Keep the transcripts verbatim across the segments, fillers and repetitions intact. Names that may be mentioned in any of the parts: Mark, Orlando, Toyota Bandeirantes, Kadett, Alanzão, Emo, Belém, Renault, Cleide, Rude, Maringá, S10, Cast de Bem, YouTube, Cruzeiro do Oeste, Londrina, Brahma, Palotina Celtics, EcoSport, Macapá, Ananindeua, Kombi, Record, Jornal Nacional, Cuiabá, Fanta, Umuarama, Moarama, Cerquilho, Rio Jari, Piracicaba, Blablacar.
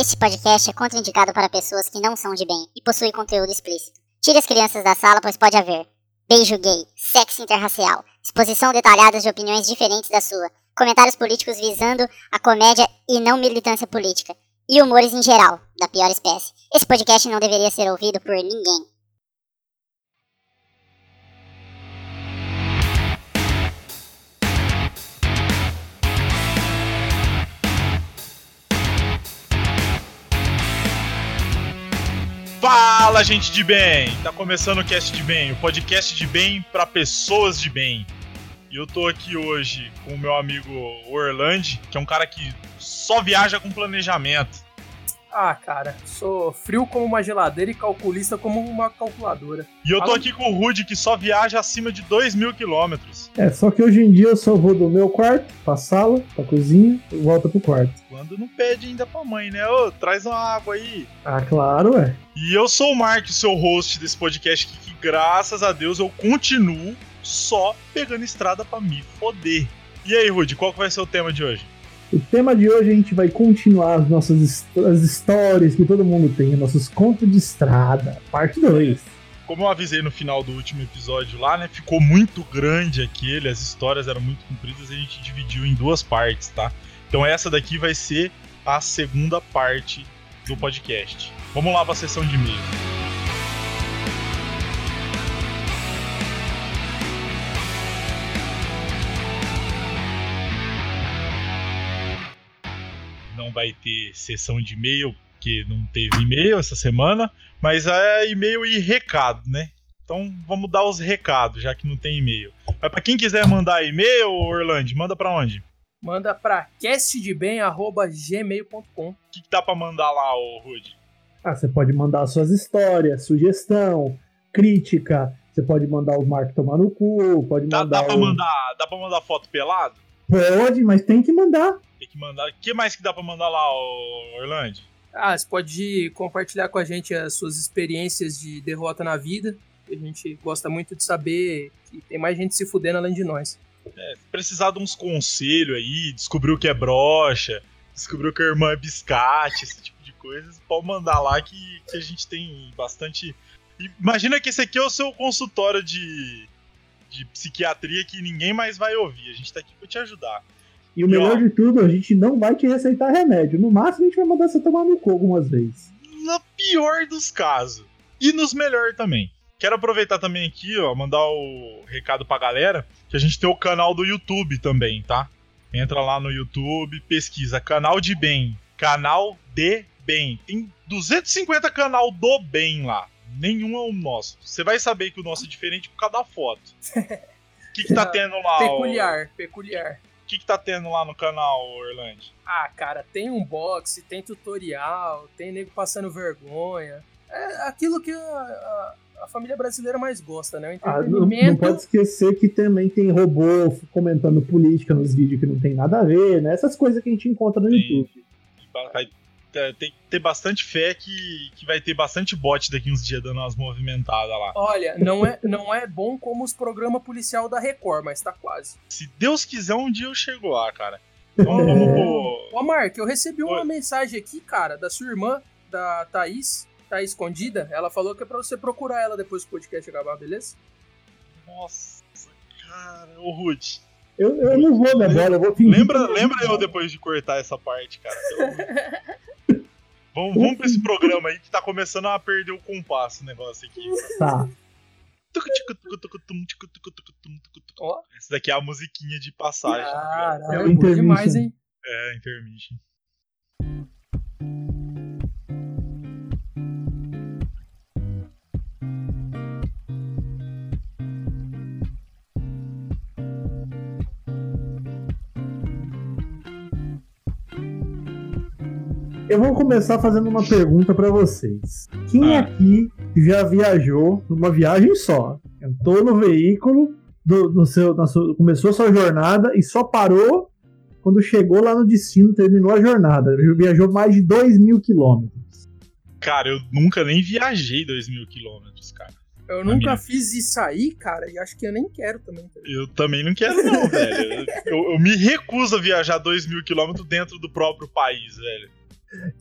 Este podcast é contraindicado para pessoas que não são de bem e possui conteúdo explícito. Tire as crianças da sala, pois pode haver beijo gay, sexo interracial, exposição detalhada de opiniões diferentes da sua, comentários políticos visando a comédia e não militância política, e humores em geral, da pior espécie. Esse podcast não deveria ser ouvido por ninguém. Fala, gente de bem! Tá começando o Cast de Bem, o podcast de bem para pessoas de bem. E eu tô aqui hoje com o meu amigo Orlando, que é um cara que só viaja com planejamento. Ah, cara, sou frio como uma geladeira e calculista como uma calculadora. E eu tô aqui com o Rude, que só viaja acima de dois mil quilômetros. É, só que hoje em dia eu só vou do meu quarto pra sala, pra cozinha e volto pro quarto. Quando não pede ainda pra mãe, né? Ô, traz uma água aí. Ah, claro, ué. E eu sou o Mark, o seu host desse podcast, que, que graças a Deus eu continuo só pegando estrada pra me foder. E aí, Rude, qual que vai ser o tema de hoje? O tema de hoje a gente vai continuar as nossas as histórias que todo mundo tem, nossos contos de estrada, parte dois. Como eu avisei no final do último episódio lá, né, ficou muito grande aquele, as histórias eram muito compridas e a gente dividiu em duas partes, tá? Então essa daqui vai ser a segunda parte do podcast. Vamos lá para a sessão de e-mail. Vai ter sessão de e-mail, porque não teve e-mail essa semana, mas é e-mail e recado, né? Então vamos dar os recados, já que não tem e-mail. Mas para quem quiser mandar e-mail, Orlando, manda para onde? Manda para cast de bem arroba gmail ponto com. O que, que dá para mandar lá, ô Rude? Ah, você pode mandar suas histórias, sugestão, crítica, você pode mandar o Mark tomar no cu, pode mandar... Dá, dá para o... mandar, dá para mandar foto pelado? Pode, mas tem que mandar. Tem que mandar. O que mais que dá pra mandar lá, Orlando? Ah, você pode compartilhar com a gente as suas experiências de derrota na vida. A gente gosta muito de saber que tem mais gente se fudendo além de nós. É, precisar de uns conselhos aí, descobriu que é brocha, descobriu que a irmã é biscate, esse tipo de coisa, pode mandar lá que, que a gente tem bastante... Imagina que esse aqui é o seu consultório de... de psiquiatria que ninguém mais vai ouvir. A gente tá aqui pra te ajudar. E o e melhor ó, de tudo, a gente não vai te receitar remédio. No máximo, a gente vai mandar você tomar no cu algumas vezes. No pior dos casos. E nos melhores também. Quero aproveitar também aqui, ó, mandar o recado pra galera, que a gente tem o canal do YouTube também, tá? Entra lá no YouTube, pesquisa Canal de Bem. Canal de Bem. Tem duzentos e cinquenta canal do bem lá. Nenhum é o nosso. Você vai saber que o nosso é diferente por causa da foto. O que, que tá tendo lá? Peculiar, ó? Peculiar. O que, que tá tendo lá no canal, Orlando? Ah, cara, tem unboxing, tem tutorial, tem nego passando vergonha. É aquilo que a, a, a família brasileira mais gosta, né? O entretenimento... Ah, não, não pode esquecer que também tem robô comentando política nos vídeos que não tem nada a ver, né? Essas coisas que a gente encontra no tem, YouTube. Vai... Tem que ter bastante fé que, que vai ter bastante bot daqui uns dias dando umas movimentadas lá. Olha, não é, não é bom como os programas policial da Record, mas tá quase. Se Deus quiser, um dia eu chego lá, cara. Então, é... vamos pro... Ô, Mark, eu recebi uma Oi. mensagem aqui, cara, da sua irmã, da Thaís, Thaís escondida. Ela falou que é pra você procurar ela depois do podcast acabar, beleza? Nossa, cara, ô Ruth. Eu, eu não vou dar bola, eu vou fingir. Lembra, lembra eu depois de cortar essa parte, cara. Eu... vamos, vamos pra esse programa aí que tá começando a perder o compasso o negócio aqui. Tá. Oh. Essa daqui é a musiquinha de passagem. Ah, é bom demais, hein? É, intermission. Eu vou começar fazendo uma pergunta pra vocês. Quem ah. aqui já viajou numa viagem só? Entrou no veículo, do, do seu, na sua, começou a sua jornada e só parou quando chegou lá no destino, terminou a jornada. Viajou mais de dois mil quilômetros. Cara, eu nunca nem viajei dois mil quilômetros, cara. Eu nunca minha... fiz isso aí, cara, e acho que eu nem quero também. Eu também não quero não, velho. Eu, eu me recuso a viajar dois mil quilômetros dentro do próprio país, velho.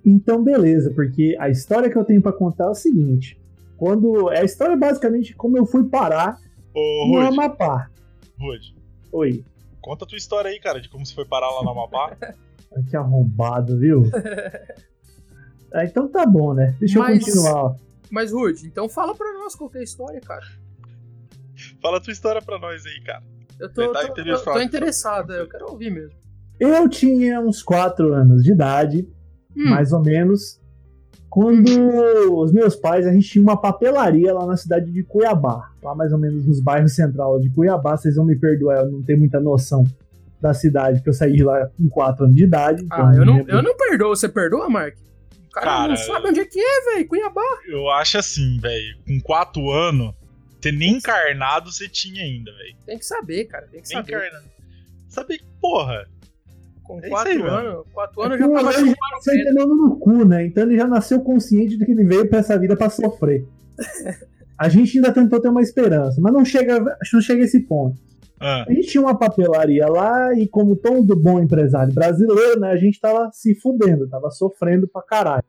Então, beleza, porque a história que eu tenho pra contar é o seguinte. Quando, é a história basicamente como eu fui parar Ô, no Rude. Amapá. Rude. Oi. Conta a tua história aí, cara, de como você foi parar lá no Amapá. Que arrombado, viu? Ah, então tá bom, né? Deixa mas, eu continuar. Ó. Mas, Rude, então fala pra nós qualquer história, cara. Fala a tua história pra nós aí, cara. Eu tô, tá tô, interessado, tô, tô interessado, eu quero ouvir mesmo. Eu tinha uns quatro anos de idade, hum. mais ou menos, quando hum. os meus pais, a gente tinha uma papelaria lá na cidade de Cuiabá. Lá mais ou menos nos bairros central de Cuiabá, vocês vão me perdoar, eu não tenho muita noção da cidade, que eu saí de lá com quatro anos de idade. Então ah, eu não, eu não perdoo, você perdoa, Mark? O cara, cara não sabe onde é que é, velho, Cuiabá. Eu acho assim, velho, com quatro anos, você nem encarnado você tinha ainda, velho. Tem que saber, cara, tem que nem saber. Encarnado. Saber que porra... Com quatro anos, quatro anos é, eu já tava chupando o dedo. Ele já nasceu no cu, né? Então ele já nasceu consciente de que ele veio pra essa vida pra sofrer. A gente ainda tentou ter uma esperança, mas não chega, não chega a esse ponto. Ah. A gente tinha uma papelaria lá e como todo bom empresário brasileiro, né? A gente tava se fudendo, tava sofrendo pra caralho.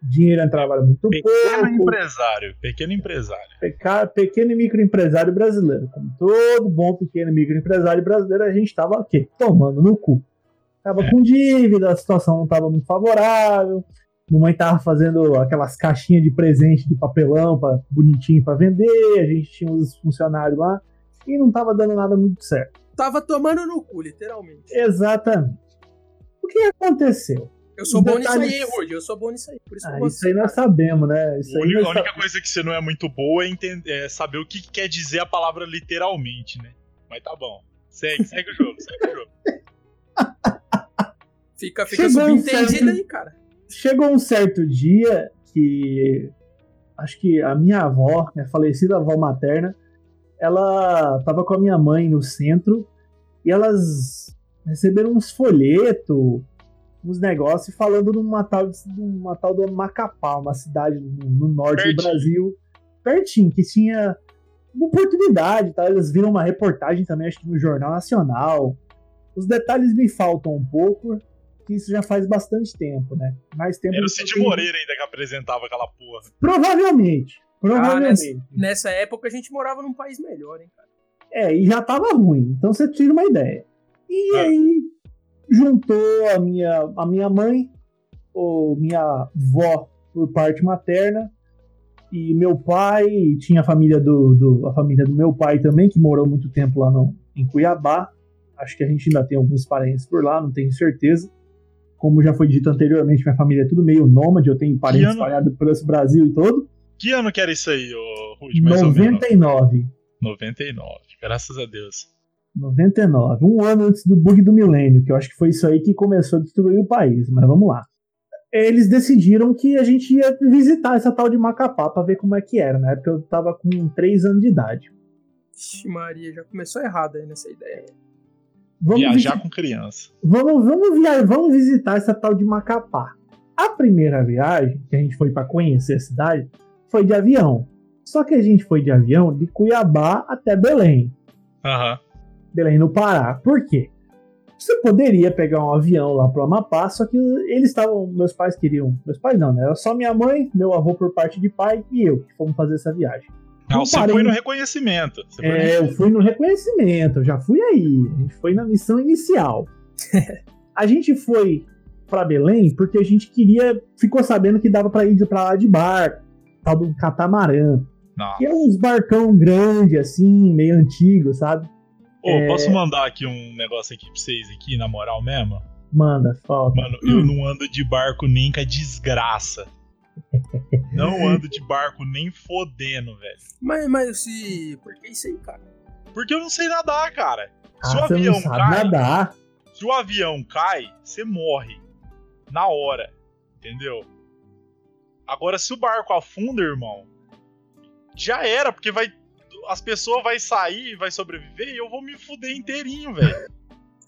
Dinheiro entrava muito pequeno pouco. Pequeno empresário, pequeno empresário. Peca, pequeno e microempresário brasileiro. Como todo bom pequeno e microempresário brasileiro, a gente tava o quê? Tomando no cu. Tava é. com dívida, a situação não tava muito favorável. Mamãe tava fazendo aquelas caixinhas de presente de papelão pra, bonitinho pra vender. A gente tinha uns funcionários lá e não tava dando nada muito certo. Tava tomando no cu, literalmente. Exatamente. O que aconteceu? Eu sou bom nisso aí, Rude. Eu sou bom nisso aí. Por isso, ah, isso aí nós sabemos, né? Isso aí a única, a única coisa que você não é muito boa é, entender, é saber o que quer dizer a palavra literalmente, né? Mas tá bom. Segue, segue o jogo, segue o jogo. Fica, fica subentendido um aí, cara. Chegou um certo dia que acho que a minha avó, minha falecida avó materna, ela tava com a minha mãe no centro e elas receberam uns folhetos, uns negócios falando numa tal, numa tal do Macapá, uma cidade no, no norte pertinho. do Brasil, pertinho, que tinha uma oportunidade, tá? Elas viram uma reportagem também, acho que no Jornal Nacional. Os detalhes me faltam um pouco, que isso já faz bastante tempo, né? Mais tempo. Era o Cid Moreira ainda que apresentava aquela porra. Provavelmente. Provavelmente. Ah, nessa época a gente morava num país melhor, hein, cara? É, e já tava ruim, então você tira uma ideia. E ah. aí, juntou a minha, a minha mãe, ou minha avó por parte materna, e meu pai, tinha a família do, do, a família do meu pai também, que morou muito tempo lá no, em Cuiabá. Acho que a gente ainda tem alguns parentes por lá, não tenho certeza. Como já foi dito anteriormente, minha família é tudo meio nômade, eu tenho parentes espalhados pelo Brasil todo. Que ano que era isso aí, Rude? noventa e nove. noventa e nove, graças a Deus. noventa e nove, um ano antes do bug do milênio, que eu acho que foi isso aí que começou a destruir o país, mas vamos lá. Eles decidiram que a gente ia visitar essa tal de Macapá pra ver como é que era. Na época eu tava com três anos de idade. Ixi, Maria, já começou errado aí nessa ideia. Vamos viajar visitar. com criança. Vamos, vamos, via... vamos visitar essa tal de Macapá. A primeira viagem que a gente foi para conhecer a cidade foi de avião. Só que a gente foi de avião de Cuiabá até Belém. Uhum. Belém no Pará. Por quê? Você poderia pegar um avião lá pro Amapá, só que eles estavam... Meus pais queriam... Meus pais não, né? Era só minha mãe, meu avô por parte de pai e eu que fomos fazer essa viagem. Não, você foi no reconhecimento. Você é, foi no... eu fui no reconhecimento, eu já fui aí. A gente foi na missão inicial. A gente foi pra Belém porque a gente queria... Ficou sabendo que dava pra ir pra lá de barco, tal do catamarã. Nossa. Que é uns barcão grande, assim, meio antigo, sabe? Ô, é... posso mandar aqui um negócio aqui pra vocês, aqui, na moral mesmo? Manda, falta. Mano, hum. eu não ando de barco nem com a desgraça. Não ando de barco nem fodendo, velho. Mas, mas se... Por que isso aí, cara? Porque eu não sei nadar, cara. Ah, se o avião não sabe cai, nadar. Se o avião cai, você morre. Na hora. Entendeu? Agora, se o barco afunda, irmão, já era, porque vai... As pessoas vão sair, vai sobreviver e eu vou me fuder inteirinho, velho.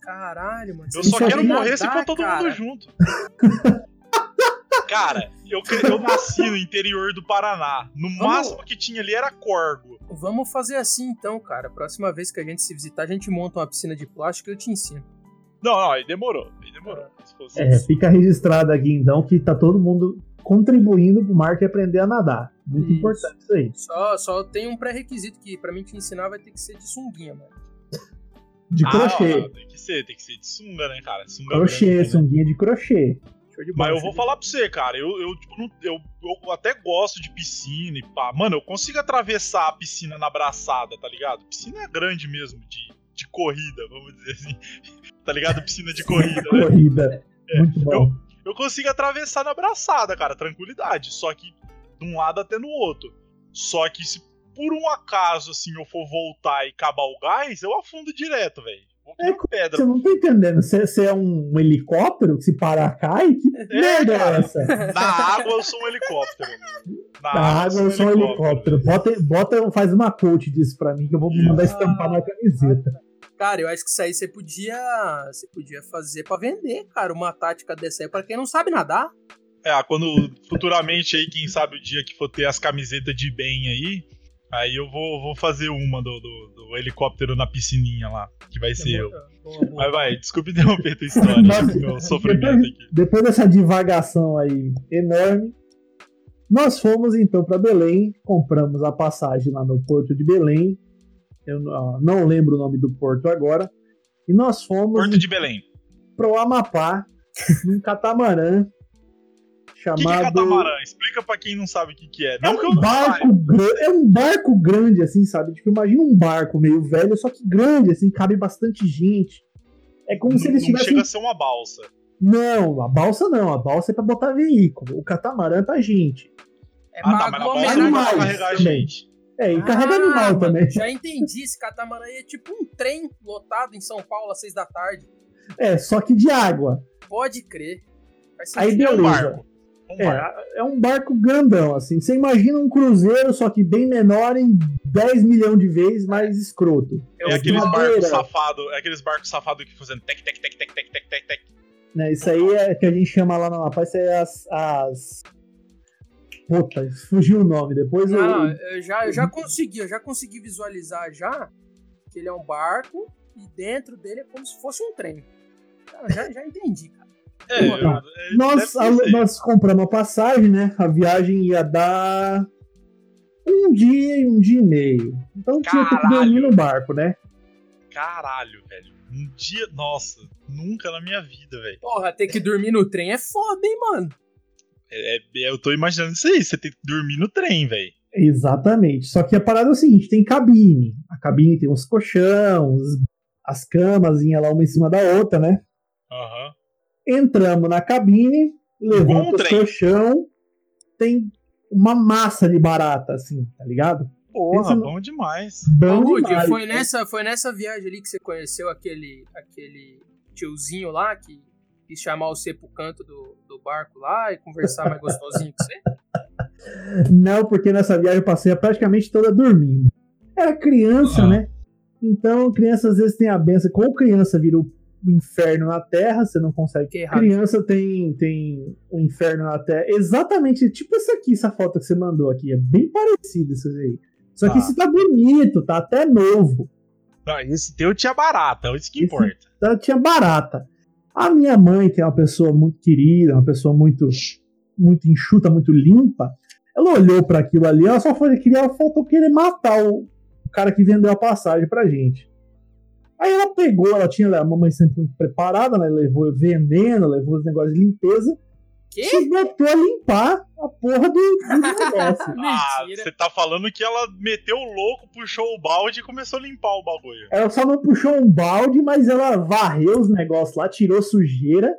Caralho, mano. Eu só quero morrer nadar, se for todo cara. mundo junto. Cara, eu, eu nasci no interior do Paraná. No Vamos. máximo que tinha ali era corgo. Vamos fazer assim então, cara. Próxima vez que a gente se visitar, a gente monta uma piscina de plástico e eu te ensino. Não, não, aí demorou, aí demorou. Se fosse é, assim. Fica registrado aqui então que tá todo mundo contribuindo pro Mark aprender a nadar. Muito isso. Importante isso aí. Só, só tem um pré-requisito que pra mim te ensinar vai ter que ser de sunguinha, mano. De ah, crochê. Não, não, tem que ser, tem que ser de sunga, né, cara? Sunga crochê, branca, né? Sunguinha de crochê. De mas eu vou falar pra você, cara, eu, eu, tipo, não, eu, eu até gosto de piscina e pá. Mano, eu consigo atravessar a piscina na braçada, tá ligado? Piscina é grande mesmo, de, de corrida, vamos dizer assim. Tá ligado? Piscina de corrida, né? Corrida. É, muito bom. Eu, eu consigo atravessar na braçada, cara, tranquilidade. Só que de um lado até no outro. Só que se por um acaso, assim, eu for voltar e acabar o gás, eu afundo direto, velho. É, pedra. Você não tá entendendo, você, você é um helicóptero que se parar cai? Que é, merda é essa? Na água eu sou um helicóptero. Na, na água, água eu sou um helicóptero. helicóptero. Bota, bota, faz uma coach disso pra mim que eu vou mandar ah, estampar na camiseta. Cara, eu acho que isso aí você podia, você podia fazer pra vender, cara, uma tática dessa aí pra quem não sabe nadar. É, quando futuramente aí, quem sabe o dia que for ter as camisetas de bem aí... Aí eu vou, vou fazer uma do, do, do helicóptero na piscininha lá, que vai ser eu. Vai, vai, desculpe interromper a tua história, nossa, meu sofrimento depois, aqui. Depois dessa divagação aí enorme, nós fomos então para Belém, compramos a passagem lá no Porto de Belém, eu não lembro o nome do porto agora, e nós fomos... Porto de Belém. Pro Amapá, num catamarã. Chamado... O que, que é catamarã? Explica pra quem não sabe o que, que é. Não é, um que eu não barco gran... é um barco grande, assim, sabe? Tipo, imagina um barco meio velho, só que grande, assim, cabe bastante gente. É como não, se eles tivessem... Não chega a ser uma balsa. Não, a balsa não. A balsa é pra botar veículo. O catamarã é pra gente. É ah, tá, mas a balsa animais, é pra carregar também. Gente. É, e ah, carrega animal mano, também. Já entendi. Esse catamarã é tipo um trem lotado em São Paulo às seis da tarde. É, só que de água. Pode crer. Aí beleza. Um barco. Um é, é um barco grandão, assim. Você imagina um cruzeiro, só que bem menor em dez milhões de vezes mais escroto. É, é aqueles barcos safados, é aqueles barcos safados que fazendo tec, tec, tec, tec, tec, tec, tec. Né, isso aí é que a gente chama lá na Amapá, isso é as... as... Puta, fugiu o nome, depois eu... Não, eu já, eu já consegui, eu já consegui visualizar já que ele é um barco e dentro dele é como se fosse um trem. Eu já, já entendi, cara. É, eu, eu, nós, a, nós compramos a passagem, né? A viagem ia dar um dia e um dia e meio. Então Caralho. Tinha que dormir no barco, né? Caralho, velho. Um dia. Nossa, nunca na minha vida, velho. Porra, ter que dormir no trem é foda, hein, mano? É, é, eu tô imaginando isso aí. Você tem que dormir no trem, velho. Exatamente. Só que a parada é o seguinte: tem cabine. A cabine tem uns colchão, uns, as camazinhas lá uma em cima da outra, né? Aham. Uhum. Entramos na cabine, levanta o seu chão, tem uma massa de barata, assim, tá ligado? Porra, no... bom demais. Bom Ô, demais. Foi nessa, foi nessa viagem ali que você conheceu aquele, aquele tiozinho lá que quis chamar você pro canto do, do barco lá e conversar mais gostosinho com você? Não, porque nessa viagem eu passei praticamente toda dormindo. Era criança, ah. né? Então, criança às vezes tem a benção. Como criança virou o inferno na Terra, você não consegue... Que criança tem, tem o inferno na Terra. Exatamente, tipo essa aqui, essa foto que você mandou aqui. É bem parecido isso aí. Só ah. que esse tá bonito, tá até novo. Ah, esse teu tinha barata, isso que esse importa. Esse tinha barata. A minha mãe, que é uma pessoa muito querida, uma pessoa muito, muito enxuta, muito limpa, ela olhou pra aquilo ali, ela só foi querer, ela faltou querer matar o cara que vendeu a passagem pra gente. Aí ela pegou, ela tinha a mamãe sempre muito preparada, né? Levou veneno, levou os negócios de limpeza. Que? Se botou a limpar a porra do, do negócio. Ah, você tá falando que ela meteu o louco, puxou o balde e começou a limpar o bagulho. Ela só não puxou um balde, mas ela varreu os negócios lá, tirou sujeira,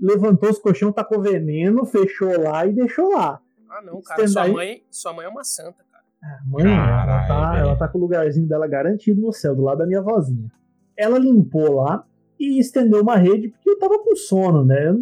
levantou os colchão, tacou veneno, fechou lá e deixou lá. Ah não, cara, sua mãe, sua mãe é uma santa, cara. Ah, mãe, Carai, ela, tá, ela tá com o lugarzinho dela garantido no céu, do lado da minha vozinha. Ela limpou lá e estendeu uma rede porque eu tava com sono, né?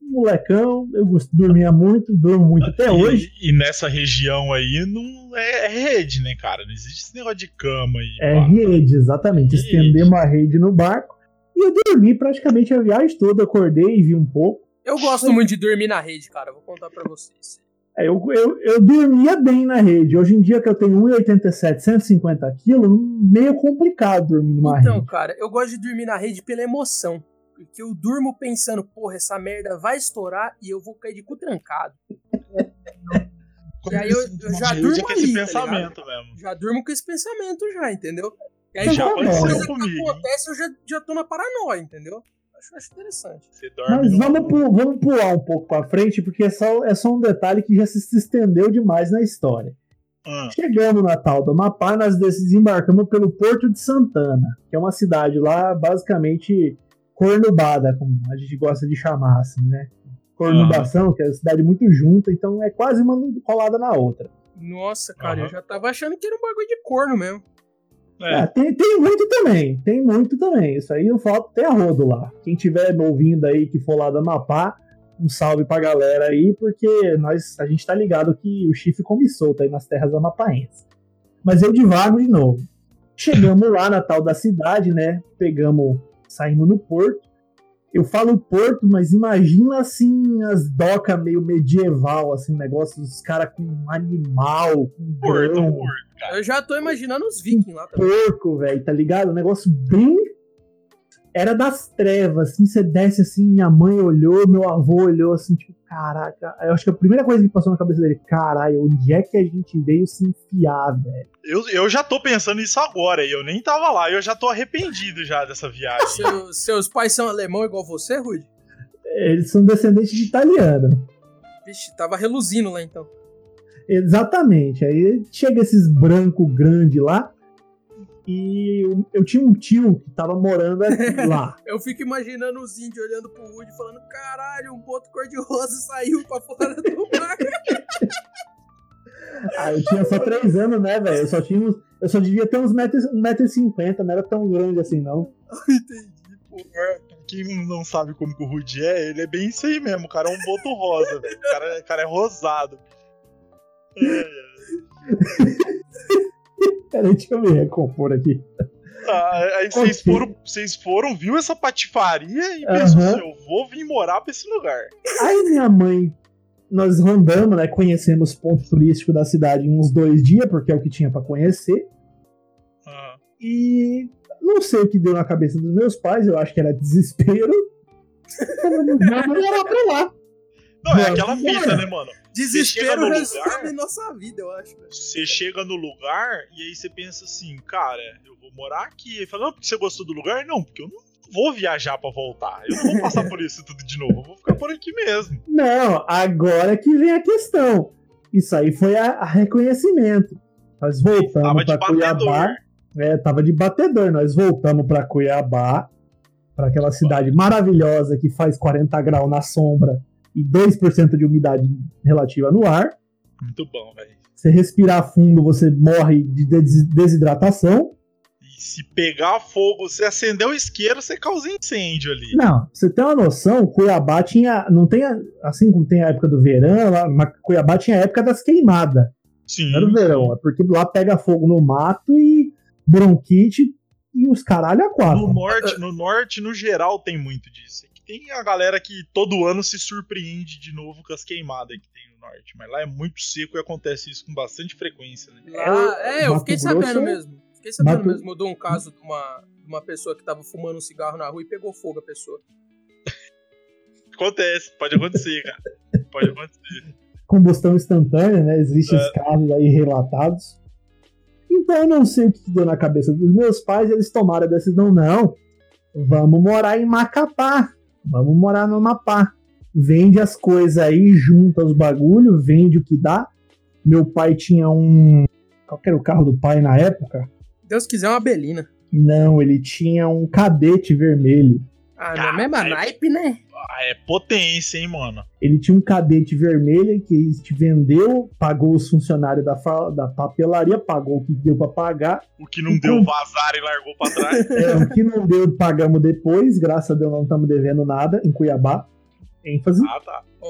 Molecão, eu dormia muito, durmo muito até e, hoje. E nessa região aí não é, é rede, né, cara? Não existe esse negócio de cama aí. É barco. Rede, exatamente. É estender rede. Uma rede no barco e eu dormi praticamente a viagem toda, acordei e vi um pouco. Eu gosto eu... muito de dormir na rede, cara, vou contar pra vocês. É, eu, eu, eu dormia bem na rede. Hoje em dia que eu tenho um metro e oitenta e sete, cento e cinquenta quilos, meio complicado dormir numa então, rede. Então, cara, eu gosto de dormir na rede pela emoção. porque eu durmo pensando, porra, essa merda vai estourar e eu vou cair de cu trancado. E aí eu, eu já durmo com esse pensamento mesmo. Já durmo com esse pensamento já, entendeu? E aí já quando coisa que acontece, eu já, já tô na paranoia, entendeu? Acho, acho interessante. Mas vamos, pu- vamos pular um pouco pra frente, porque é só, é só um detalhe que já se estendeu demais na história. Ah. Chegando na tal do Amapá, nós desembarcamos pelo Porto de Santana, que é uma cidade lá basicamente cornubada, como a gente gosta de chamar assim, né? Cornubação, ah. que é uma cidade muito junta, então é quase uma colada na outra. Nossa, cara, uhum. eu já tava achando que era um bagulho de corno mesmo. É. É, tem, tem muito também, tem muito também. Isso aí eu falo até a rodo lá. Quem estiver me ouvindo aí que for lá do Amapá, um salve pra galera aí, porque nós, a gente tá ligado que o chifre come solto aí nas terras amapaenses. Mas eu divago de novo. Chegamos lá na tal da cidade, né? Pegamos, saímos no porto. Eu falo porto, mas imagina assim as docas meio medieval, assim, negócio dos caras com animal, com porto, grão, porto, cara. Eu já tô imaginando os vikings lá também. Porco, velho, tá ligado? Um negócio bem... Era das trevas, assim, você desce assim, minha mãe olhou, meu avô olhou, assim, tipo, caraca. Eu acho que a primeira coisa que passou na cabeça dele, caralho, onde é que a gente veio se enfiar, velho? Eu, eu já tô pensando nisso agora, e eu nem tava lá, eu já tô arrependido já dessa viagem. Seu, seus pais são alemão igual você, Rude? Eles são descendentes de italiano. Vixe, tava reluzindo lá, então. Exatamente, aí chega esses brancos grandes lá. E eu, eu tinha um tio que tava morando lá. Eu fico imaginando os índios olhando pro Rude e falando, caralho, um boto cor-de-rosa saiu pra fora do mar. Ah, eu tinha só três anos, né, velho? Eu só tinha uns, eu só devia ter uns um metro e cinquenta, não era tão grande assim, não. Entendi, pô. Quem não sabe como que o Rude é, ele é bem isso aí mesmo. O cara é um boto rosa, velho. O cara, o cara é rosado. É. Peraí, deixa eu me recompor aqui. Ah, aí vocês foram, foram, viu essa patifaria e uhum. pensou assim, eu vou vir morar pra esse lugar. Aí minha mãe, nós rondamos, né, conhecemos o ponto turístico da cidade em uns dois dias, porque é o que tinha pra conhecer. Uhum. E não sei o que deu na cabeça dos meus pais, eu acho que era desespero. Vamos morar pra lá. Não, é aquela fita, né, mano? Desespero resume nossa vida, eu acho. Você chega no lugar e aí você pensa assim, cara, eu vou morar aqui. Aí fala, não, porque você gostou do lugar? Não, porque eu não vou viajar pra voltar. Eu não vou passar por isso tudo de novo. Eu vou ficar por aqui mesmo. Não, agora que vem a questão. Isso aí foi a, a reconhecimento. Nós voltamos pra Cuiabá. É, tava de batedor. Nós voltamos pra Cuiabá, pra aquela cidade maravilhosa que faz quarenta graus na sombra. E dois por cento de umidade relativa no ar. Muito bom, velho. Você respirar fundo, você morre de desidratação. E se pegar fogo, você acender o isqueiro, você causa incêndio ali. Não, você tem uma noção, Cuiabá tinha... Não tem a, assim como tem a época do verão, lá, mas Cuiabá tinha a época das queimadas. Sim. Era o verão, é porque lá pega fogo no mato e bronquite e os caralho a quatro. No norte, no norte, no geral, tem muito disso. Tem a galera que todo ano se surpreende de novo com as queimadas que tem no norte. Mas lá é muito seco e acontece isso com bastante frequência, né? Lá, é, eu fiquei sabendo mesmo. Fiquei sabendo mesmo. Mudou um caso de uma, de uma pessoa que tava fumando um cigarro na rua e pegou fogo a pessoa. Acontece, pode acontecer, cara. Pode acontecer. Combustão instantânea, né? Existem é. Esses casos aí relatados. Então eu não sei o que deu na cabeça dos meus pais, eles tomaram a decisão, não. Vamos morar em Macapá. Vamos morar no Amapá. Vende as coisas aí, junta os bagulho, vende o que dá. Meu pai tinha um... Qual que era o carro do pai na época? Deus quiser, uma Belina. Não, ele tinha um Kadett vermelho. Ah, não é mesma naipe, né? Ah, é potência, hein, mano? Ele tinha um Kadett vermelho que ele te vendeu, pagou os funcionários da, fa- da papelaria, pagou o que deu pra pagar. O que não então... deu vazar e largou pra trás. É, o que não deu pagamos depois, graças a Deus não estamos devendo nada em Cuiabá. ênfase. Ah, tá. Ó,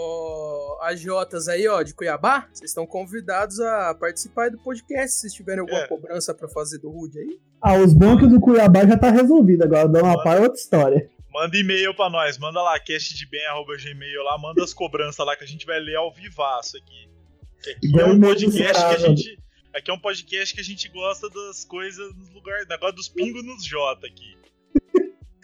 oh, agiotas aí, ó, de Cuiabá, vocês estão convidados a participar do podcast, se tiverem alguma é. cobrança pra fazer do Rude aí. Ah, os bancos do Cuiabá já tá resolvido, agora dá uma pá é outra história. Manda e-mail pra nós, manda lá, cast de bem arroba gmail lá, manda as cobranças lá que a gente vai ler ao vivaço aqui. Que aqui é um podcast que a gente. Aqui é um podcast que a gente gosta das coisas no lugar. Negócio dos pingos nos J aqui.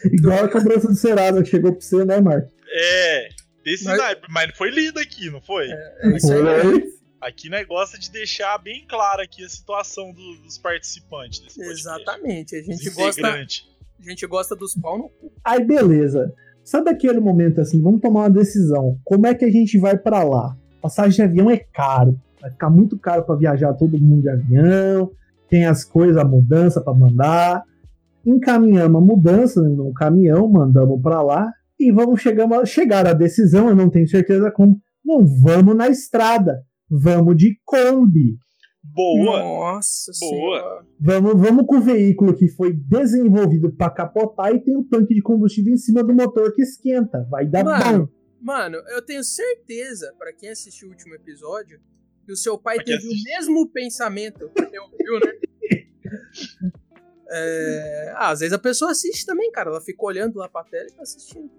Igual a cobrança do Serasa que chegou pra você, né, Mark? É, desse mas... naipe, mas foi lido aqui, não foi? É, é isso aí. Aqui nós gosta de deixar bem clara aqui a situação do, dos participantes desse podcast. Exatamente, a gente gosta, a gente gosta dos pau no cu. Aí beleza, sabe aquele momento assim, vamos tomar uma decisão, como é que a gente vai pra lá? Passagem de avião é caro, vai ficar muito caro pra viajar todo mundo de avião, tem as coisas, a mudança pra mandar, encaminhamos a mudança no caminhão, mandamos pra lá e vamos chegar, chegar à decisão, eu não tenho certeza como, não vamos na estrada. Vamos de Kombi. Boa! Nossa Boa! Vamos, vamos com o veículo que foi desenvolvido pra capotar e tem o tanque de combustível em cima do motor que esquenta. Vai dar mano, bom. Mano, eu tenho certeza, pra quem assistiu o último episódio, que o seu pai pra teve o mesmo pensamento que eu viu, né? é... ah, às vezes a pessoa assiste também, cara. Ela fica olhando lá pra tela e tá assistindo.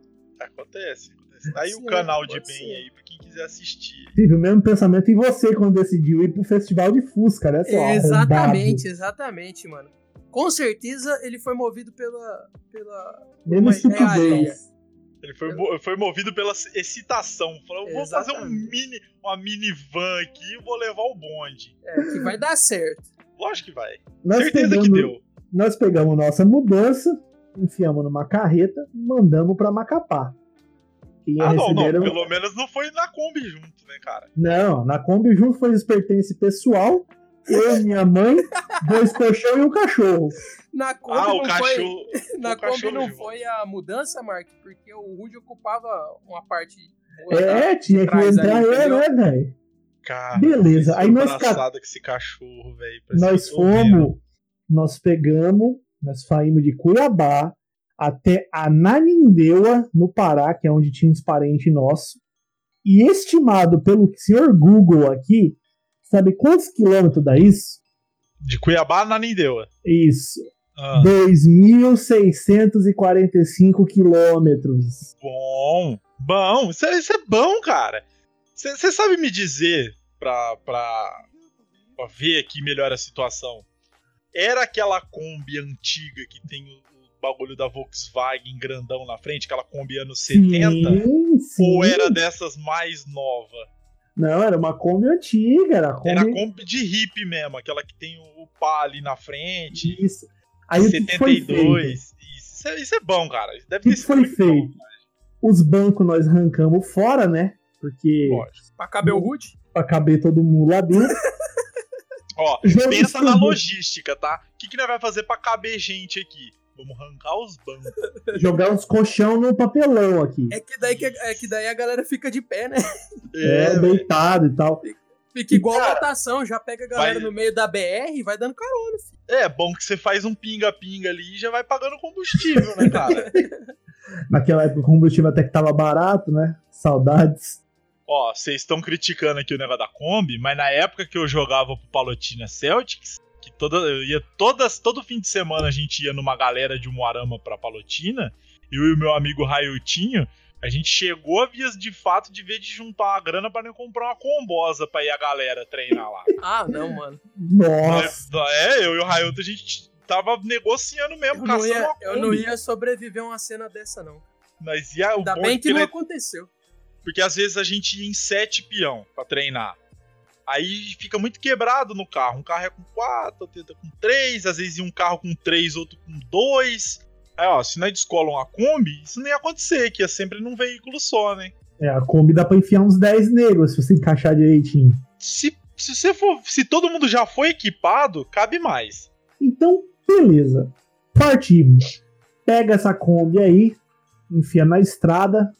Acontece. Tá aí sim, o canal de bem ser. Aí, pra quem quiser assistir. Tive o mesmo pensamento em você quando decidiu ir pro festival de Fusca, né? Só exatamente, arrombado. Exatamente, mano. Com certeza ele foi movido pela... pela menos estupidez. Ele foi, eu... foi movido pela excitação. Falou, eu vou fazer um mini, uma minivan aqui e vou levar o bonde. É, que vai dar certo. Lógico que vai. Nós certeza pegamos, que deu. Nós pegamos nossa mudança, enfiamos numa carreta e mandamos pra Macapá. Ah, não, receberam... não, pelo menos não foi na Kombi junto, né, cara? Não, na Kombi junto foi os pertences pessoal, eu, minha mãe, dois colchão e um cachorro. Na Kombi ah, não, o cachorro, foi... O na Kombi não foi a mudança, Mark, porque o Rude ocupava uma parte... É, da... tinha que entrar ele, né, velho? Cara, beleza. Aí nós ca... com esse cachorro, velho. Nós fomos, nós pegamos, nós saímos de Cuiabá, até Ananindeua, no Pará, que é onde tinha uns parentes nossos. E estimado pelo senhor Google aqui, sabe quantos quilômetros dá isso? De Cuiabá a Ananindeua. Isso. Ah. dois mil seiscentos e quarenta e cinco quilômetros. Bom, bom. Isso é, isso é bom, cara. Você sabe me dizer, pra, pra, pra ver aqui melhor a situação, era aquela Kombi antiga que tem o bagulho da Volkswagen grandão na frente, aquela Kombi anos setenta, sim, sim. Ou era dessas mais nova? Não, era uma Kombi antiga, era Kombi... Era Kombi de hippie mesmo, aquela que tem o pá ali na frente. Isso. Aí setenta e dois. Isso é, isso é bom, cara. Deve ter sido muito bom, cara. Os bancos nós arrancamos fora, né? Porque... Pode. Pra caber o Rude? Pra caber todo mundo lá dentro. Ó, já pensa na logística, tá? O que, que nós vamos fazer pra caber gente aqui? Vamos arrancar os bancos. Jogar uns colchão no papelão aqui. É que daí, que, é que daí a galera fica de pé, né? É, é deitado e tal. Fica, fica e igual a natação, já pega a galera vai... no meio da B R e vai dando carona. Filho. É, bom que você faz um pinga-pinga ali e já vai pagando combustível, né, cara? Naquela época o combustível até que tava barato, né? Saudades. Ó, vocês estão criticando aqui o negócio da Kombi, mas na época que eu jogava pro Palotina Celtics, que toda, eu ia todas, todo fim de semana a gente ia numa galera de Umuarama pra Palotina, eu e o meu amigo Raiotinho, a gente chegou a vias de fato de ver de juntar uma grana pra não comprar uma combosa pra ir a galera treinar lá. Ah, não, mano. Nossa. É, é eu e o Raioto, a gente tava negociando mesmo, eu caçando ia, uma Eu não ia sobreviver a uma cena dessa, não. Mas ia, ainda bem que não aconteceu. Porque às vezes a gente ia em sete peão pra treinar. Aí fica muito quebrado no carro. Um carro é com quatro, outro é com três. Às vezes um carro com três, outro com dois. Aí, ó, se nós descolam a Kombi, isso não ia acontecer, que ia sempre num veículo só, né? É, a Kombi dá pra enfiar uns dez negros, se você encaixar direitinho. Se, se, você for, se todo mundo já foi equipado, cabe mais. Então, beleza. Partimos. Pega essa Kombi aí, enfia na estrada...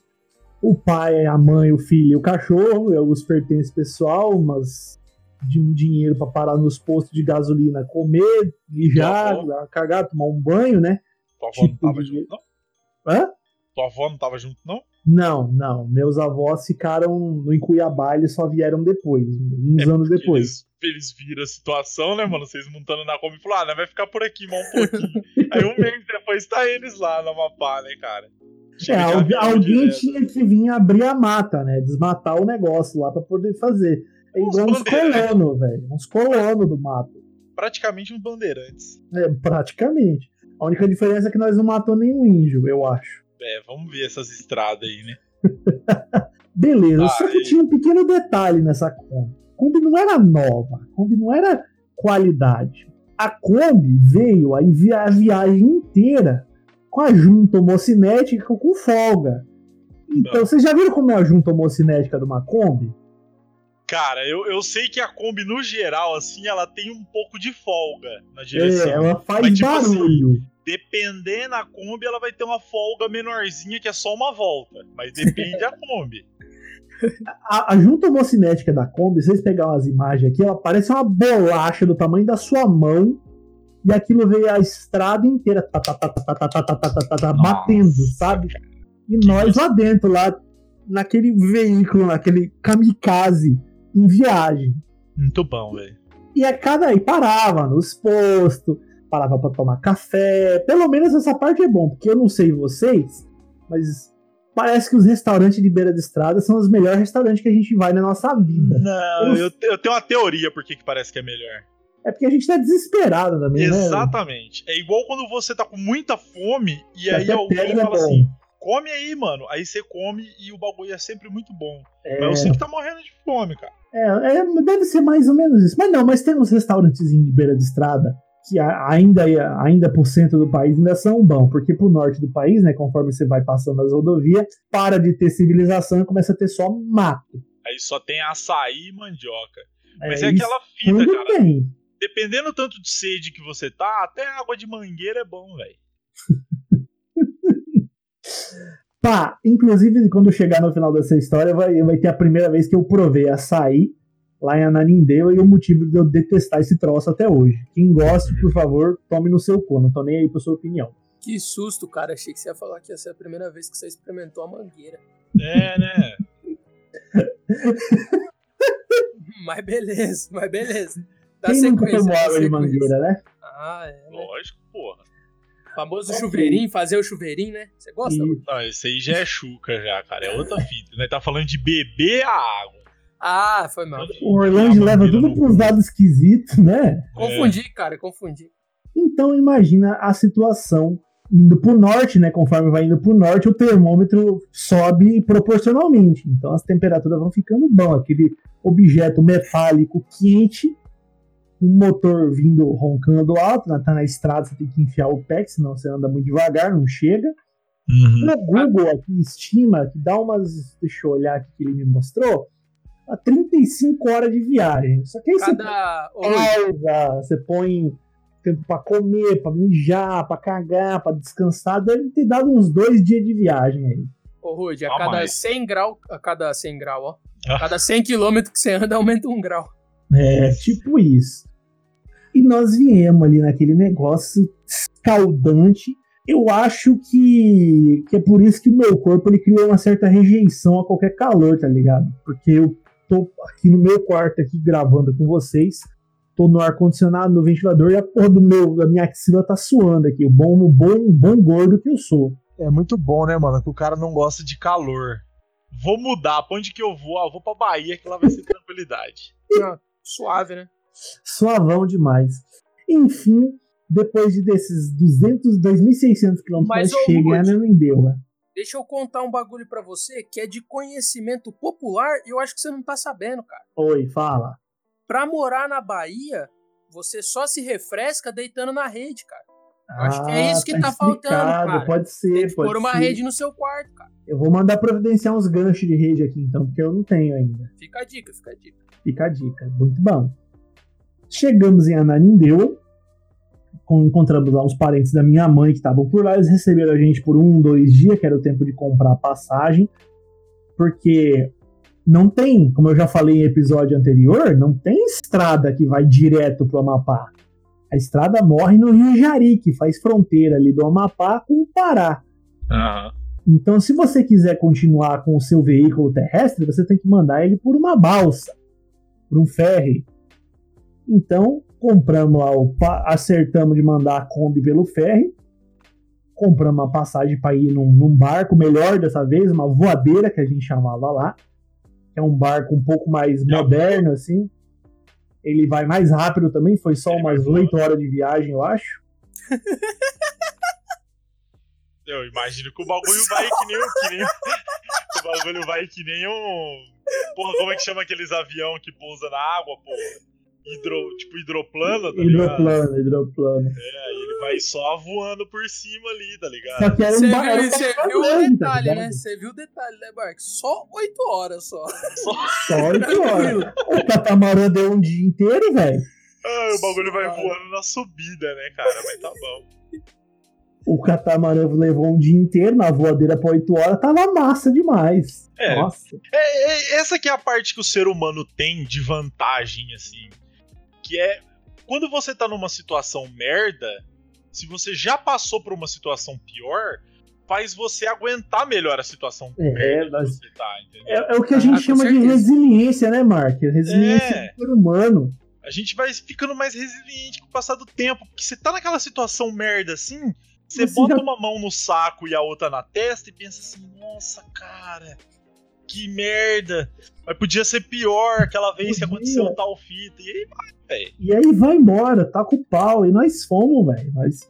O pai, a mãe, o filho e o cachorro, os pertences pessoal, mas de um dinheiro pra parar nos postos de gasolina, comer, mijar, cagar, tomar um banho, né? Tua avó tipo não tava de... junto, não? Hã? Tua avó não tava junto, não? Não, não. Meus avós ficaram no em Cuiabá, eles só vieram depois, uns é anos depois. Eles, eles viram a situação, né, mano? Vocês montando na Kombi e falaram, ah, vai ficar por aqui, mão um pouquinho. Aí um mês depois tá eles lá na Amapá, né, cara? É, algu- alguém direto. Tinha que vir abrir a mata, né? Desmatar o negócio lá pra poder fazer. É igual uns colonos, velho. Uns colonos do mato. Praticamente uns bandeirantes. É, praticamente. A única diferença é que nós não matamos nenhum índio, eu acho. É, vamos ver essas estradas aí, né? Beleza, ah, só que e... tinha um pequeno detalhe nessa Kombi. A Kombi não era nova, a Kombi não era qualidade. A Kombi veio a viagem inteira com a junta homocinética com folga. Então, não. Vocês já viram como é a junta homocinética de uma Kombi? Cara, eu, eu sei que a Kombi, no geral, assim, ela tem um pouco de folga na direção. É, ela faz mas, tipo, barulho. Assim, dependendo da Kombi, ela vai ter uma folga menorzinha, que é só uma volta. Mas depende da Kombi. A, a junta homocinética da Kombi, vocês pegaram as imagens aqui, ela parece uma bolacha do tamanho da sua mão. E aquilo veio a estrada inteira, tá, tá, tá, tá, tá, tá, tá, tá, tá, tá, batendo, sabe? E nós lá dentro, lá naquele veículo, naquele kamikaze, em viagem. Muito bom, velho. E a cada aí parava nos postos, parava pra tomar café. Pelo menos essa parte é bom, porque eu não sei vocês, mas parece que os restaurantes de beira de estrada são os melhores restaurantes que a gente vai na nossa vida. Não, eu, eu tenho uma teoria por que parece que é melhor. É porque a gente tá desesperado também, exatamente. Né? É igual quando você tá com muita fome e que aí alguém fala é assim, come aí, mano. Aí você come e o bagulho é sempre muito bom. É... Mas eu sei que tá morrendo de fome, cara. É, é, deve ser mais ou menos isso. Mas não, mas tem uns restaurantezinhos de beira de estrada que ainda, ainda por cento do país ainda são bons. Porque pro norte do país, né, conforme você vai passando as rodovias, para de ter civilização e começa a ter só mato. Aí só tem açaí e mandioca. Mas é, é aquela fita, cara. Bem. Dependendo tanto de sede que você tá, até água de mangueira é bom, velho. Pá, inclusive quando chegar no final dessa história vai, vai ter a primeira vez que eu provei açaí lá em Ananindeua e o motivo de eu detestar esse troço até hoje. Quem gosta, por favor, tome no seu cu, não tô nem aí pra sua opinião. Que susto, cara, achei que você ia falar que essa é a primeira vez que você experimentou a mangueira. É, né? Mas beleza, mas beleza. Dá quem sequência, nunca tomou água de mangueira, né? Ah, é, né? Lógico, porra. Famoso okay. Chuveirinho, fazer o chuveirinho, né? Você gosta? E... Não, esse aí já é chuca já, cara. É outra fita, né? Tá falando de beber a água. Ah, foi mal. O Orlando leva tudo pros lados esquisitos, né? É. Confundi, cara, confundi. Então imagina a situação indo pro norte, né? Conforme vai indo pro norte, o termômetro sobe proporcionalmente. Então as temperaturas vão ficando boas. Aquele objeto metálico quente, um motor vindo roncando alto, tá na estrada, você tem que enfiar o pé, senão você anda muito devagar, não chega. Uhum. No Google aqui estima que dá umas, deixa eu olhar aqui que ele me mostrou, a trinta e cinco horas de viagem. Só que aí Cada... você põe pausa, você põe tempo pra comer, pra mijar, pra cagar, pra descansar, deve ter dado uns dois dias de viagem aí. Ô Rude, a, ah, cada cem grau, a cada cem graus, ó, a cada cem quilômetros que você anda aumenta um grau. É, tipo isso. E nós viemos ali naquele negócio escaldante. Eu acho que, que é por isso que o meu corpo ele criou uma certa rejeição a qualquer calor, tá ligado? Porque eu tô aqui no meu quarto aqui gravando com vocês, tô no ar-condicionado, no ventilador, e a porra do meu, da minha axila tá suando aqui. O bom, o bom, o bom gordo que eu sou. É muito bom, né, mano? Que o cara não gosta de calor. Vou mudar, pra onde que eu vou? Ah, eu vou pra Bahia, que lá vai ser tranquilidade. Não. Suave, né? Suavão demais. Enfim, depois de desses duzentos, dois mil e seiscentos quilômetros, chega a Ananindeua. Deixa eu contar um bagulho pra você que é de conhecimento popular e eu acho que você não tá sabendo, cara. Oi, fala. Pra morar na Bahia, você só se refresca deitando na rede, cara. Eu acho que é isso que tá, tá faltando, cara. Pode ser, pode pôr uma ser. Rede no seu quarto, cara. Eu vou mandar providenciar uns ganchos de rede aqui, então, porque eu não tenho ainda. Fica a dica, fica a dica. Fica a dica, muito bom. Chegamos em Ananindeua, encontramos lá uns parentes da minha mãe que estavam por lá, eles receberam a gente por um, dois dias, que era o tempo de comprar a passagem, porque não tem, como eu já falei em episódio anterior, não tem estrada que vai direto pro Amapá. A estrada morre no Rio Jari, que faz fronteira ali do Amapá com o Pará. Uhum. Então, se você quiser continuar com o seu veículo terrestre, você tem que mandar ele por uma balsa, por um ferry. Então, compramos lá, o pa- acertamos de mandar a Kombi pelo ferry, compramos uma passagem para ir num, num barco melhor dessa vez, uma voadeira que a gente chamava lá, que é um barco um pouco mais é. moderno, assim. Ele vai mais rápido também, foi só umas oito horas de viagem, eu acho. Eu imagino que o bagulho vai que nem, que nem o bagulho vai que nem um... Porra, como é que chama aqueles avião que pousa na água, porra? Hidro, tipo hidroplano, tá ligado? Hidroplano, hidroplano. É, ele vai só voando por cima ali, tá ligado? Só que era um você barco, viu, você viu o detalhe, tá, né? Você viu o detalhe, né, Mark? Só oito horas, só. Só oito horas. O catamarã deu um dia inteiro, velho. Ah, o bagulho vai voando na subida, né, cara? Mas tá bom. O catamarã levou um dia inteiro na voadeira pra oito horas, tava massa demais. É, nossa. É, é, essa que é a parte que o ser humano tem de vantagem, assim. Que é, quando você tá numa situação merda, se você já passou por uma situação pior, faz você aguentar melhor a situação é, merda nós... que você tá, entendeu? É, é o que a gente ah, chama de resiliência, né, Mark? Resiliência é. do ser humano. A gente vai ficando mais resiliente com o passar do tempo, porque você tá naquela situação merda assim... Você bota já... uma mão no saco e a outra na testa e pensa assim, nossa, cara, que merda. Mas podia ser pior aquela vez podia. que aconteceu tal fita. E aí vai, velho. E aí vai embora, taca o pau. E nós fomos, velho. Nós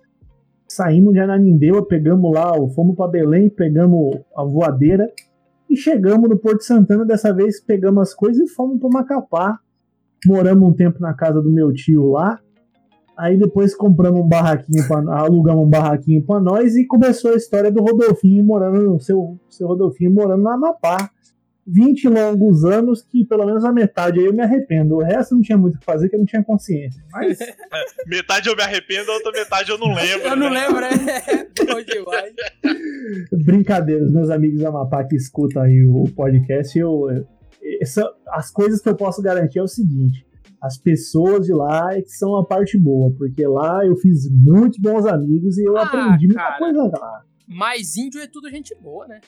saímos de Ananindeua, pegamos lá, fomos pra Belém, pegamos a voadeira. E chegamos no Porto Santana, dessa vez pegamos as coisas e fomos pra Macapá. Moramos um tempo na casa do meu tio lá. Aí depois compramos um barraquinho, pra, alugamos um barraquinho pra nós e começou a história do Rodolfinho morando, seu, seu Rodolfinho morando na Amapá. vinte longos anos que pelo menos a metade aí eu me arrependo. O resto não tinha muito o que fazer, que eu não tinha consciência. Mas... metade eu me arrependo, a outra metade eu não lembro. Eu não né? lembro, é bom demais. Brincadeira, os meus amigos da Amapá que escutam aí o podcast, eu, essa, as coisas que eu posso garantir é o seguinte... As pessoas de lá é que são a parte boa, porque lá eu fiz muitos bons amigos e eu ah, aprendi muita cara, coisa lá. Mas índio é tudo gente boa, né?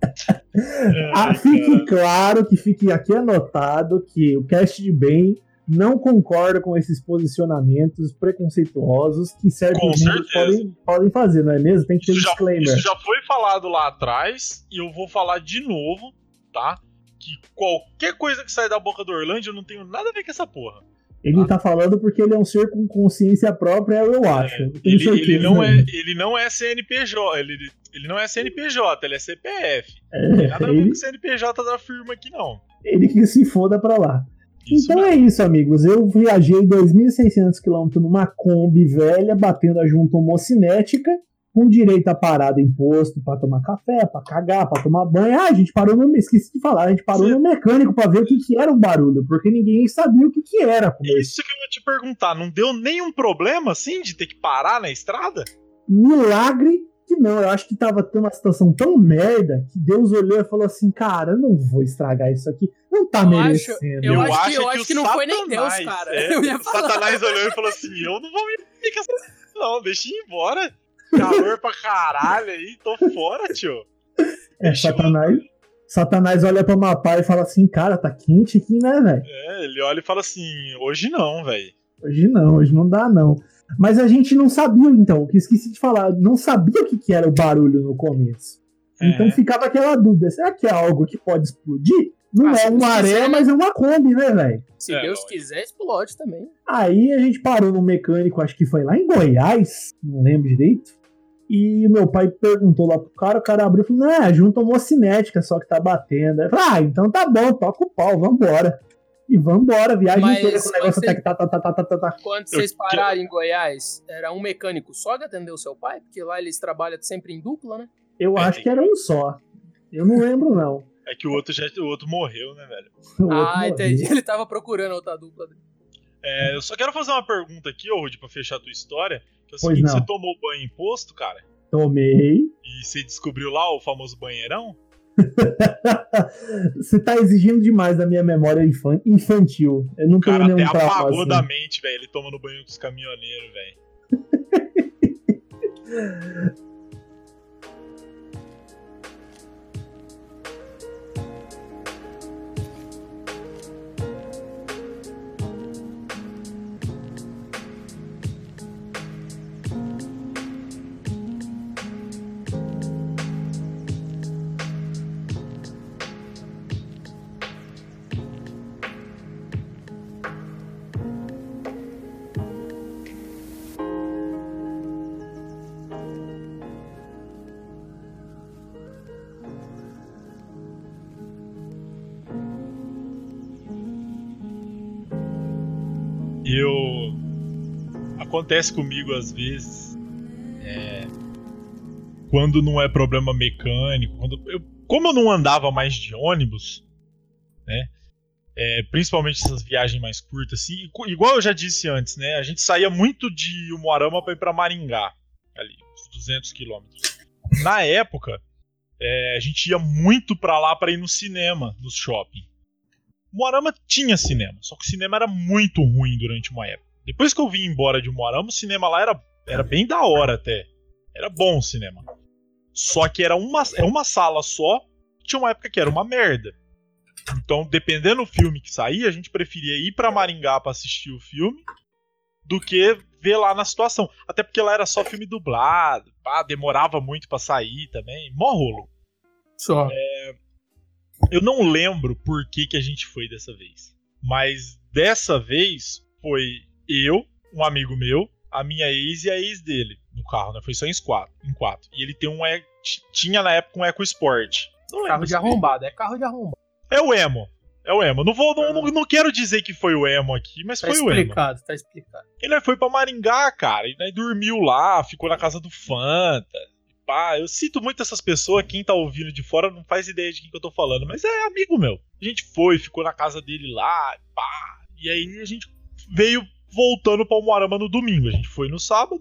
é, ah, fique claro que fique aqui anotado que o Cast de Bem não concorda com esses posicionamentos preconceituosos que certos índios podem, podem fazer, não é mesmo? Tem que ter um disclaimer. Isso já foi falado lá atrás e eu vou falar de novo, tá? Que qualquer coisa que sai da boca do Orlando, eu não tenho nada a ver com essa porra. Ele ah. tá falando porque ele é um ser com consciência própria, eu acho. É, ele, certeza, ele, não né? é, ele não é C N P J, ele, ele não é C N P J, ele é C P F. É, não tem nada ele, a ver com o C N P J da firma aqui, não. Ele que se foda pra lá. Isso então mesmo. É isso, amigos. Eu viajei dois mil e seiscentos quilômetros numa Kombi velha, batendo a junta homocinética, com direito a parada em posto pra tomar café, pra cagar, pra tomar banho. Ah, a gente parou no... Esqueci de falar. A gente parou Sim. no mecânico pra ver o que, que era o barulho, porque ninguém sabia o que, que era. Porque... Isso que eu ia te perguntar. Não deu nenhum problema, assim, de ter que parar na estrada? Milagre que não. Eu acho que tava tendo uma situação tão merda que Deus olhou e falou assim, cara, eu não vou estragar isso aqui. Não tá eu merecendo. Acho, eu, eu acho que, eu acho que, que não Satanás, foi nem Deus, cara. É, eu ia falar. Satanás olhou e falou assim, eu não vou me... Não, deixa ir embora. Calor pra caralho aí, tô fora, tio. É, Satanás, Satanás olha pra Amapá e fala assim, cara, tá quente aqui, né, velho? É, ele olha e fala assim, hoje não, velho. Hoje não, hoje não dá, não. Mas a gente não sabia, então, o que esqueci de falar, não sabia o que, que era o barulho no começo. É. Então ficava aquela dúvida, será que é algo que pode explodir? Não ah, é uma areia, mas é uma Kombi, né, velho? Se é, Deus não. quiser, explode também. Aí a gente parou no mecânico, acho que foi lá em Goiás, não lembro direito. E o meu pai perguntou lá pro cara, o cara abriu e falou, ah, junta homocinética, só que tá batendo. Aí eu falei, ah, então tá bom, toca o pau, vambora. E vambora, viagem mas inteira com o negócio até que tá, tá, tá, tá, tá, tá. Quando vocês pararam em Goiás, era um mecânico só que atendeu seu pai? Porque lá eles trabalham sempre em dupla, né? Eu é, acho que era um só. Eu não lembro, não. É que o outro, já, o outro morreu, né, velho? Ah, entendi. Ele tava procurando a outra dupla dele. É, eu só quero fazer uma pergunta aqui, ô Rude, pra fechar a tua história. Que é o pois seguinte, não. Você tomou banho em posto, cara? Tomei. E você descobriu lá o famoso banheirão? Você tá exigindo demais da minha memória infantil. Eu não tenho nenhum trauma. O cara até apagou assim. Da mente, velho. Ele toma no banho dos caminhoneiros, velho. E eu... Acontece comigo às vezes, é... quando não é problema mecânico, quando eu... como eu não andava mais de ônibus, né? É, principalmente essas viagens mais curtas, assim, igual eu já disse antes, né? A gente saía muito de Umuarama para ir para Maringá, ali, uns duzentos quilômetros. Na época, é, a gente ia muito para lá para ir no cinema, nos shopping. Moarama tinha cinema, só que o cinema era muito ruim durante uma época. Depois que eu vim embora de Moarama, o cinema lá era, era bem da hora até. Era bom o cinema. Só que era uma, era uma sala só, tinha uma época que era uma merda. Então, dependendo do filme que saía, a gente preferia ir pra Maringá pra assistir o filme do que ver lá na situação. Até porque lá era só filme dublado, pá, demorava muito pra sair também. Mó rolo. Só. É... Eu não lembro por que, que a gente foi dessa vez. Mas dessa vez foi eu, um amigo meu, a minha ex e a ex dele no carro, né? Foi só em quatro. Em quatro. E ele tem um e... tinha na época um EcoSport. Não carro de arrombado, é carro de arrombado. É o Emo, é o Emo. Não, vou, não, não, não quero dizer que foi o Emo aqui, mas tá foi o Emo. Tá explicado, tá explicado. Ele foi pra Maringá, cara, e daí dormiu lá, ficou na casa do Fanta. Pá, eu cito muito essas pessoas, quem tá ouvindo de fora não faz ideia de quem que eu tô falando, mas é amigo meu. A gente foi, ficou na casa dele lá, pá, e aí a gente veio voltando pra Umuarama no domingo. A gente foi no sábado,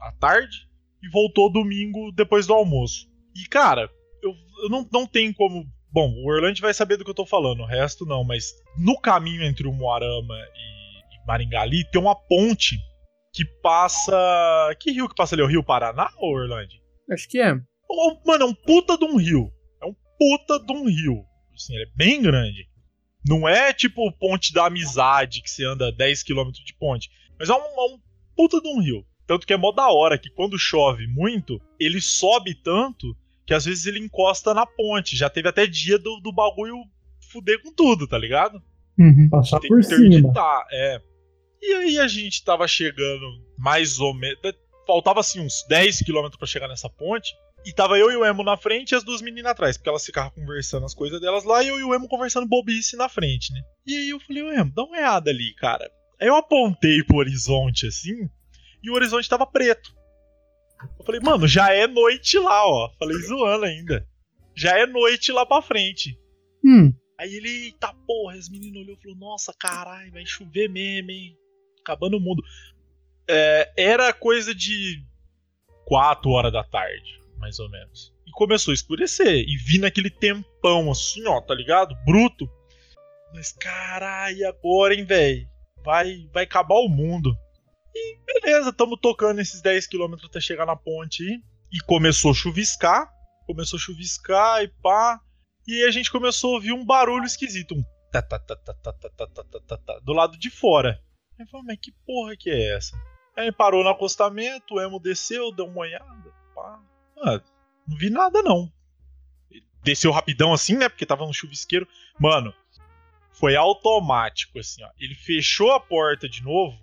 à tarde, e voltou domingo depois do almoço. E, cara, eu, eu não, não tenho como... Bom, o Orlando vai saber do que eu tô falando, o resto não, mas no caminho entre o Umuarama e, e Maringá ali, tem uma ponte que passa... Que rio que passa ali? O Rio Paraná, ou Orlando? Acho que é. Oh, mano, é um puta de um rio. É um puta de um rio. Assim, ele é bem grande. Não é tipo ponte da amizade, que você anda dez quilômetros de ponte. Mas é um, é um puta de um rio. Tanto que é mó da hora que quando chove muito, ele sobe tanto que às vezes ele encosta na ponte. Já teve até dia do, do bagulho fuder com tudo, tá ligado? Uhum, passar por cima. É. E aí a gente tava chegando mais ou menos... Faltava assim uns dez quilômetros pra chegar nessa ponte. E tava eu e o Emo na frente e as duas meninas atrás. Porque elas ficavam conversando as coisas delas lá e eu e o Emo conversando bobice na frente, né? E aí eu falei, o Emo, dá uma olhada ali, cara. Aí eu apontei pro horizonte assim e o horizonte tava preto. Eu falei, mano, já é noite lá, ó. Falei zoando ainda. Já é noite lá pra frente. Hum. Aí ele, eita porra, as meninas olhou e falou, nossa, caralho, vai chover mesmo, hein? Acabando o mundo. É, era coisa de quatro horas da tarde, mais ou menos. E começou a escurecer. E vi naquele tempão assim, ó, tá ligado? Bruto. Mas caralho, agora, hein, velho? Vai, vai acabar o mundo. E beleza, tamo tocando esses dez quilômetros até chegar na ponte aí. E começou a chuviscar. Começou a chuviscar e pá. E aí a gente começou a ouvir um barulho esquisito. Um ta ta ta ta ta ta ta ta do lado de fora. Aí falou, mas que porra que é essa? Aí parou no acostamento, o Emo desceu, deu uma olhada. Pá. Mano, não vi nada não. Desceu rapidão assim, né? Porque tava no chuvisqueiro. Mano, foi automático assim, ó. Ele fechou a porta de novo.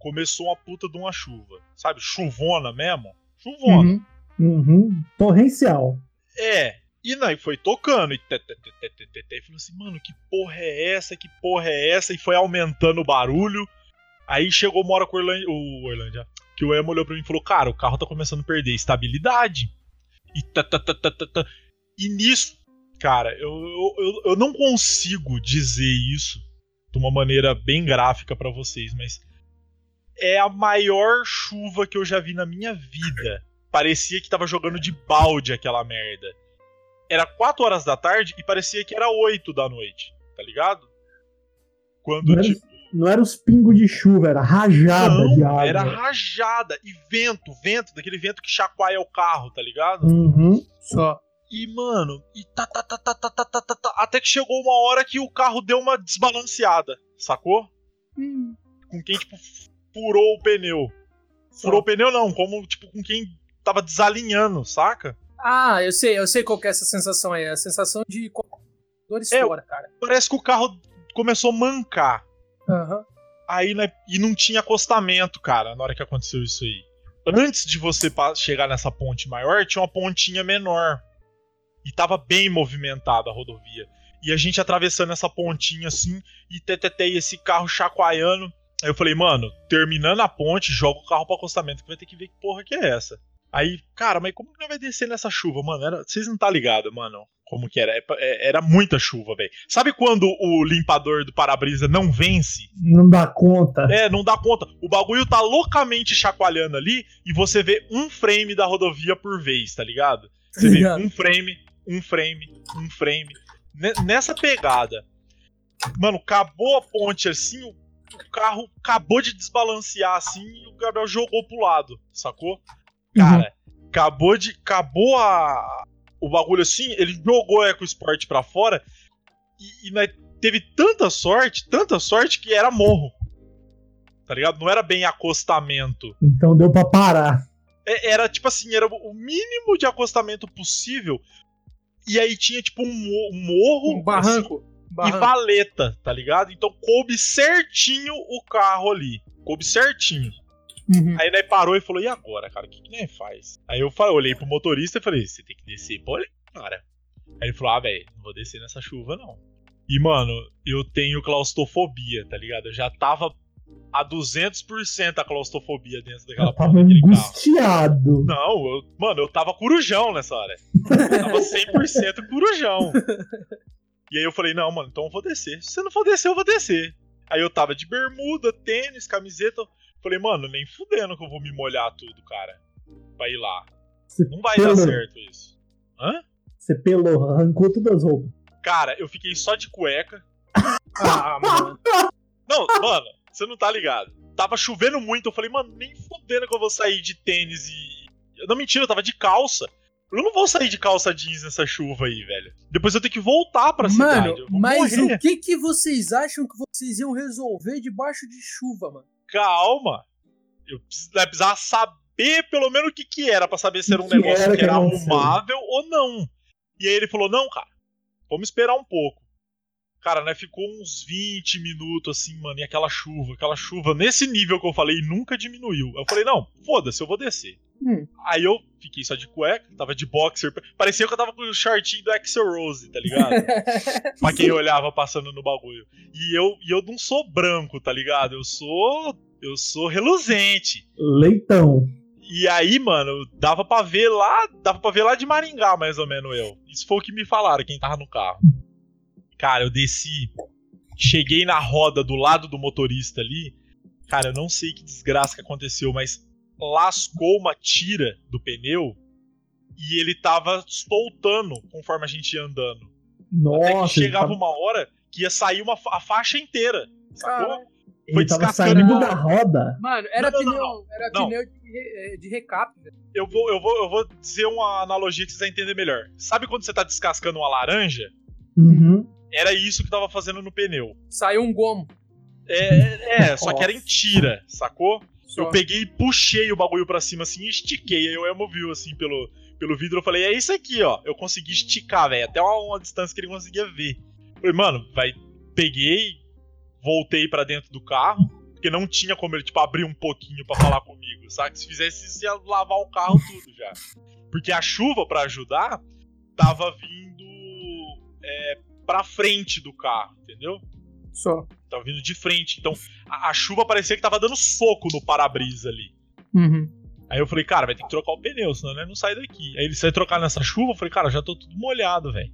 Começou uma puta de uma chuva. Sabe? Chuvona mesmo. Chuvona. Uhum. Uhum. Torrencial. É. E não, e foi tocando. E, tê, tê, tê, tê, tê, tê, tê, e falou assim, mano, que porra é essa? Que porra é essa? E foi aumentando o barulho. Aí chegou uma hora com o Orlândia, o Orlândia que o Emo olhou pra mim e falou, cara, o carro tá começando a perder estabilidade. E tá, tá, tá, tá, tá, tá. E nisso, cara, eu, eu, eu, eu não consigo dizer isso de uma maneira bem gráfica pra vocês, mas... É a maior chuva que eu já vi na minha vida. Parecia que tava jogando de balde aquela merda. Era quatro horas da tarde e parecia que era oito da noite, tá ligado? Quando não, tipo... era, não era os pingos de chuva, era rajada não, de água. Era rajada e vento, vento, daquele vento que chacoalha o carro, tá ligado? Uhum, só. E, mano, e tá, tá, tá, tá, tá, tá, tá, tá, até que chegou uma hora que o carro deu uma desbalanceada, sacou? Hum. Com quem, tipo... Furou o pneu. Furou o pneu não, como tipo com quem tava desalinhando, saca? Ah, eu sei, eu sei qual que é essa sensação aí. A sensação de dor estoura, é, cara. Parece que o carro começou a mancar. Uhum. Aí, né, e não tinha acostamento, cara, na hora que aconteceu isso aí. Antes de você chegar nessa ponte maior, tinha uma pontinha menor. E tava bem movimentada a rodovia. E a gente atravessando essa pontinha assim, e, tê, tê, tê, e esse carro chacoalhando. Aí eu falei, mano, terminando a ponte, joga o carro pro acostamento, que vai ter que ver que porra que é essa. Aí, cara, mas como que não vai descer nessa chuva, mano? Era, vocês não tá ligado, mano, como que era? Era muita chuva, velho. Sabe quando o limpador do para-brisa não vence? Não dá conta. É, não dá conta. O bagulho tá loucamente chacoalhando ali e você vê um frame da rodovia por vez, tá ligado? Você vê um frame, um frame, um frame. Nessa pegada, mano, acabou a ponte assim, o carro acabou de desbalancear assim e o Gabriel jogou pro lado, sacou? Cara, uhum. acabou de. Acabou a. O bagulho assim, ele jogou o EcoSport pra fora e, e teve tanta sorte, tanta sorte que era morro. Tá ligado? Não era bem acostamento. Então deu pra parar. É, era tipo assim, era o mínimo de acostamento possível. E aí tinha tipo um, um morro. Um barranco, assim, barranco. E valeta, tá ligado? Então coube certinho o carro ali. Coube certinho. Uhum. Aí ele parou e falou, e agora, cara, o que que nem faz? Aí eu falei, olhei pro motorista e falei, você tem que descer, pô, cara. Aí ele falou, ah, velho, não vou descer nessa chuva, não. E, mano, eu tenho claustrofobia, tá ligado? Eu já tava a duzentos por cento a claustrofobia dentro daquela porta daquele carro. Eu tava angustiado. Não, eu, mano, eu tava corujão nessa hora. Eu tava cem por cento corujão. E aí eu falei, não, mano, então eu vou descer. Se você não for descer, eu vou descer. Aí eu tava de bermuda, tênis, camiseta... Falei, mano, nem fudendo que eu vou me molhar tudo, cara. Pra ir lá. Você não vai pelou. Dar certo isso. Hã? Você pelou, arrancou todas as roupas. Cara, eu fiquei só de cueca. Ah, mano. Não, mano, você não tá ligado. Tava chovendo muito, eu falei, mano, nem fudendo que eu vou sair de tênis e... Não, mentira, eu tava de calça. Eu não vou sair de calça jeans nessa chuva aí, velho. Depois eu tenho que voltar pra cidade. Mano, mas morrer. O que que vocês acham que vocês iam resolver debaixo de chuva, mano? Calma, eu precisava saber pelo menos o que que era, pra saber se era um negócio era que era arrumável ou não. E aí ele falou, não, cara, vamos esperar um pouco. Cara, né, ficou uns vinte minutos assim, mano, e aquela chuva, aquela chuva nesse nível que eu falei, nunca diminuiu. Eu falei, não, foda-se, eu vou descer. Hum. Aí eu fiquei só de cueca, tava de boxer, parecia que eu tava com o shortinho do Axl Rose, tá ligado? Pra quem olhava passando no bagulho. E eu, e eu não sou branco, tá ligado? Eu sou eu sou reluzente. Leitão. E aí, mano, dava pra ver lá, dava pra ver lá de Maringá, mais ou menos eu. Isso foi o que me falaram, quem tava no carro. Cara, eu desci, cheguei na roda do lado do motorista ali, cara, eu não sei que desgraça que aconteceu, mas... lascou uma tira do pneu e ele tava soltando conforme a gente ia andando. Nossa, até que chegava tava... uma hora que ia sair uma, a faixa inteira. Sacou? Foi descascando igual da roda. Mano, era não, não, pneu, não, não. Era não. pneu de, de recap. Eu vou, eu, vou, eu vou dizer uma analogia que vocês vão entender melhor. Sabe quando você tá descascando uma laranja? Uhum. Era isso que tava fazendo no pneu. Saiu um gomo. É, é só que era em tira, sacou? Só. Eu peguei e puxei o bagulho pra cima, assim, e estiquei. Aí o Emo viu, assim, pelo, pelo vidro. Eu falei, é isso aqui, ó. Eu consegui esticar, velho. Até uma, uma distância que ele conseguia ver. Falei, mano, vai... Peguei, voltei pra dentro do carro. Porque não tinha como ele, tipo, abrir um pouquinho pra falar comigo, sabe? Se fizesse isso, ia lavar o carro tudo já. Porque a chuva, pra ajudar, tava vindo é, pra frente do carro, entendeu? Só. Tava vindo de frente, então a, a chuva parecia que tava dando soco no para-brisa ali. Uhum. Aí eu falei, cara, vai ter que trocar o pneu, senão né, não sai daqui. Aí ele saiu trocar nessa chuva, eu falei, cara, já tô tudo molhado, velho.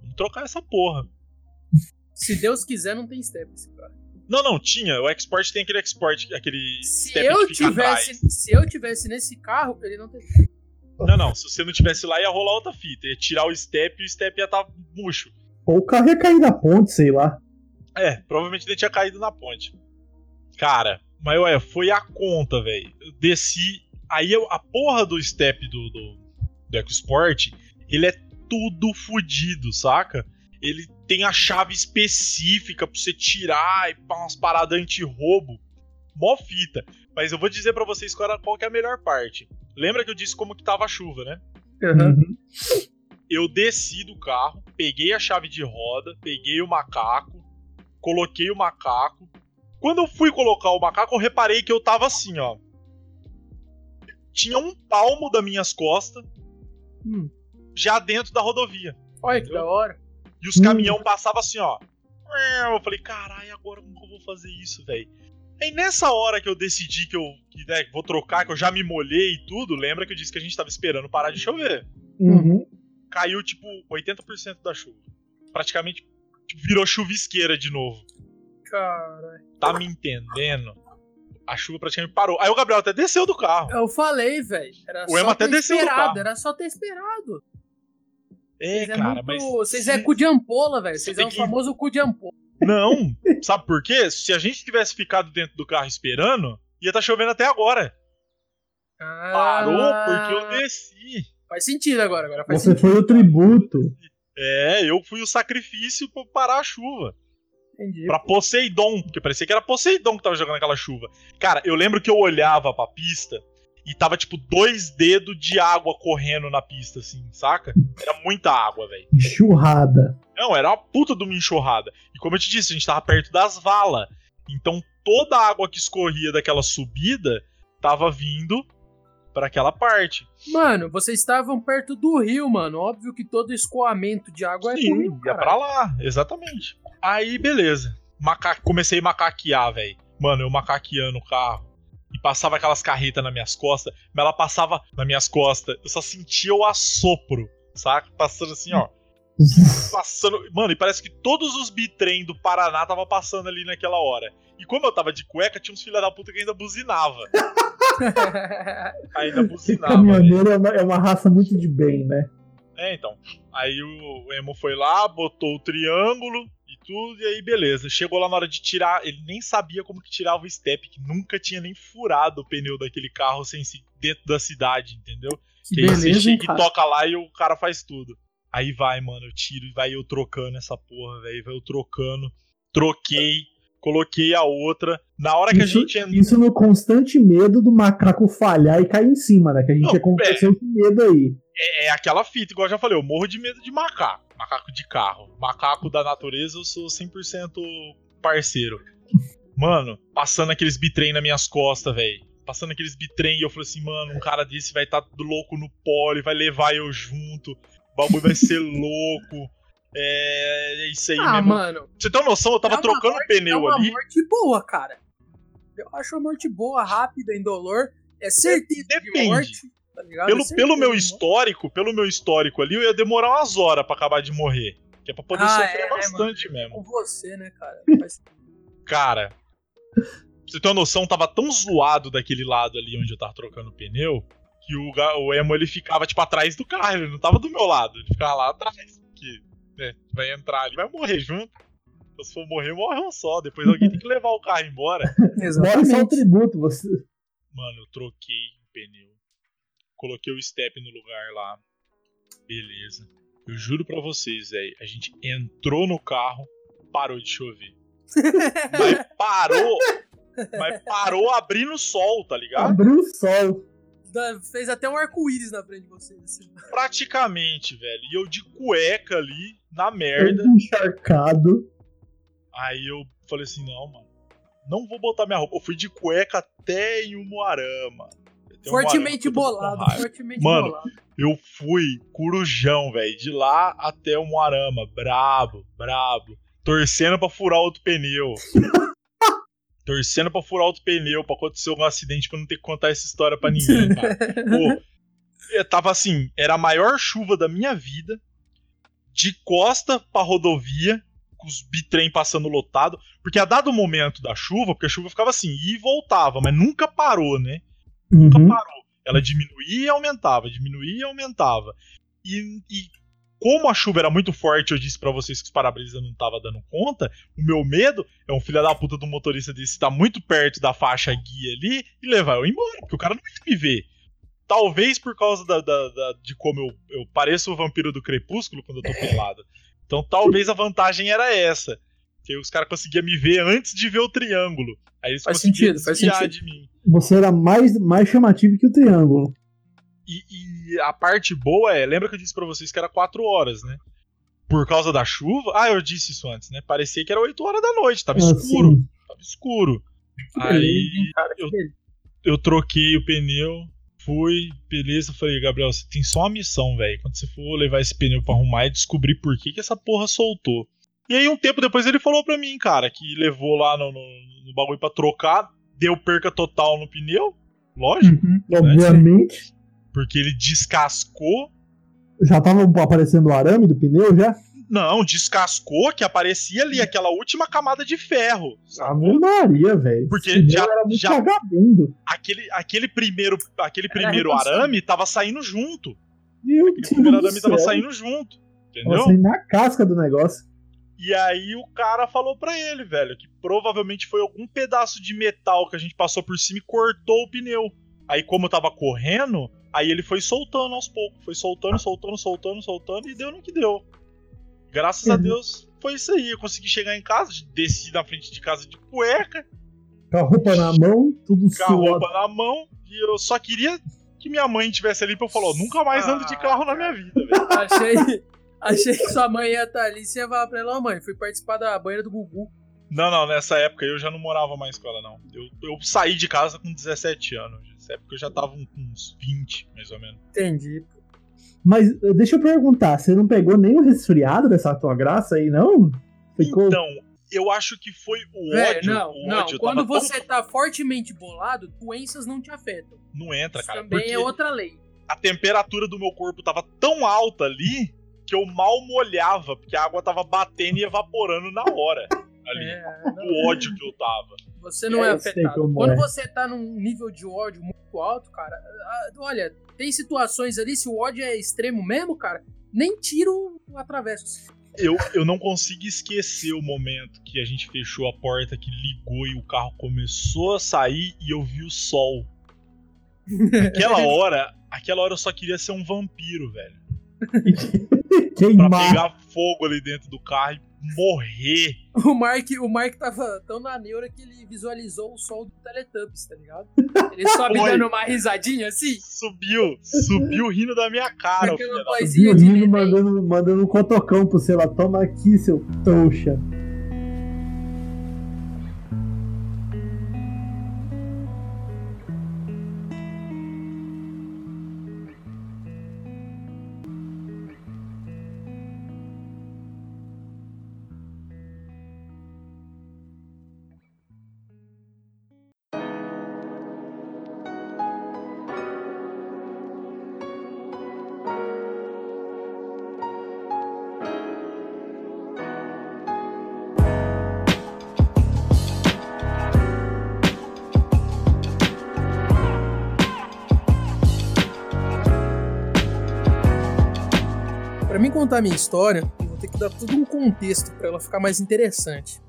Vamos trocar essa porra. Se Deus quiser, não tem step esse cara. Não, não, tinha. O Export tem aquele Export, aquele se step eu que fica tivesse, atrás. Se eu tivesse nesse carro, ele não teria. Não, não, se você não tivesse lá, ia rolar outra fita. Ia tirar o step e o step ia estar tá murcho. Ou o carro ia cair na ponte, sei lá. É, provavelmente ele tinha caído na ponte. Cara, mas ué, foi a conta, velho. Eu desci. Aí eu, a porra do step do, do, do EcoSport, ele é tudo fodido, saca? Ele tem a chave específica pra você tirar e pá, umas paradas anti-roubo. Mó fita. Mas eu vou dizer pra vocês qual, era, qual que é a melhor parte. Lembra que eu disse como que tava a chuva, né? Uhum. Eu desci do carro, peguei a chave de roda, peguei o macaco. Coloquei o macaco. Quando eu fui colocar o macaco, eu reparei que eu tava assim, ó. Tinha um palmo das minhas costas hum. já dentro da rodovia. Olha, entendeu? Que da hora. E os hum. caminhão passavam assim, ó. Eu falei, caralho, agora como que eu vou fazer isso, velho? Aí nessa hora que eu decidi que eu que, né, vou trocar, que eu já me molhei e tudo, lembra que eu disse que a gente tava esperando parar de chover. Uhum. Caiu tipo oitenta por cento da chuva. Praticamente tipo, virou chuvisqueira de novo. Caralho. Tá me entendendo? A chuva praticamente parou. Aí o Gabriel até desceu do carro. Eu falei, velho. O Emo até desceu do carro. Era só ter esperado. É, cara, é muito... mas... Vocês é cu de ampola, velho. Vocês é o famoso cu de ampola. Não. Sabe por quê? Se a gente tivesse ficado dentro do carro esperando, ia estar chovendo até agora. Ah... Parou porque eu desci. Faz sentido agora. agora faz Você sentido. Foi o tributo. É, eu fui o sacrifício pra parar a chuva. Entendi. Pra Poseidon, porque parecia que era Poseidon que tava jogando aquela chuva. Cara, eu lembro que eu olhava pra pista e tava tipo dois dedos de água correndo na pista, assim, saca? Era muita água, velho. Enxurrada. Não, era uma puta de uma enxurrada. E como eu te disse, a gente tava perto das valas. Então toda a água que escorria daquela subida tava vindo pra aquela parte. Mano, vocês estavam perto do rio, mano. Óbvio que todo escoamento de água Sim, é ruim, cara. Ia pra lá, exatamente. Aí, beleza. Maca... Comecei a macaquear, velho. Mano, eu macaqueando o carro. E passava aquelas carretas nas minhas costas. Mas ela passava nas minhas costas. Eu só sentia o assopro, saca? Passando assim, ó. Passando... Mano, e parece que todos os bitrem do Paraná tava passando ali naquela hora. E como eu tava de cueca, tinha uns filha da puta que ainda buzinava. ainda buzinava. Caminhoneiro é uma, é uma raça muito de bem, né? É, então. Aí o Emo foi lá, botou o triângulo... tudo, e aí beleza, chegou lá na hora de tirar, ele nem sabia como que tirava o step, que nunca tinha nem furado o pneu daquele carro sem si, dentro da cidade, entendeu? Que, que beleza, aí você chega cara. E toca lá e o cara faz tudo. Aí vai, mano, eu tiro e vai eu trocando essa porra, velho, vai eu trocando, troquei, coloquei a outra, na hora que isso, a gente... Entra... Isso no constante medo do macaco falhar e cair em cima, né, que a gente Não, aconteceu é... com medo aí. É, é aquela fita, igual eu já falei, eu morro de medo de macaco. Macaco de carro. Macaco da natureza, eu sou cem por cento parceiro. Mano, passando aqueles bitrem nas minhas costas, velho. Passando aqueles bitrem e eu falei assim, mano, um cara desse vai estar tá louco no pole, vai levar eu junto. O bagulho vai ser louco. É, é isso aí ah, mesmo. Mano. Você tem uma noção? Eu tava trocando morte, pneu uma ali. É uma morte boa, cara. Eu acho uma morte boa, rápida, indolor. É certeza Depende. de morte. Tá ligado? Pelo, certeza, pelo meu né? histórico, pelo meu histórico ali, eu ia demorar umas horas pra acabar de morrer. Que é pra poder ah, sofrer é, bastante é, mesmo. Com você, né, cara? Mas... Cara, pra você ter uma noção, tava tão zoado daquele lado ali onde eu tava trocando pneu, que o, o Emo, ele ficava, tipo, atrás do carro. Ele não tava do meu lado, ele ficava lá atrás. Porque, né, vai entrar ali, vai morrer junto. Então, se for morrer, morre um só. Depois alguém tem que levar o carro embora. Exatamente. Morre só o tributo, você. Mano, eu troquei o pneu. Coloquei o step no lugar lá. Beleza. Eu juro pra vocês, velho. A gente entrou no carro, parou de chover. mas parou. Mas parou abrindo o sol, tá ligado? Abriu o sol. Da, fez até um arco-íris na frente de vocês. Assim. Praticamente, velho. E eu de cueca ali, na merda. Todo encharcado. Aí eu falei assim, não, mano. Não vou botar minha roupa. Eu fui de cueca até em Umuarama. Tem fortemente bolado, fortemente Mano, bolado. Mano, eu fui corujão, velho, de lá até o Moarama, brabo, brabo, torcendo pra furar outro pneu. torcendo pra furar outro pneu, pra acontecer algum acidente, pra não ter que contar essa história pra ninguém, cara. Pô, eu tava assim, era a maior chuva da minha vida, de costa pra rodovia, com os bitrem passando lotado, porque a dado momento da chuva, porque a chuva ficava assim, ia e voltava, mas nunca parou, né? Nunca uhum. parou. Ela diminuía e aumentava, diminuía e aumentava. E, e como a chuva era muito forte, eu disse pra vocês que os para-brisa não tava dando conta, o meu medo é um filho da puta do motorista desse estar muito perto da faixa guia ali e levar eu embora, porque o cara não ia me ver. Talvez por causa da, da, da, de como eu, eu pareço o vampiro do crepúsculo quando eu tô pelado. Então talvez a vantagem era essa. Que os caras conseguiam me ver antes de ver o triângulo. Aí eles faz conseguiam sentido, faz sentido. De mim. Você era mais, mais chamativo que o triângulo. E, e a parte boa é... Lembra que eu disse pra vocês que era quatro horas, né? Por causa da chuva... Ah, eu disse isso antes, né? Parecia que era oito horas da noite. Tava ah, escuro. Sim. Tava escuro. Aí eu, eu troquei o pneu. Fui, beleza. Falei, Gabriel, você tem só uma missão, velho. Quando você for levar esse pneu pra arrumar e descobrir por que que essa porra soltou. E aí um tempo depois ele falou pra mim, cara, que levou lá no, no, no bagulho pra trocar, deu perca total no pneu, lógico. Uhum, né? Obviamente. Porque ele descascou. Já tava aparecendo o arame do pneu, já? Não, descascou, que aparecia ali aquela última camada de ferro. Sabe? A Maria, velho. Porque já, era muito já aquele, aquele primeiro, aquele primeiro arame tava saindo junto. Meu aquele Deus primeiro arame céu. tava saindo junto, entendeu? Nossa, na casca do negócio. E aí o cara falou pra ele, velho, que provavelmente foi algum pedaço de metal que a gente passou por cima e cortou o pneu. Aí como eu tava correndo, aí ele foi soltando aos poucos. Foi soltando, soltando, soltando, soltando e deu no que deu. Graças uhum. a Deus foi isso aí. Eu consegui chegar em casa, desci na frente de casa de cueca. Com a roupa na mão, tudo suado. Com a roupa na mão e eu só queria que minha mãe estivesse ali pra eu falar, nunca mais ando de carro na minha vida, velho. Achei... Achei que sua mãe ia estar ali e você ia falar pra ela, oh, mãe, fui participar da banheira do Gugu. Não, não, nessa época eu já não morava mais com ela, não. Eu, eu saí de casa com dezessete anos. Nessa época eu já tava com uns vinte, mais ou menos. Entendi. Mas deixa eu perguntar, você não pegou nem o resfriado dessa tua graça aí, não? Ficou... Então, eu acho que foi o ódio. É, não, o não. Ódio, quando você tão... tá fortemente bolado, doenças não te afetam. Não entra, cara. Isso também é outra lei. A temperatura do meu corpo tava tão alta ali... que eu mal molhava, porque a água tava batendo e evaporando na hora. Ali, é, não, o ódio que eu tava. Você não é, é afetado. Quando é. você tá num nível de ódio muito alto, cara, olha, tem situações ali, se o ódio é extremo mesmo, cara, nem tiro atravessa. Eu, eu não consigo esquecer o momento que a gente fechou a porta, que ligou e o carro começou a sair e eu vi o sol. Aquela hora, aquela hora eu só queria ser um vampiro, velho. Queimar. Pra pegar fogo ali dentro do carro e morrer. O Mark, o Mark tava tão na neura que ele visualizou o sol do Teletubbies, tá ligado? Ele sobe Oi. dando uma risadinha assim. Subiu, subiu rindo da minha cara. Subiu rindo, mandando, mandando um cotocão pro sei lá. Toma aqui, seu trouxa. Contar a minha história, eu vou ter que dar tudo um contexto pra ela ficar mais interessante.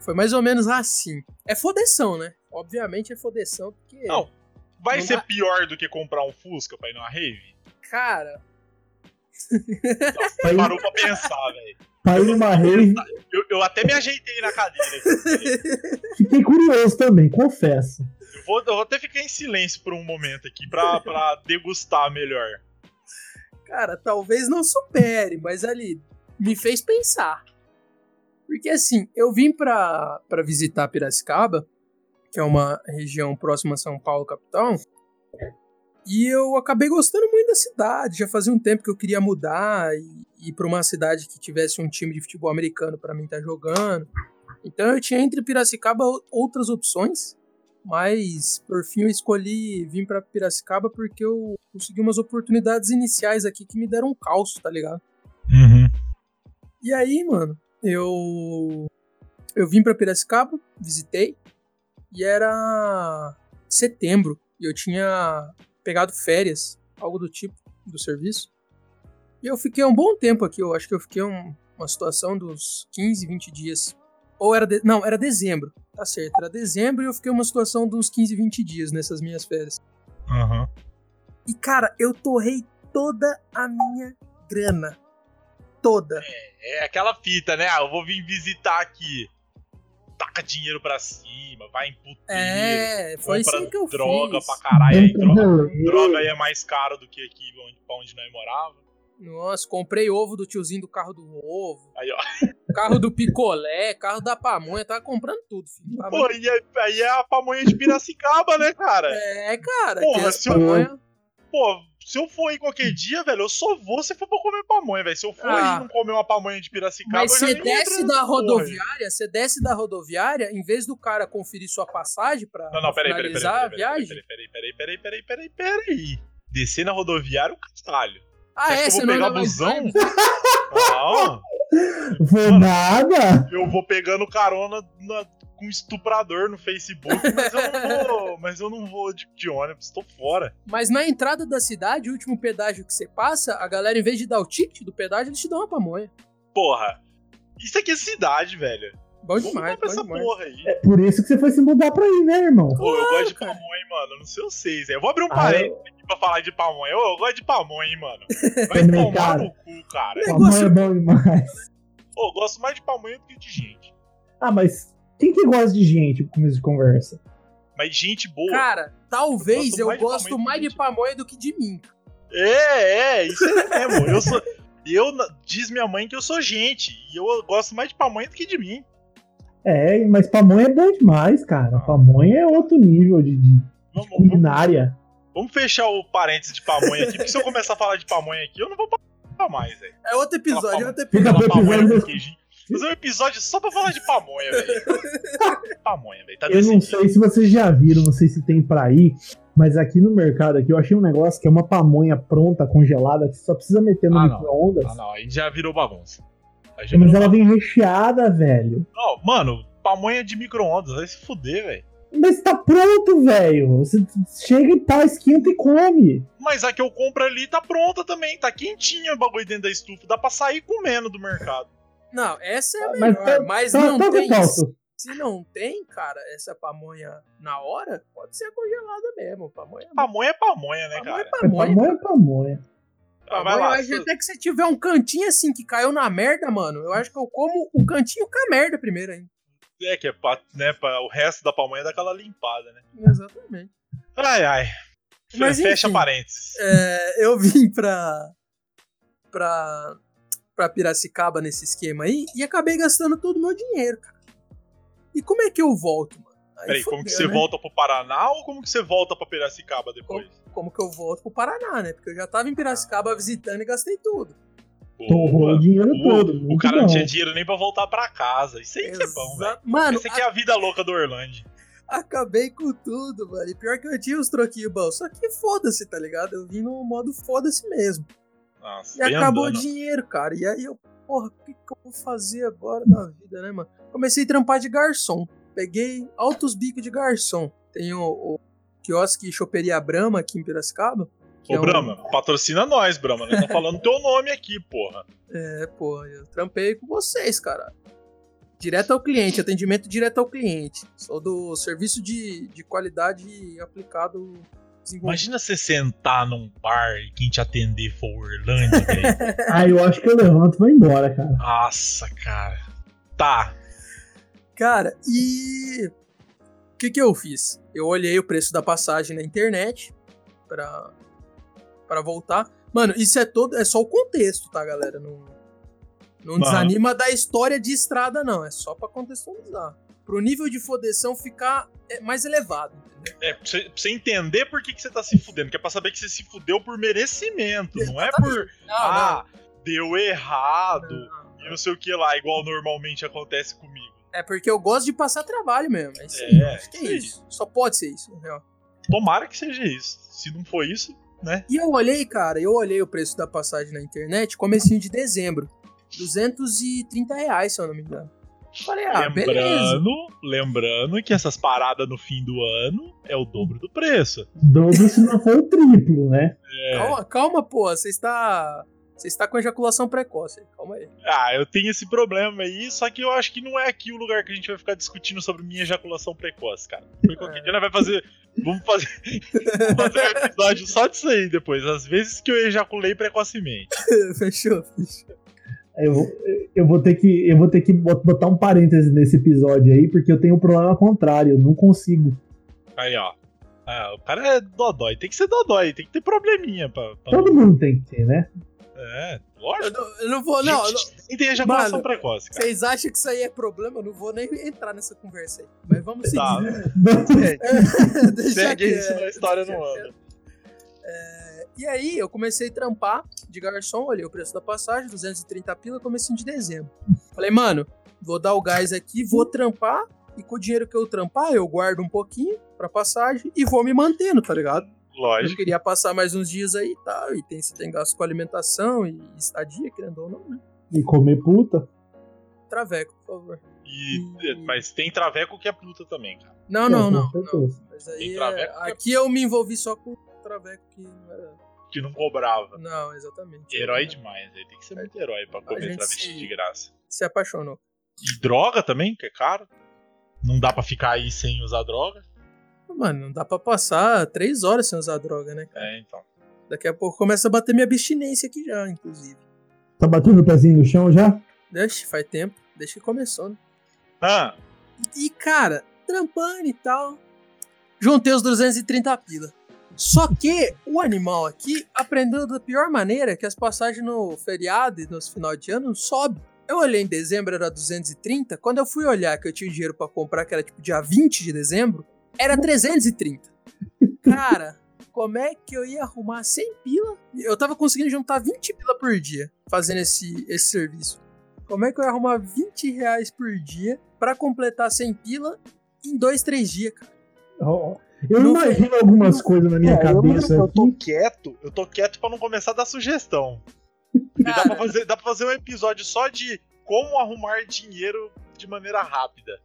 Foi mais ou menos assim. É fodeção, né? Obviamente é fodeção, porque... Não, vai não ser dá... pior do que comprar um Fusca pra ir numa rave? Cara... Nossa, parou pra pensar, velho. Pra ir numa rave... Eu, eu até me ajeitei na cadeira. Fiquei curioso também, confesso. Eu vou, eu vou até ficar em silêncio por um momento aqui, pra, pra degustar melhor. Cara, talvez não supere, mas ali me fez pensar. Porque assim, eu vim pra, pra visitar Piracicaba, que é uma região próxima a São Paulo, capital, e eu acabei gostando muito da cidade. Já fazia um tempo que eu queria mudar e ir pra uma cidade que tivesse um time de futebol americano pra mim estar jogando. Então eu tinha entre Piracicaba outras opções, mas por fim eu escolhi vir pra Piracicaba porque eu consegui umas oportunidades iniciais aqui que me deram um calço, tá ligado? Uhum. E aí, mano, eu eu vim pra Piracicaba, visitei, e era setembro, e eu tinha pegado férias, algo do tipo, do serviço, e eu fiquei um bom tempo aqui, eu acho que eu fiquei um, uma situação dos quinze, vinte dias, ou era, de, não, era dezembro, tá certo, era dezembro, e eu fiquei uma situação de uns quinze, vinte dias nessas minhas férias. Aham. Uhum. E, cara, eu torrei toda a minha grana. Toda. É, é aquela fita, né? Ah, eu vou vir visitar aqui. Taca dinheiro pra cima, vai em puteiro. É, foi assim que eu fiz. Droga pra caralho. Aí, droga, droga aí é mais caro do que aqui onde, pra onde nós morávamos. Nossa, comprei ovo do tiozinho do carro do ovo. Aí, ó. Carro do picolé, carro da pamonha, tava comprando tudo, filho. Tava... Pô, e aí é a pamonha de Piracicaba, né, cara? É, cara. Porra, se eu... Pamonha... Pô, se eu for aí qualquer dia, velho, eu só vou se for pra comer pamonha, velho. Se eu for ah. aí não comer uma pamonha de Piracicaba... Mas você desce da rodoviária, você desce da rodoviária, em vez do cara conferir sua passagem pra não, não, peraí, finalizar peraí, peraí, peraí, a viagem... Peraí, peraí, peraí, peraí, peraí, peraí, peraí, peraí. Descer na rodoviária, o caralho. Ah, é? Você não vai pegar busão? Não. Foi nada? Eu vou pegando carona na... com um estuprador no Facebook, mas eu não vou, mas eu não vou de, de ônibus, tô fora. Mas na entrada da cidade, o último pedágio que você passa, a galera, em vez de dar o ticket do pedágio, eles te dão uma pamonha. Porra, isso aqui é cidade, velho. Bom demais, bom essa demais. Porra aí. É por isso que você foi se mudar pra aí, né, irmão? Pô, eu ah, gosto de pamonha, hein, mano, não sei vocês. Eu vou abrir um ah, parênteses eu... aqui pra falar de pamonha. Ô, eu gosto de pamonha, hein, mano. Vai tomar cara. No cu, cara. Pamonha é bom demais. Pô, eu gosto mais de pamonha do que de gente. Ah, mas... Quem que gosta de gente no começo de conversa? Mas gente boa. Cara, talvez eu gosto mais de pamonha do que de mim. É, é, isso é mesmo. eu sou, eu, diz minha mãe que eu sou gente. E eu gosto mais de pamonha do que de mim. É, mas pamonha é bom demais, cara. Pamonha é outro nível de, de, vamos, de culinária. Vamos, vamos fechar o parênteses de pamonha aqui, porque se eu começar a falar de pamonha aqui, eu não vou falar mais, velho. É outro episódio, é outro episódio. Fazer um episódio só pra falar de pamonha, velho. Pamonha, velho. Tá eu não sei dia. Se vocês já viram, não sei se tem pra aí, mas aqui no mercado aqui eu achei um negócio que é uma pamonha pronta, congelada, que você só precisa meter no ah, micro-ondas. Ah, não, aí já virou bagunça. Já mas virou ela bagunça. Vem recheada, velho. Não, mano, pamonha de micro-ondas, vai se fuder, velho. Mas tá pronto, velho. Você chega e tá, esquenta e come. Mas a que eu compro ali tá pronta também, tá quentinha o bagulho dentro da estufa, dá pra sair comendo do mercado. Não, essa é a melhor, mas, mas tá, não tá, tem tá, se, se não tem, cara, essa pamonha na hora, pode ser congelada mesmo. Pamonha, pamonha é pamonha, né, pamonha, cara? Pamonha é pamonha. É pamonha. Ah, vai lá, eu acho até que se tiver um cantinho assim que caiu na merda, mano, eu acho que eu como o cantinho com a merda primeiro, hein? É, que é pra, né, pra, o resto da pamonha dá aquela limpada, né? Exatamente. Ai, ai. Mas, fecha enfim, parênteses. É, eu vim pra... pra... pra Piracicaba nesse esquema aí, e acabei gastando todo o meu dinheiro, cara. E como é que eu volto, mano? Aí Peraí, fudeu, como que você né? volta pro Paraná ou como que você volta pra Piracicaba depois? Como, como que eu volto pro Paraná, né? Porque eu já tava em Piracicaba visitando e gastei tudo. Torrou o dinheiro o, todo. O cara bom. Não tinha dinheiro nem pra voltar pra casa. Isso aí Exa... que é bom, velho. Mano, Essa aqui a... é a vida louca do Orlando. Acabei com tudo, mano. E pior que eu tinha os troquinhos bons. Só que foda-se, tá ligado? Eu vim no modo foda-se mesmo. Nossa, e acabou andando. O dinheiro, cara. E aí eu, porra, o que, que eu vou fazer agora na vida, né, mano? Comecei a trampar de garçom. Peguei altos bicos de garçom. Tem o, o quiosque Choperia Brahma aqui em Piracicaba. Ô, é um... Brahma, patrocina nós, Brahma. Nós tá falando teu nome aqui, porra. É, porra, eu trampei com vocês, cara. Direto ao cliente, atendimento direto ao cliente. Sou do serviço de, de qualidade aplicado... Imagina você sentar num bar e quem te atender for o Orlando, velho. Ah, eu acho que eu levanto e vou embora, cara. Nossa, cara. Tá. Cara, e... O que que eu fiz? Eu olhei o preço da passagem na internet pra, pra voltar. Mano, isso é todo... É só o contexto, tá, galera? Não, não desanima da história de estrada, não. É só pra contextualizar. Pro nível de fodeção ficar mais elevado, entendeu? É, pra você entender por que, que você tá se fudendo, que é pra saber que você se fudeu por merecimento, não é por, não, ah, não. deu errado, não, não. e não sei o que lá, igual normalmente acontece comigo. É, porque eu gosto de passar trabalho mesmo, é isso, é, acho que é isso, só pode ser isso, na real. Tomara que seja isso, se não for isso, né? E eu olhei, cara, eu olhei o preço da passagem na internet, comecinho de dezembro, duzentos e trinta reais, se eu não me engano. Falei, ah, lembrando, lembrando que essas paradas no fim do ano é o dobro do preço. Dobro se não for o triplo, né? É. Calma, calma, pô, você está, você está com ejaculação precoce, calma aí. Ah, eu tenho esse problema aí, só que eu acho que não é aqui o lugar que a gente vai ficar discutindo sobre minha ejaculação precoce, cara. Foi qualquer é. dia, nós vai fazer, vamos fazer, vamos fazer um episódio só disso aí depois, às vezes que eu ejaculei precocemente. Fechou, fechou. Eu vou, eu, vou ter que, eu vou ter que botar um parêntese nesse episódio aí, porque eu tenho um problema contrário, eu não consigo. Aí, ó. Ah, o cara é dodói, tem que ser dodói, tem que ter probleminha. Pra, pra... Todo mundo tem que ter, né? É, lógico. Eu não, eu não vou, não. E tem ejaculação precoce, cara. Vocês acham que isso aí é problema? Eu não vou nem entrar nessa conversa aí. Mas vamos seguir. Tá, né? Segue isso na história no ano. É, E aí eu comecei a trampar de garçom, olhei o preço da passagem, duzentos e trinta pila, comecinho de dezembro. Falei, mano, vou dar o gás aqui, vou trampar, e com o dinheiro que eu trampar, eu guardo um pouquinho pra passagem e vou me mantendo, tá ligado? Lógico. Eu queria passar mais uns dias aí e tal, e tem, você tem gasto com alimentação e estadia, querendo ou não, né? E comer puta? Traveco, por favor. E, mas tem traveco que é puta também, cara. Não, não, não. não. Mas aí é, aqui eu me envolvi só com traveco que não era... Que não cobrava. Não, exatamente. Herói demais, aí tem que ser muito herói pra comer travesti de graça. Se apaixonou. E droga também, que é caro. Não dá pra ficar aí sem usar droga. Mano, não dá pra passar três horas sem usar droga, né, cara? É, então. Daqui a pouco começa a bater minha abstinência aqui já, inclusive. Tá batendo o pezinho no chão já? Deixa, faz tempo. Deixa que começou, né? Ah. E, e, cara, trampando e tal. Juntei os duzentos e trinta pila. Só que o animal aqui aprendeu da pior maneira que as passagens no feriado e nos final de ano sobem. Eu olhei em dezembro, era duzentos e trinta. Quando eu fui olhar que eu tinha dinheiro pra comprar, que era tipo dia vinte de dezembro, era trezentos e trinta. Cara, como é que eu ia arrumar cem pila? Eu tava conseguindo juntar vinte pila por dia fazendo esse, esse serviço. Como é que eu ia arrumar vinte reais por dia pra completar cem pila em dois, três dias, cara? Oh, eu não imagino foi... algumas coisas na minha é, cabeça. Eu, eu tô quieto, eu tô quieto pra não começar a dar sugestão. Dá pra, fazer, dá pra fazer um episódio só de como arrumar dinheiro de maneira rápida.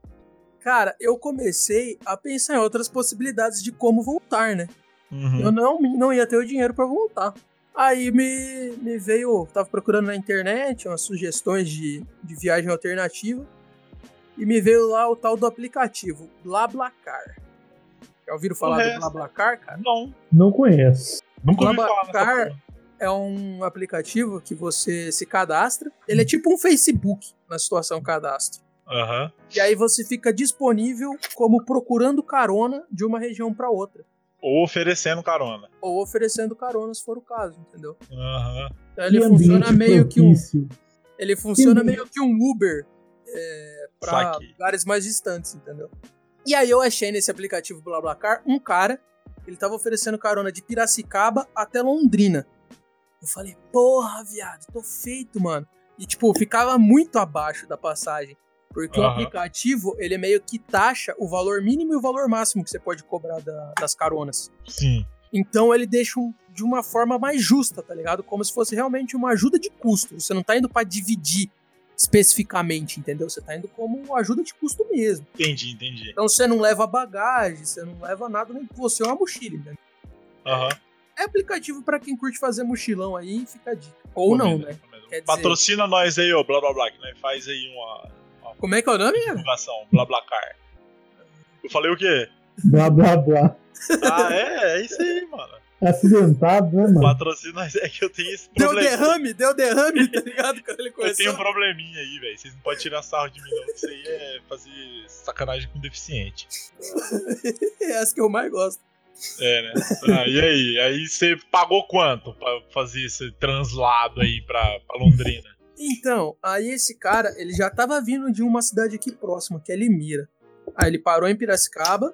Cara, eu comecei a pensar em outras possibilidades de como voltar, né? Uhum. Eu não, não ia ter o dinheiro pra voltar. Aí me, me veio, tava procurando na internet umas sugestões de, de viagem alternativa e me veio lá o tal do aplicativo, Blablacar. Já ouviram falar conheço. do Blablacar, cara? Não, não conheço. Nunca ouvi falar nessa coisa. É um aplicativo que você se cadastra. Ele é tipo um Facebook na situação cadastro. Uhum. E aí você fica disponível como procurando carona de uma região para outra. Ou oferecendo carona. Ou oferecendo carona, se for o caso, entendeu? Uhum. Então ele que funciona meio propício. que um... Ele funciona que meio que um Uber é, para lugares mais distantes, entendeu? E aí eu achei nesse aplicativo Blablacar um cara, ele tava oferecendo carona de Piracicaba até Londrina. Eu falei, porra, viado, tô feito, mano. E, tipo, ficava muito abaixo da passagem. Porque uhum. o aplicativo, ele meio que taxa o valor mínimo e o valor máximo que você pode cobrar da, das caronas. Sim. Então, ele deixa um, de uma forma mais justa, tá ligado? Como se fosse realmente uma ajuda de custo. Você não tá indo pra dividir especificamente, entendeu? Você tá indo como ajuda de custo mesmo. Entendi, entendi. Então, você não leva bagagem, você não leva nada, nem você é uma mochila, entendeu? Aham. Uhum. É aplicativo pra quem curte fazer mochilão aí, fica a dica. Ou comida, não, né? Dizer... Patrocina nós aí, ô, blá blá blá, que né? Faz aí uma, uma... Como é que é o nome? Divulgação, Blablacar. Eu falei o quê? Blá blá blá. Ah, é? É isso aí, mano. É acidentado, né, mano? Patrocina nós, é que eu tenho esse problema. Deu derrame, deu derrame, tá ligado? Quando ele começou. Eu tenho um probleminha aí, velho. Vocês não podem tirar sarro de mim, não. Isso aí é fazer sacanagem com deficiente. É essa que eu mais gosto. É, né? Ah, e aí? Aí você pagou quanto pra fazer esse translado aí pra, pra Londrina? Então, aí esse cara, ele já tava vindo de uma cidade aqui próxima, que é Limeira. Aí ele parou em Piracicaba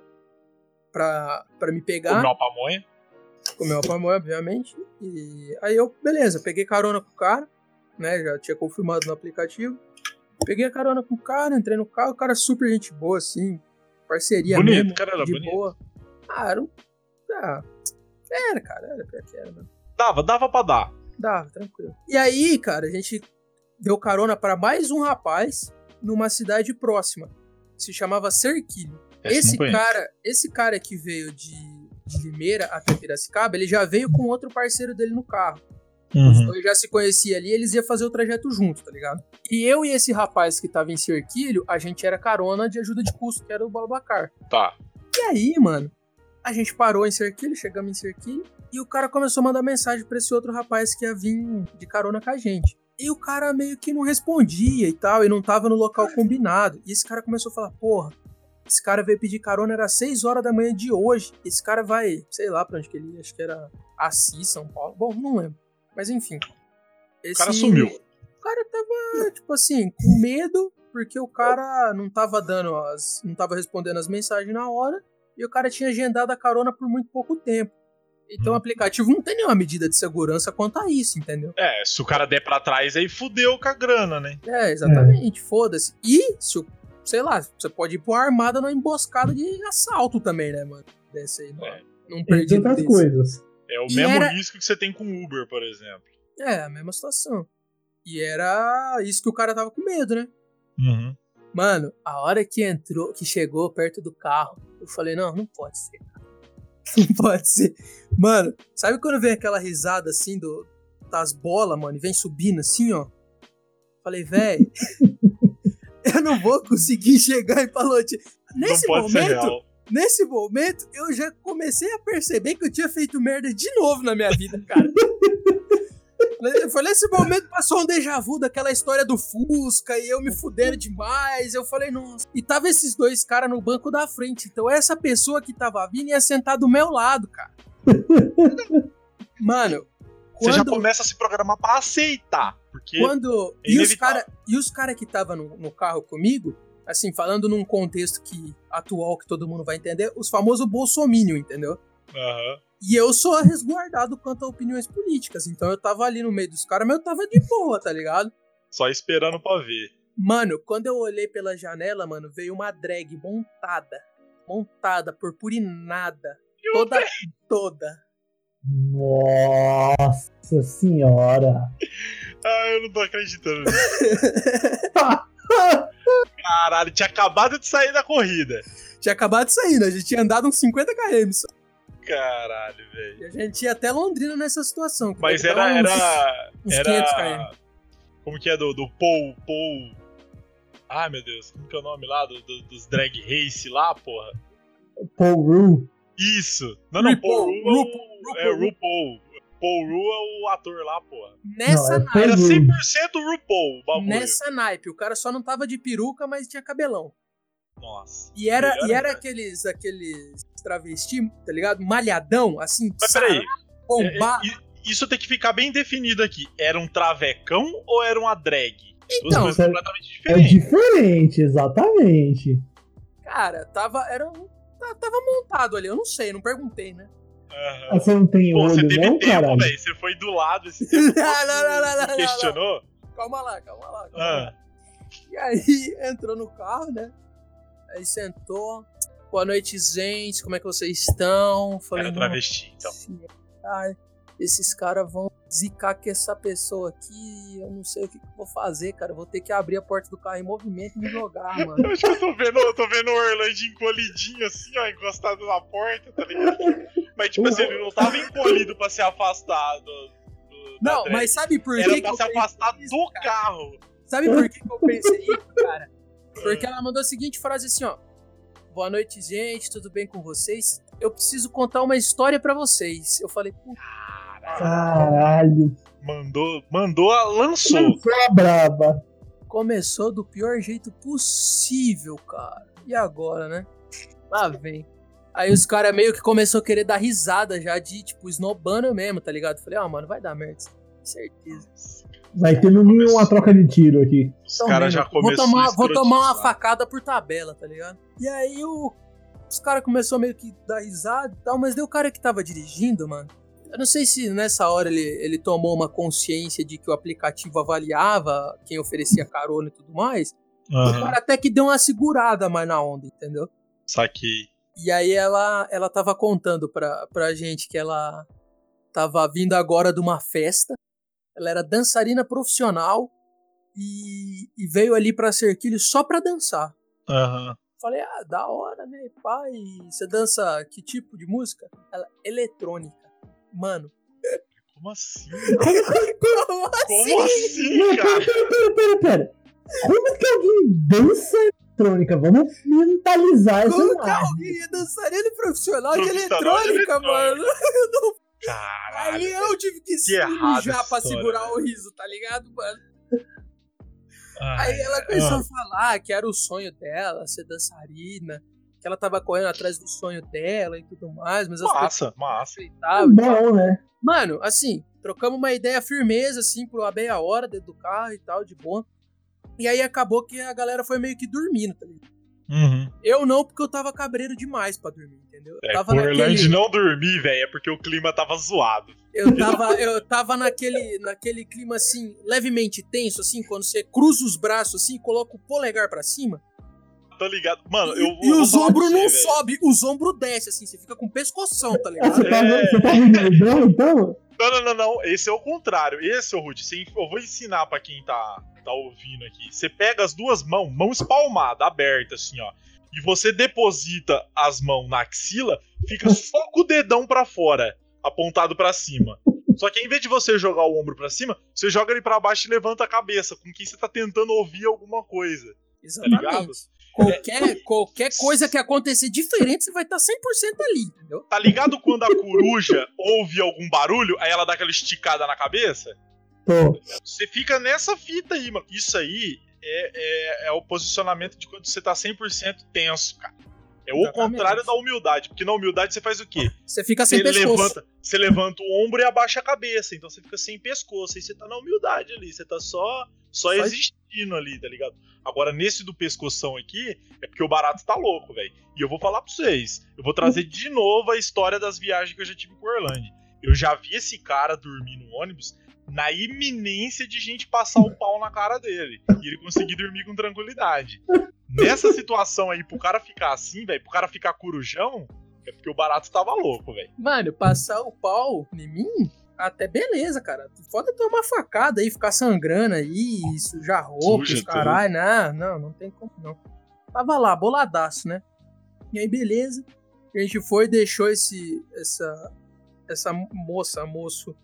pra, pra me pegar. Comeu a pamonha? Comeu a pamonha, obviamente. E aí eu, beleza, peguei carona com o cara, né? Já tinha confirmado no aplicativo. Peguei a carona com o cara, entrei no carro, o cara super gente boa, assim. Parceria bonito, mesmo, cara, era de bonito. boa. Ah, era um... Ah, era, cara, era pior que era, mano. Dava, dava pra dar. Dava, tranquilo. E aí, cara, a gente deu carona pra mais um rapaz numa cidade próxima. Se chamava Cerquilho. Esse, esse cara, esse cara que veio de, de Limeira até Piracicaba, ele já veio com outro parceiro dele no carro. Uhum. Os dois já se conheciam ali, eles iam fazer o trajeto junto, tá ligado? E eu e esse rapaz que tava em Cerquilho, a gente era carona de ajuda de custo, que era o Blablacar. Tá. E aí, mano, a gente parou em Cerquilho, chegamos em Cerquilho, e o cara começou a mandar mensagem pra esse outro rapaz que ia vir de carona com a gente. E o cara meio que não respondia e tal, e não tava no local combinado. E esse cara começou a falar, porra, esse cara veio pedir carona, era seis horas da manhã de hoje. Esse cara vai, sei lá pra onde que ele ia, acho que era Assis, São Paulo. Bom, não lembro. Mas enfim. Esse... O cara sumiu. O cara tava, tipo assim, com medo, porque o cara não tava dando as... não tava respondendo as mensagens na hora. E o cara tinha agendado a carona por muito pouco tempo. Então o aplicativo não tem nenhuma medida de segurança quanto a isso, entendeu? É, se o cara der pra trás, aí fudeu com a grana, né? É, exatamente, é. Foda-se. E, se, sei lá, você pode ir pra uma armada numa emboscada de assalto também, né, mano? Desse aí, é. Não perdi tantas desse. Coisas. É o e mesmo era... risco que você tem com o Uber, por exemplo. É, a mesma situação. E era isso que o cara tava com medo, né? Uhum. Mano, a hora que entrou, que chegou perto do carro, eu falei, não, não pode ser, cara. Não pode ser. Mano, sabe quando vem aquela risada assim do, das bolas, mano, e vem subindo assim, ó? Falei, velho, eu não vou conseguir chegar em Palotina. Nesse momento, nesse momento, eu já comecei a perceber que eu tinha feito merda de novo na minha vida, cara. Foi nesse momento, passou um déjà vu daquela história do Fusca e eu me fudendo demais. Eu falei, nossa. E tava esses dois caras no banco da frente. Então essa pessoa que tava vindo ia sentar do meu lado, cara. Mano, quando... Você já começa a se programar pra aceitar. Porque quando... é inevitável. E os caras cara que tava no, no carro comigo, assim, falando num contexto que, atual que todo mundo vai entender, os famosos bolsominion, entendeu? Aham. Uhum. E eu sou resguardado quanto a opiniões políticas, então eu tava ali no meio dos caras, mas eu tava de boa, tá ligado? Só esperando pra ver. Mano, quando eu olhei pela janela, mano, veio uma drag montada, montada, purpurinada, eu toda, dei. toda. Nossa senhora. Ah, eu não tô acreditando nisso. Caralho, tinha acabado de sair da corrida. Tinha acabado de sair, né? A gente tinha andado uns cinquenta quilômetros só. Caralho, velho. A gente ia até Londrina nessa situação. Mas era... Uns, era, uns era... Como que é do, do Paul... Paul... Ah, meu Deus. Como que é o nome lá? Do, do, dos drag race lá, porra? Paul Rue. Isso. Não, não. Paul Rue é o... Ru, é RuPaul. Paul Rue é o ator lá, porra. Nessa não, naipe. Era cem por cento RuPaul, o bagulho. Nessa naipe. O cara só não tava de peruca, mas tinha cabelão. Nossa. E era, e era aqueles, aqueles travesti, tá ligado? Malhadão, assim. Mas peraí. Bombar. É, é, isso tem que ficar bem definido aqui. Era um travecão ou era uma drag? Então, duas coisas completamente diferentes. É diferente, exatamente. Cara, tava, era, tava montado ali. Eu não sei, não perguntei, né? Uhum. Você não tem Pô, olho, você teve não, tempo, velho. Você foi do lado esse tempo. Não, não, não, não, não, questionou? Não. Calma lá, calma lá. Calma ah. lá. E aí, entrou no carro, né? Aí sentou, boa noite, gente, como é que vocês estão? Falei, era travesti, então. Ai, esses caras vão zicar com essa pessoa aqui, eu não sei o que, que eu vou fazer, cara. Eu vou ter que abrir a porta do carro em movimento e me jogar, mano. Eu acho que eu tô vendo, eu tô vendo o Orlando encolhidinho assim, ó, encostado na porta, tá ligado? Mas tipo assim, ele não tava encolhido pra se afastar do... do não, da mas sabe por era que... Era pra que se afastar isso, do cara. Carro. Sabe por que, que eu pensei isso, cara? Porque ela mandou a seguinte frase assim, ó. Boa noite, gente, tudo bem com vocês? Eu preciso contar uma história pra vocês. Eu falei, puta. Caralho. Mandou, mandou, lançou. Lançou a braba. Começou do pior jeito possível, cara. E agora, né? Lá vem. Aí os caras meio que começou a querer dar risada já de, tipo, esnobando mesmo, tá ligado? Eu falei, ó, oh, mano, vai dar merda. Certeza. Vai ter no mínimo uma troca de tiro aqui. Os então, caras já começaram. Vou, tomar, vou tomar uma facada por tabela, tá ligado? E aí o, os caras começaram meio que dar risada e tal, mas daí o cara que tava dirigindo, mano. Eu não sei se nessa hora ele, ele tomou uma consciência de que o aplicativo avaliava quem oferecia carona e tudo mais. Uhum. O cara até que deu uma segurada mais na onda, entendeu? Saquei. E aí ela, ela tava contando pra, pra gente que ela tava vindo agora de uma festa. Ela era dançarina profissional e, e veio ali pra Cerquilho só pra dançar. Uhum. Falei, ah, da hora, né, pai? Você dança que tipo de música? Ela, eletrônica. Mano. Como assim? Como assim? Como assim, cara? Pera, pera, pera, pera. Como que alguém dança eletrônica? Vamos mentalizar isso. Como que alguém é dançarina profissional de eletrônica, mano? Eu não... Caralho, aí eu tive que se mijar pra segurar o riso, tá ligado, mano? Ai, aí ela começou ai. a falar que era o sonho dela ser dançarina, que ela tava correndo atrás do sonho dela e tudo mais, mas massa, massa. Bom, né? Mano, assim, trocamos uma ideia firmeza, assim, por uma meia hora dentro do carro e tal, de boa. E aí acabou que a galera foi meio que dormindo, tá ligado? Uhum. Eu não, porque eu tava cabreiro demais pra dormir, entendeu? Eu é, tava por naquele... Orlando não dormir, velho, é porque o clima tava zoado. Eu tava, eu tava naquele, naquele clima, assim, levemente tenso, assim, quando você cruza os braços, assim, coloca o polegar pra cima. Tá ligado? Mano, eu... E, e os ombros não sobe, os ombros descem, assim, você fica com pescoção, tá ligado? Você tá vendo, você tá vendo, então... Não, não, não, não, esse é o contrário. Esse, ô Rude, eu vou ensinar pra quem tá, tá ouvindo aqui. Você pega as duas mãos, mão espalmada, aberta, assim, ó. E você deposita as mãos na axila, fica só com o dedão pra fora, apontado pra cima. Só que em vez de você jogar o ombro pra cima, você joga ele pra baixo e levanta a cabeça, com quem você tá tentando ouvir alguma coisa. Exatamente. Tá ligado? Qualquer, qualquer coisa que acontecer diferente, você vai estar cem por cento ali, entendeu? Tá ligado quando a coruja ouve algum barulho, aí ela dá aquela esticada na cabeça? Oh. Você fica nessa fita aí, mano. Isso aí é, é, é o posicionamento de quando você tá cem por cento tenso, cara. É o Exatamente. Contrário da humildade, porque na humildade você faz o quê? Você fica sem você pescoço. Levanta, você levanta o ombro e abaixa a cabeça, então você fica sem pescoço, aí você tá na humildade ali, você tá só, só faz... existindo ali, tá ligado? Agora, nesse do pescoção aqui, é porque o barato tá louco, velho. E eu vou falar pra vocês, eu vou trazer de novo a história das viagens que eu já tive com o Orlando. Eu já vi esse cara dormir no ônibus na iminência de gente passar o pau na cara dele. E ele conseguir dormir com tranquilidade. Nessa situação aí, pro cara ficar assim, velho, pro cara ficar corujão, é porque o barato tava louco, velho. Mano, passar o pau em mim, até beleza, cara. Foda ter uma facada aí, ficar sangrando aí, sujar roupa, Suja caralho, não, não, não tem como não. Tava lá, boladaço, né? E aí, beleza. A gente foi e deixou esse, essa, essa moça, moço,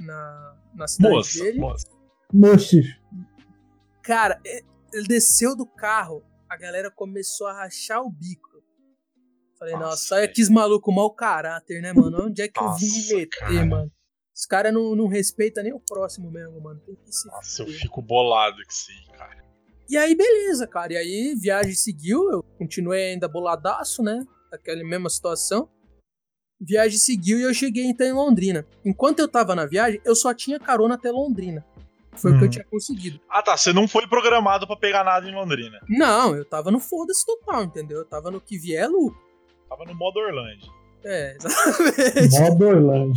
na, na cidade moça, dele. Moça, moça. Cara, ele desceu do carro. A galera começou a rachar o bico. Falei, nossa, nossa olha que maluco mau caráter, né, mano? Onde é que nossa, eu vim me meter, cara. Mano? Os caras não, não respeitam nem o próximo mesmo, mano. Tem que se nossa, fuder. Eu fico bolado com isso aí, cara. E aí, beleza, cara. E aí, viagem seguiu. Eu continuei ainda boladaço, né? Aquela mesma situação. Viagem seguiu e eu cheguei, então, em Londrina. Enquanto eu tava na viagem, eu só tinha carona até Londrina. Foi hum. o que eu tinha conseguido. Ah, tá. Você não foi programado pra pegar nada em Londrina. Não, eu tava no foda-se total, entendeu? Eu tava no que vier, Lu. Tava no modo Orlando. É, exatamente. Modo Orlando.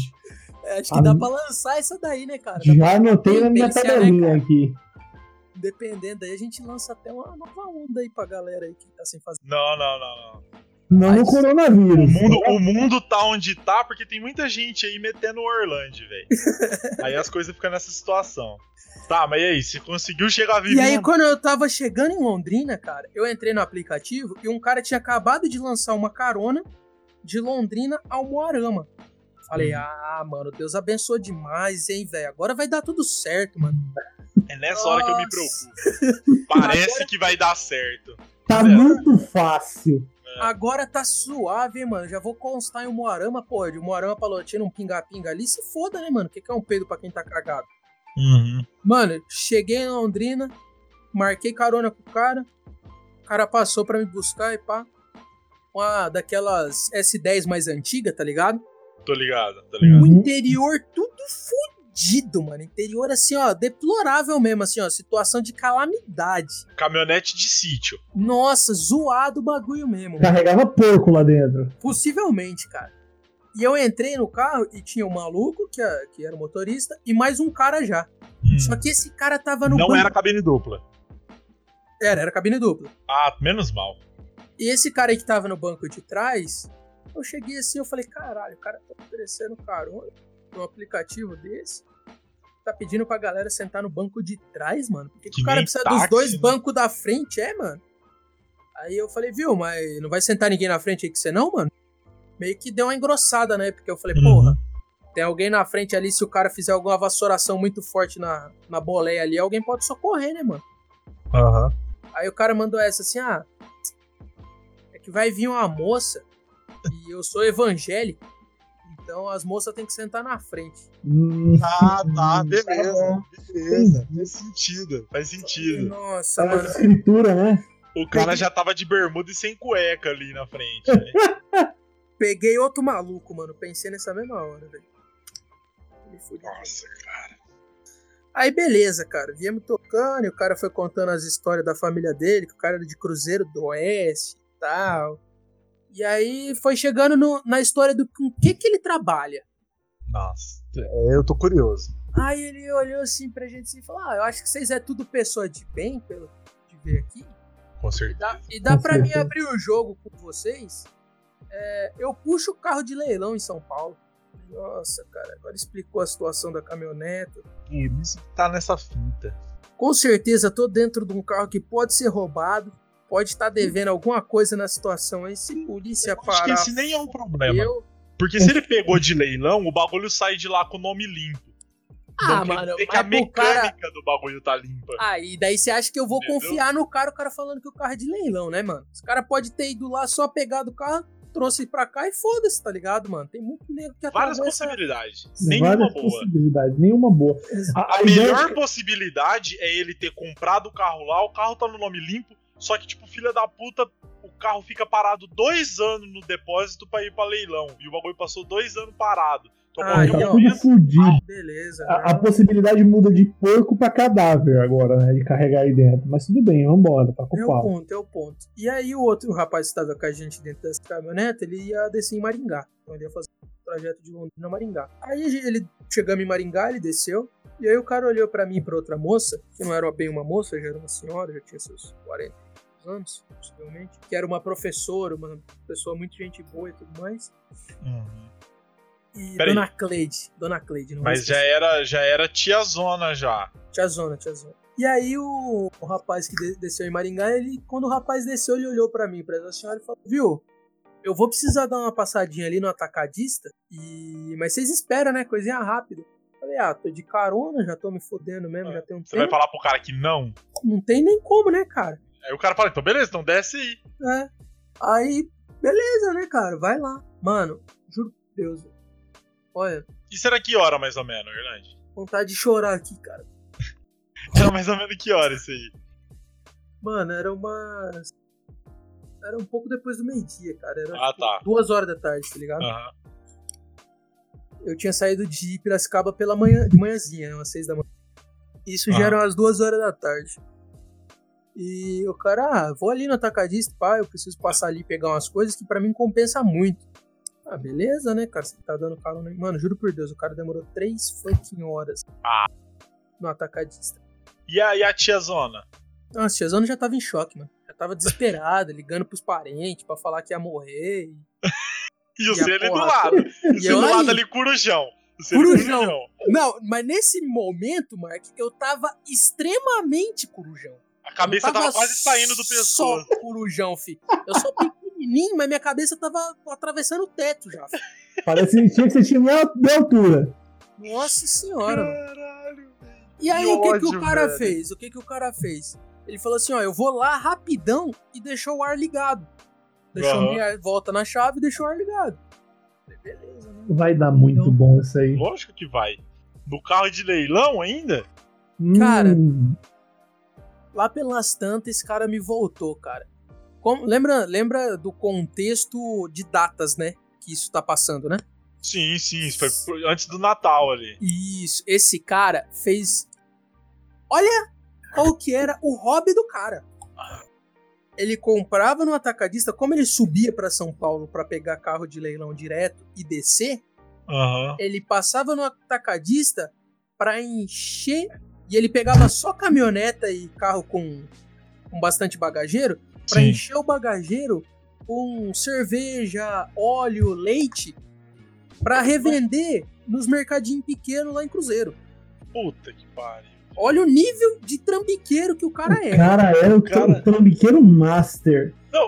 É, acho que a dá minha... pra lançar essa daí, né, cara? Dá Já anotei na minha tabelinha, né, aqui. Dependendo, daí a gente lança até uma nova onda aí pra galera aí que tá sem fazer. Não, não, não, não. Não no coronavírus. O mundo, o mundo tá onde tá, porque tem muita gente aí metendo o Orlando, velho. Aí as coisas ficam nessa situação. Tá, mas e aí? Você conseguiu chegar vivo? E aí, quando eu tava chegando em Londrina, cara, eu entrei no aplicativo e um cara tinha acabado de lançar uma carona de Londrina ao Moarama. Falei, hum. ah, mano, Deus abençoa demais, hein, velho. Agora vai dar tudo certo, mano. É nessa Nossa. Hora que eu me preocupo. Parece Agora... que vai dar certo. Tá é. Muito fácil. Agora tá suave, hein, mano. Já vou constar em Umuarama, porra. De Umuarama Palotina, um pinga-pinga ali. Se foda, né, mano? O que é um peido pra quem tá cagado? Uhum. Mano, cheguei em Londrina, marquei carona com o cara. O cara passou pra me buscar e pá. Uma daquelas S dez mais antiga, tá ligado? Tô ligado, tô ligado. O interior tudo fudido, mano. Interior assim, ó, deplorável mesmo, assim, ó. Situação de calamidade. Caminhonete de sítio. Nossa, zoado o bagulho mesmo. Carregava mano. Porco lá dentro. Possivelmente, cara. E eu entrei no carro e tinha um maluco, que, a, que era o motorista, e mais um cara já. Hum. Só que esse cara tava no Não banco. Era cabine dupla. Era, era cabine dupla. Ah, menos mal. E esse cara aí que tava no banco de trás... Eu cheguei assim, eu falei, caralho, o cara tá oferecendo carona num aplicativo desse. Tá pedindo pra galera sentar no banco de trás, mano. Porque que o cara precisa táxi, dos dois né? bancos da frente, é, mano? Aí eu falei, viu, mas não vai sentar ninguém na frente aí que você não, mano? Meio que deu uma engrossada, né? Porque eu falei, uhum. porra, tem alguém na frente ali, se o cara fizer alguma vassouração muito forte na, na boleia ali, alguém pode socorrer, né, mano? Aham. Uhum. Aí o cara mandou essa assim, ah, é que vai vir uma moça. E eu sou evangélico, então as moças têm que sentar na frente. Hum, ah, tá, beleza, tá beleza. Faz sentido, faz sentido. Nossa, é mano. Escritura, né? O cara Peguei... já tava de bermuda e sem cueca ali na frente. Né? Peguei outro maluco, mano. Pensei nessa mesma hora, velho. Nossa, cara. Aí beleza, cara. Viemos to... tocando e o cara foi contando as histórias da família dele, que o cara era de Cruzeiro do Oeste e tal. E aí foi chegando no, na história do com que que ele trabalha. Nossa, eu tô curioso. Aí ele olhou assim pra gente assim, e falou, ah, eu acho que vocês é tudo pessoa de bem, pelo que ver aqui. Com certeza. E dá, e dá pra mim abrir o jogo com vocês. É, eu puxo o carro de leilão em São Paulo. Nossa, cara, agora explicou a situação da caminhoneta. E isso tá nessa fita. Com certeza tô dentro de um carro que pode ser roubado, pode estar tá devendo alguma coisa na situação aí, se polícia eu parar... Acho que esse nem é um problema. Eu... Porque se ele pegou de leilão, o bagulho sai de lá com o nome limpo. Ah, não, mano, tem que a mecânica cara... do bagulho tá limpa. Ah, e daí você acha que eu vou Entendeu? confiar no cara, o cara falando que o carro é de leilão, né, mano? Os cara pode ter ido lá, só pegado o carro, trouxe pra cá e foda-se, tá ligado, mano? Tem muito nego que Várias atravessa... possibilidades. Nenhuma Várias boa. Possibilidades, nenhuma boa. A, a melhor que... possibilidade é ele ter comprado o carro lá, o carro tá no nome limpo, só que, tipo, filha da puta, o carro fica parado dois anos no depósito pra ir pra leilão. E o bagulho passou dois anos parado. Ah, tá tudo fudido. Beleza. A, a possibilidade muda de porco pra cadáver agora, né? De carregar aí dentro. Mas tudo bem, vambora, tá com o pau. É o ponto, é o ponto. E aí o outro rapaz que estava com a gente dentro dessa caminhoneta, ele ia descer em Maringá. Então ele ia fazer um trajeto de Londrina a Maringá. Aí ele chegamos em Maringá, ele desceu. E aí o cara olhou pra mim e pra outra moça, que não era bem uma moça, já era uma senhora, já tinha seus quarenta anos, possivelmente. Que era uma professora, uma pessoa muito gente boa e tudo mais. Uhum. E Pera dona aí. Cleide, dona Cleide. Não Mas já era, já era tiazona já. Tiazona, tiazona. E aí o, o rapaz que de, desceu em Maringá, ele, quando o rapaz desceu, ele olhou pra mim, pra essa senhora e falou, viu, eu vou precisar dar uma passadinha ali no atacadista, e... mas vocês esperam, né, coisinha rápida. Falei, ah, tô de carona, já tô me fodendo mesmo, ah, já tem um Você tempo. Vai falar pro cara que não? Não tem nem como, né, cara? Aí o cara fala, então beleza, então desce aí. É, aí, beleza, né, cara, vai lá. Mano, juro por Deus, olha. E será que hora mais ou menos, Hernandes? Vontade de chorar aqui, cara. Era mais ou menos que hora isso aí? Mano, era umas... Era um pouco depois do meio-dia, cara. Era ah, tipo, tá. duas horas da tarde, tá ligado? Uhum. Eu tinha saído de Piracicaba pela manhã, de manhãzinha, umas seis da manhã. Isso uhum. já eram as duas horas da tarde. E o cara, ah, vou ali no atacadista, pá, eu preciso passar ali e pegar umas coisas que pra mim compensa muito. Ah, beleza, né, cara? Você tá dando carro, né? Mano, juro por Deus, o cara demorou três fucking horas ah. no atacadista. E aí a tiazona? Nossa, a tiazona já tava em choque, mano. Já tava desesperada, ligando pros parentes pra falar que ia morrer. E, e, e o Celi do lado. E o do lado ali, corujão. Corujão. Não, mas nesse momento, Mark, eu tava extremamente corujão. A cabeça tava, tava quase saindo do pescoço. Só corujão, filho. Eu só pequenininho, mas minha cabeça tava atravessando o teto já. Parece que você tinha minha altura. Nossa senhora. Caralho, velho. E aí, que o que, ódio, que o cara velho. fez? O que, que o cara fez? Ele falou assim, ó, eu vou lá rapidão e deixou o ar ligado. Deixou uhum. minha volta na chave e deixou o ar ligado. Beleza, né? Vai dar muito então, bom isso aí. Lógico que vai. No carro de leilão ainda? Cara... Hum. Lá pelas tantas, esse cara me voltou, cara. Como, lembra, lembra do contexto de datas, né? Que isso tá passando, né? Sim, sim. Isso foi antes do Natal ali. Isso. Esse cara fez... Olha qual que era o hobby do cara. Ele comprava no atacadista, como ele subia pra São Paulo pra pegar carro de leilão direto e descer, uhum. ele passava no atacadista pra encher... E ele pegava só caminhoneta e carro com, com bastante bagageiro pra Sim. encher o bagageiro com cerveja, óleo, leite pra revender nos mercadinhos pequenos lá em Cruzeiro. Puta que pariu. Olha o nível de trambiqueiro que o cara é. O cara é o cara... trambiqueiro master. Não,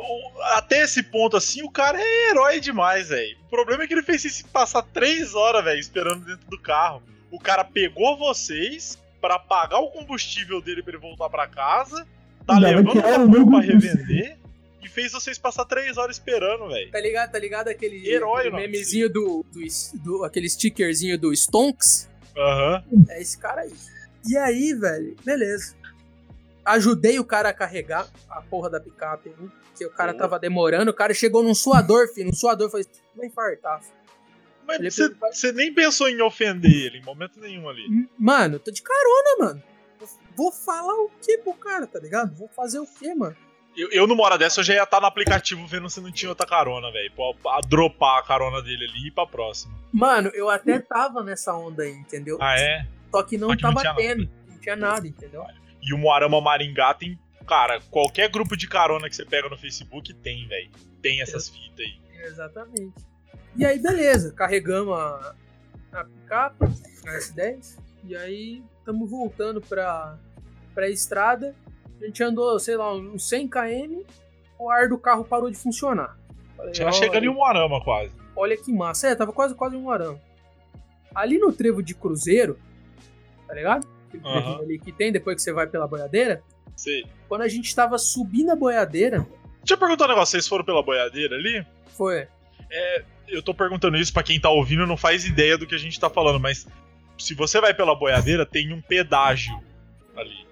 até esse ponto, assim, o cara é herói demais, velho. O problema é que ele fez isso passar três horas, velho, esperando dentro do carro. O cara pegou vocês... pra pagar o combustível dele pra ele voltar pra casa, tá não, levando é o bagulho pra revender, e fez vocês passar três horas esperando, velho. Tá ligado, tá ligado? Aquele, Herói, aquele memezinho do, do, do... aquele stickerzinho do Stonks. Aham. Uhum. É esse cara aí. E aí, velho, beleza. Ajudei o cara a carregar a porra da picape, hein? Porque o cara oh. tava demorando, o cara chegou num suador, filho, num suador, falei, vai infartar, filho. Mas você nem pensou em ofender ele em momento nenhum ali. Mano, tô de carona, mano. vou falar o que pro cara, tá ligado? Vou fazer o que, mano? Eu, eu numa hora dessa eu já ia estar no aplicativo vendo se não tinha outra carona, velho. Pra dropar a carona dele ali e ir pra próxima. Mano, eu até tava nessa onda aí, entendeu? Ah, é? Só que não Só que tava não tendo. Nada. Não tinha nada, entendeu? E o Moarama Maringá tem... Cara, qualquer grupo de carona que você pega no Facebook tem, velho. Tem essas fitas aí. Exatamente. E aí, beleza. Carregamos a, a picape, a S dez. E aí, estamos voltando pra, pra estrada. A gente andou, sei lá, uns cem quilômetros. O ar do carro parou de funcionar. Falei, já chegando em Umuarama, quase. Olha que massa. É, tava quase, quase em Umuarama. Ali no trevo de Cruzeiro, tá ligado? Aquele trevo ali que tem, depois que você vai pela boiadeira. Sim. Quando a gente tava subindo a boiadeira... Deixa eu perguntar um negócio, vocês foram pela boiadeira ali? Foi. É, eu tô perguntando isso pra quem tá ouvindo, não faz ideia do que a gente tá falando, mas se você vai pela boiadeira, tem um pedágio ali.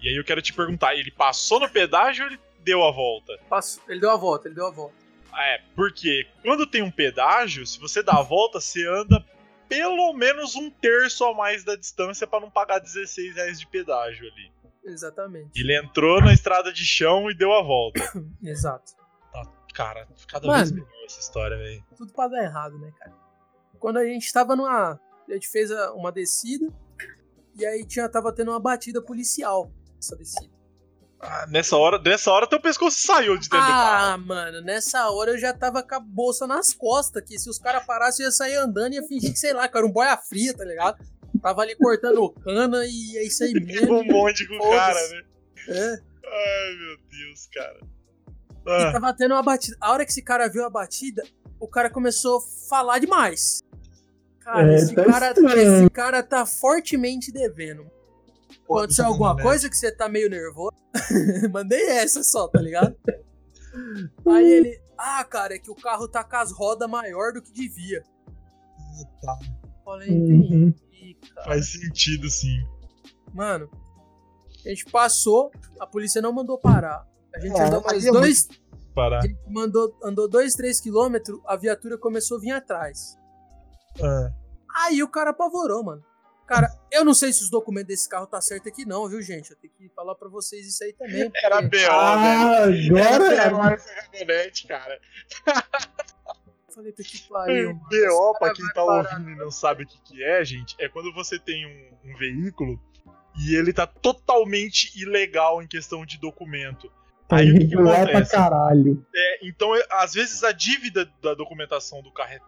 E aí eu quero te perguntar, ele passou no pedágio ou ele deu a volta? Passou, ele deu a volta, ele deu a volta. É, porque quando tem um pedágio, se você dá a volta, você anda pelo menos um terço a mais da distância pra não pagar dezesseis reais de pedágio ali. Exatamente. Ele entrou na estrada de chão e deu a volta. Exato. Cara, cada Mano, vez melhor essa história, velho. Tudo pra dar errado, né, cara? Quando a gente tava numa... A gente fez uma descida e aí tinha, tava tendo uma batida policial nessa descida. Ah, nessa hora, nessa hora teu pescoço saiu de dentro ah, do carro. Ah, mano, nessa hora eu já tava com a bolsa nas costas, que se os caras parassem eu ia sair andando e ia fingir que, sei lá, que era um boia fria, tá ligado? Tava ali cortando cana e é isso aí mesmo. Um monte com o cara, né? É. Ai, meu Deus, cara. Ah. E tava tendo uma batida. A hora que esse cara viu a batida, o cara começou a falar demais. Cara, é, esse, tá cara esse cara tá fortemente devendo. Aconteceu Pô, alguma né? coisa que você tá meio nervoso? Mandei essa só, tá ligado? Aí ele... Ah, cara, é que o carro tá com as rodas maior do que devia. Tá. Falei, uhum. Cara. Faz sentido, sim. Mano, a gente passou, a polícia não mandou parar. A gente ah, andou mais dois... Parar. A gente mandou, andou dois, três quilômetros, a viatura começou a vir atrás. Ah. Aí o cara apavorou, mano. Cara, eu não sei se os documentos desse carro tá certo aqui não, viu, gente? Eu tenho que falar pra vocês isso aí também. Porque... Era B O, ah, velho. Agora era B O, agora foi rebolante, cara. Falei, que pariu, B O, pra quem tá ouvindo e não sabe o que, que é, gente, é quando você tem um, um veículo e ele tá totalmente ilegal em questão de documento. Tá aí o que, que acontece? Pra caralho. É, então, é, às vezes, a dívida da documentação do carro é,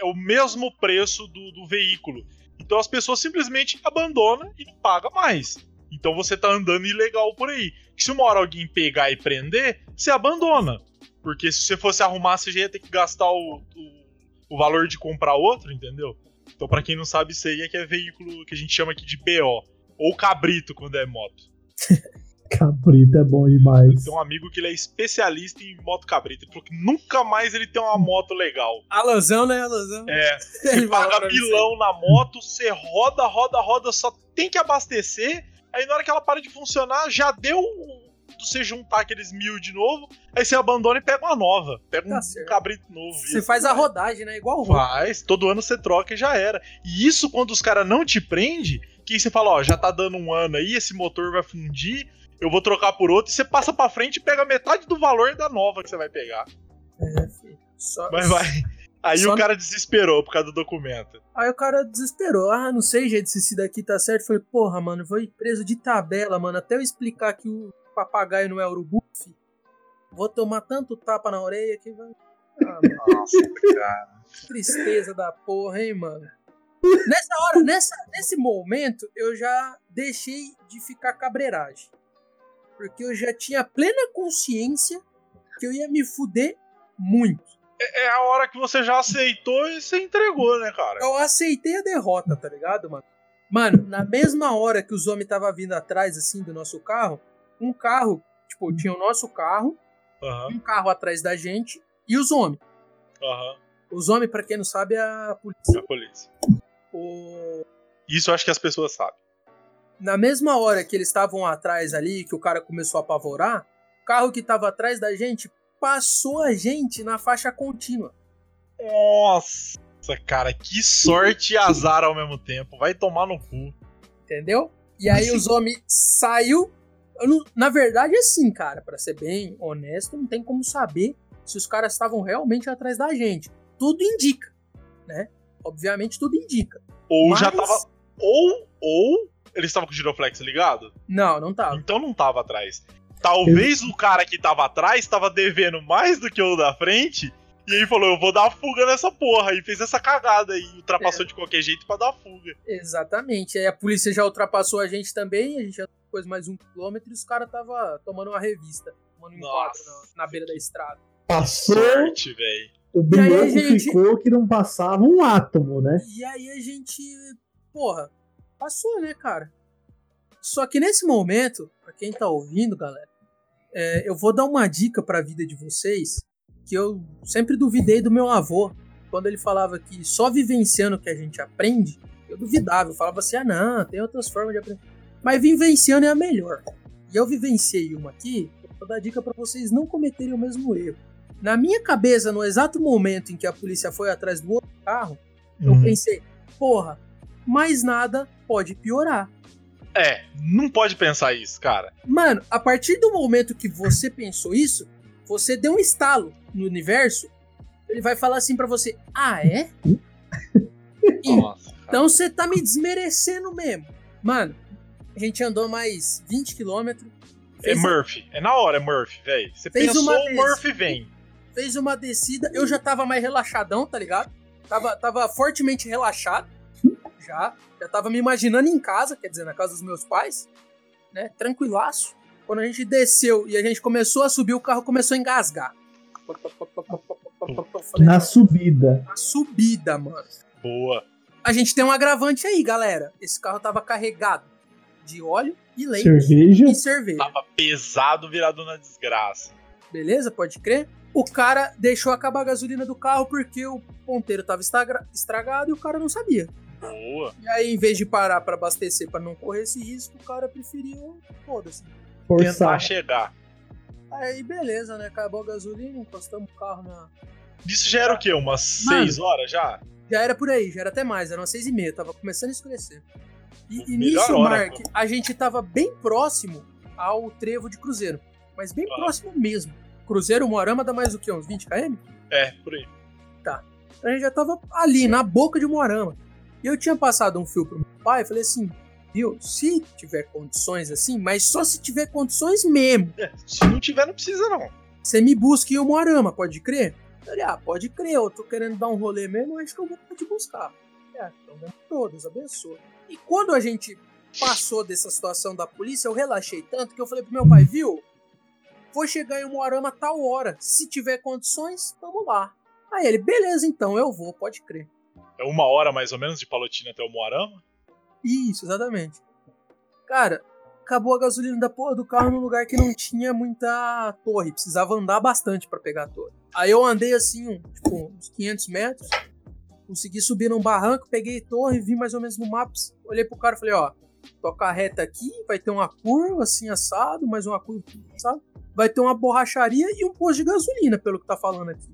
é o mesmo preço do, do veículo. Então, as pessoas simplesmente abandonam e não pagam mais. Então, você tá andando ilegal por aí. Que se uma hora alguém pegar e prender, você abandona. Porque se você fosse arrumar, você já ia ter que gastar o, o, o valor de comprar outro, entendeu? Então, pra quem não sabe, isso aí é que é veículo que a gente chama aqui de B O. Ou cabrito, quando é moto. Cabrito é bom demais. Tem um amigo que ele é especialista em moto cabrito. Ele falou que nunca mais ele tem uma moto legal. Alanzão, né, Alanzão? É. Você paga milão na moto, você roda, roda, roda, só tem que abastecer. Aí, na hora que ela para de funcionar, já deu... Você juntar aqueles mil de novo, aí você abandona e pega uma nova. Pega tá um certo. Cabrito novo. Você isso, faz cara. A rodagem, né? Igual o Faz, todo ano você troca e já era. E isso quando os caras não te prendem, que você fala, ó, já tá dando um ano aí, esse motor vai fundir, eu vou trocar por outro, e você passa pra frente e pega metade do valor da nova que você vai pegar. É, filho. Só... Mas vai. Aí só... o cara desesperou por causa do documento. Aí o cara desesperou. Ah, não sei, gente, se esse daqui tá certo. Eu falei, porra, mano, eu vou ir preso de tabela, mano, até eu explicar que o papagaio não é urubu, filho. Vou tomar tanto tapa na orelha que vai... Ah, nossa, cara. Tristeza da porra, hein, mano. Nessa hora, nessa, nesse momento, eu já deixei de ficar cabreiragem. Porque eu já tinha plena consciência que eu ia me fuder muito. É, é a hora que você já aceitou e você entregou, né, cara? Eu aceitei a derrota, tá ligado, mano? Mano, na mesma hora que os homens estavam vindo atrás, assim, do nosso carro... Um carro, tipo, tinha o nosso carro, uhum. um carro atrás da gente e os homens. Uhum. Os homens, pra quem não sabe, é a polícia. É a polícia. O... Isso eu acho que as pessoas sabem. Na mesma hora que eles estavam atrás ali, que o cara começou a apavorar, o carro que tava atrás da gente passou a gente na faixa contínua. Nossa, cara, que sorte e azar ao mesmo tempo. Vai tomar no cu. Entendeu? E aí os homens saiu. Não, na verdade, assim, cara, pra ser bem honesto, não tem como saber se os caras estavam realmente atrás da gente. Tudo indica, né? Obviamente, tudo indica. Ou mas... já tava... Ou, ou eles estavam com o giroflex ligado? Não, não tava. Então não tava atrás. Talvez eu... o cara que tava atrás tava devendo mais do que o da frente, e aí falou, eu vou dar fuga nessa porra, e fez essa cagada e ultrapassou é. de qualquer jeito pra dar fuga. Exatamente. Aí a polícia já ultrapassou a gente também, a gente já fez mais um quilômetro, e os caras tava tomando uma revista, tomando um enquadro na, na beira da estrada. Passou... Sorte, velho. O brilhante gente... ficou que não passava um átomo, né? E aí a gente, porra, passou, né, cara? Só que nesse momento, pra quem tá ouvindo, galera, é, eu vou dar uma dica pra vida de vocês, que eu sempre duvidei do meu avô, quando ele falava que só vivenciando que a gente aprende, eu duvidava, eu falava assim, ah não, tem outras formas de aprender. Mas vivenciando é a melhor. E eu vivenciei uma aqui, eu vou dar dica pra vocês não cometerem o mesmo erro. Na minha cabeça, no exato momento em que a polícia foi atrás do outro carro, uhum. eu pensei, porra, mais nada pode piorar. É, não pode pensar isso, cara. Mano, a partir do momento que você pensou isso, você deu um estalo no universo, ele vai falar assim pra você, ah, é? Nossa, então você tá me desmerecendo mesmo. Mano, a gente andou mais vinte quilômetros. É Murphy, a... é na hora, é Murphy, velho. Você pensou, o Murphy vem. Fez uma descida, eu já tava mais relaxadão, tá ligado? Tava, tava fortemente relaxado, já. Já tava me imaginando em casa, quer dizer, na casa dos meus pais, né? Tranquilaço. Quando a gente desceu e a gente começou a subir, o carro começou a engasgar. Na subida. Na subida, mano. Boa. A gente tem um agravante aí, galera. Esse carro tava carregado de óleo e leite. Cerveja. E cerveja. Tava pesado, virado na desgraça. Beleza? Pode crer? O cara deixou acabar a gasolina do carro porque o ponteiro tava estragado e o cara não sabia. Boa. E aí, em vez de parar pra abastecer pra não correr esse risco, o cara preferiu, foda-se. Forçar. Tentar chegar. Aí, beleza, né? Acabou a gasolina, encostamos o carro na... Isso já era o quê? Umas seis horas já? Já era por aí, já era até mais. Era umas seis e meia, tava começando a escurecer. E, e nisso, hora, Mark, pô. A gente tava bem próximo ao trevo de Cruzeiro. Mas bem ah. próximo mesmo. Cruzeiro, Moarama dá mais o quê? Uns vinte quilômetros? É, por aí. Tá. A gente já tava ali, na boca de Moarama. E eu tinha passado um fio pro meu pai e falei assim, viu, se tiver condições assim, mas só se tiver condições mesmo. É, se não tiver, não precisa não. Você me busca em Umuarama, pode crer? Eu falei, ah, pode crer, eu tô querendo dar um rolê mesmo, acho que eu vou te buscar. É, então vendo todas, abençoa. E quando a gente passou dessa situação da polícia, eu relaxei tanto que eu falei pro meu pai, viu, vou chegar em Umuarama a tal hora, se tiver condições, tamo lá. Aí ele, beleza então, eu vou, pode crer. É uma hora mais ou menos de Palotina até o Moarama? Isso, exatamente. Cara, acabou a gasolina da porra do carro num lugar que não tinha muita torre. Precisava andar bastante pra pegar a torre. Aí eu andei assim, tipo, uns quinhentos metros. Consegui subir num barranco, peguei a torre, vi mais ou menos no mapa. Olhei pro cara e falei, ó, toca reta aqui, vai ter uma curva assim assado, mais uma curva assim assado. Vai ter uma borracharia e um posto de gasolina, pelo que tá falando aqui.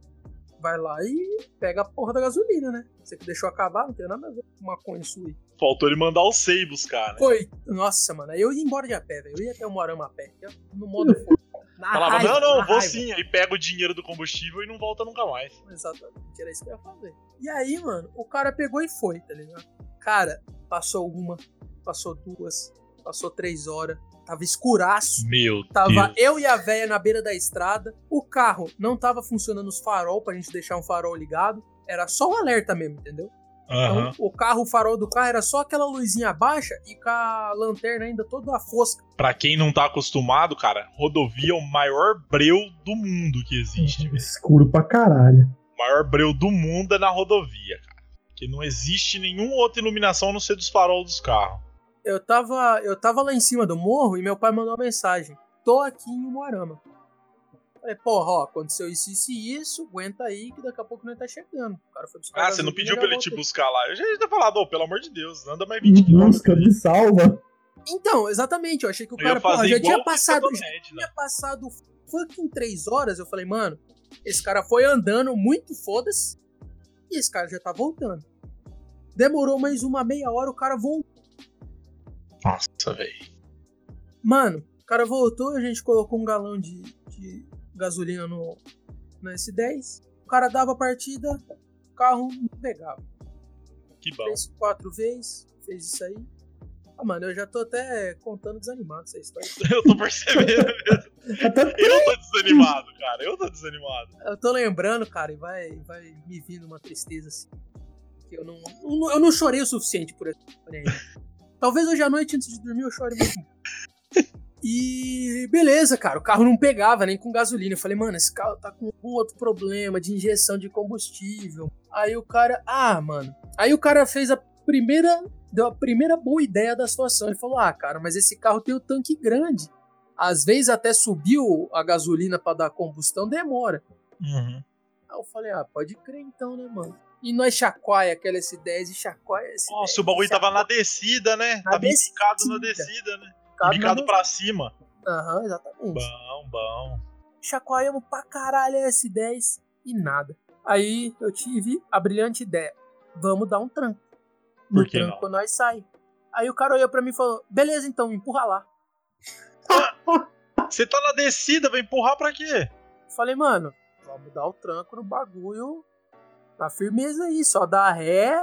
Vai lá e pega a porra da gasolina, né? Você que deixou acabar, não tem nada a ver com maconha sua. Faltou ele mandar o Sei buscar, né? Foi. Nossa, mano, aí eu ia embora de a pé, velho. Eu ia até o Moarama a pé. Eu, no modo foda. Falava, raiva, não, não, vou raiva. Sim. Aí pega o dinheiro do combustível e não volta nunca mais. Exatamente, era isso que eu ia fazer. E aí, mano, o cara pegou e foi, tá ligado? Cara, passou uma, passou duas, passou três horas. Tava escuraço. Meu tava Deus. Tava eu e a véia na beira da estrada. O carro não tava funcionando os farol pra gente deixar um farol ligado. Era só um alerta mesmo, entendeu? Uhum. Então, o carro, o farol do carro era só aquela luzinha baixa e com a lanterna ainda toda fosca. Pra quem não tá acostumado, cara, rodovia é o maior breu do mundo que existe. É, escuro pra caralho. O maior breu do mundo é na rodovia, cara. Porque não existe nenhuma outra iluminação a não ser dos farol dos carros. Eu tava, eu tava lá em cima do morro e meu pai mandou uma mensagem. Tô aqui em Umuarama. Falei, porra, ó, aconteceu isso, isso e isso, aguenta aí que daqui a pouco nós tá chegando. O cara foi buscar. Ah, você não pediu pra ele te buscar lá. Eu já ia ter falado, ô, pelo amor de Deus, anda mais vinte quilômetros. Busca, me salva. Então, exatamente, eu achei que o cara, porra, já tinha passado, já tinha passado fucking três horas. Eu falei, mano, esse cara foi andando muito foda-se e esse cara já tá voltando. Demorou mais uma meia hora, o cara voltou. Nossa, velho. Mano, o cara voltou, a gente colocou um galão de, de gasolina no, no S dez. O cara dava a partida, o carro não pegava. Que bom. Fez quatro vezes, fez isso aí. Ah, mano, eu já tô até contando desanimado essa história. Eu tô percebendo mesmo. Eu tô desanimado, cara. Eu tô desanimado. Eu tô lembrando, cara, e vai, vai me vindo uma tristeza assim. Eu não, eu não chorei o suficiente por essa história ainda. Talvez hoje à noite, antes de dormir, eu chore muito. E beleza, cara, o carro não pegava nem com gasolina. Eu falei, mano, esse carro tá com algum outro problema de injeção de combustível. Aí o cara, ah, mano. Aí o cara fez a primeira, deu a primeira boa ideia da situação. Ele falou, ah, cara, mas esse carro tem o tanque grande. Às vezes até subiu a gasolina pra dar combustão, demora. Uhum. Aí eu falei, ah, pode crer então, né, mano? E nós chacoalha aquela S dez e chacoalha S dez. Nossa, o bagulho tava na descida, né? Tava bicado na descida, né? Bicado pra cima. Aham, exatamente. Bom, bom. Chacoalhamos pra caralho a S dez e nada. Aí eu tive a brilhante ideia. Vamos dar um tranco. No tranco nós sai. Aí o cara olhou pra mim e falou, beleza então, empurra lá. Você tá na descida, vai empurrar pra quê? Falei, mano, vamos dar o tranco no bagulho. Na firmeza aí, só dá ré,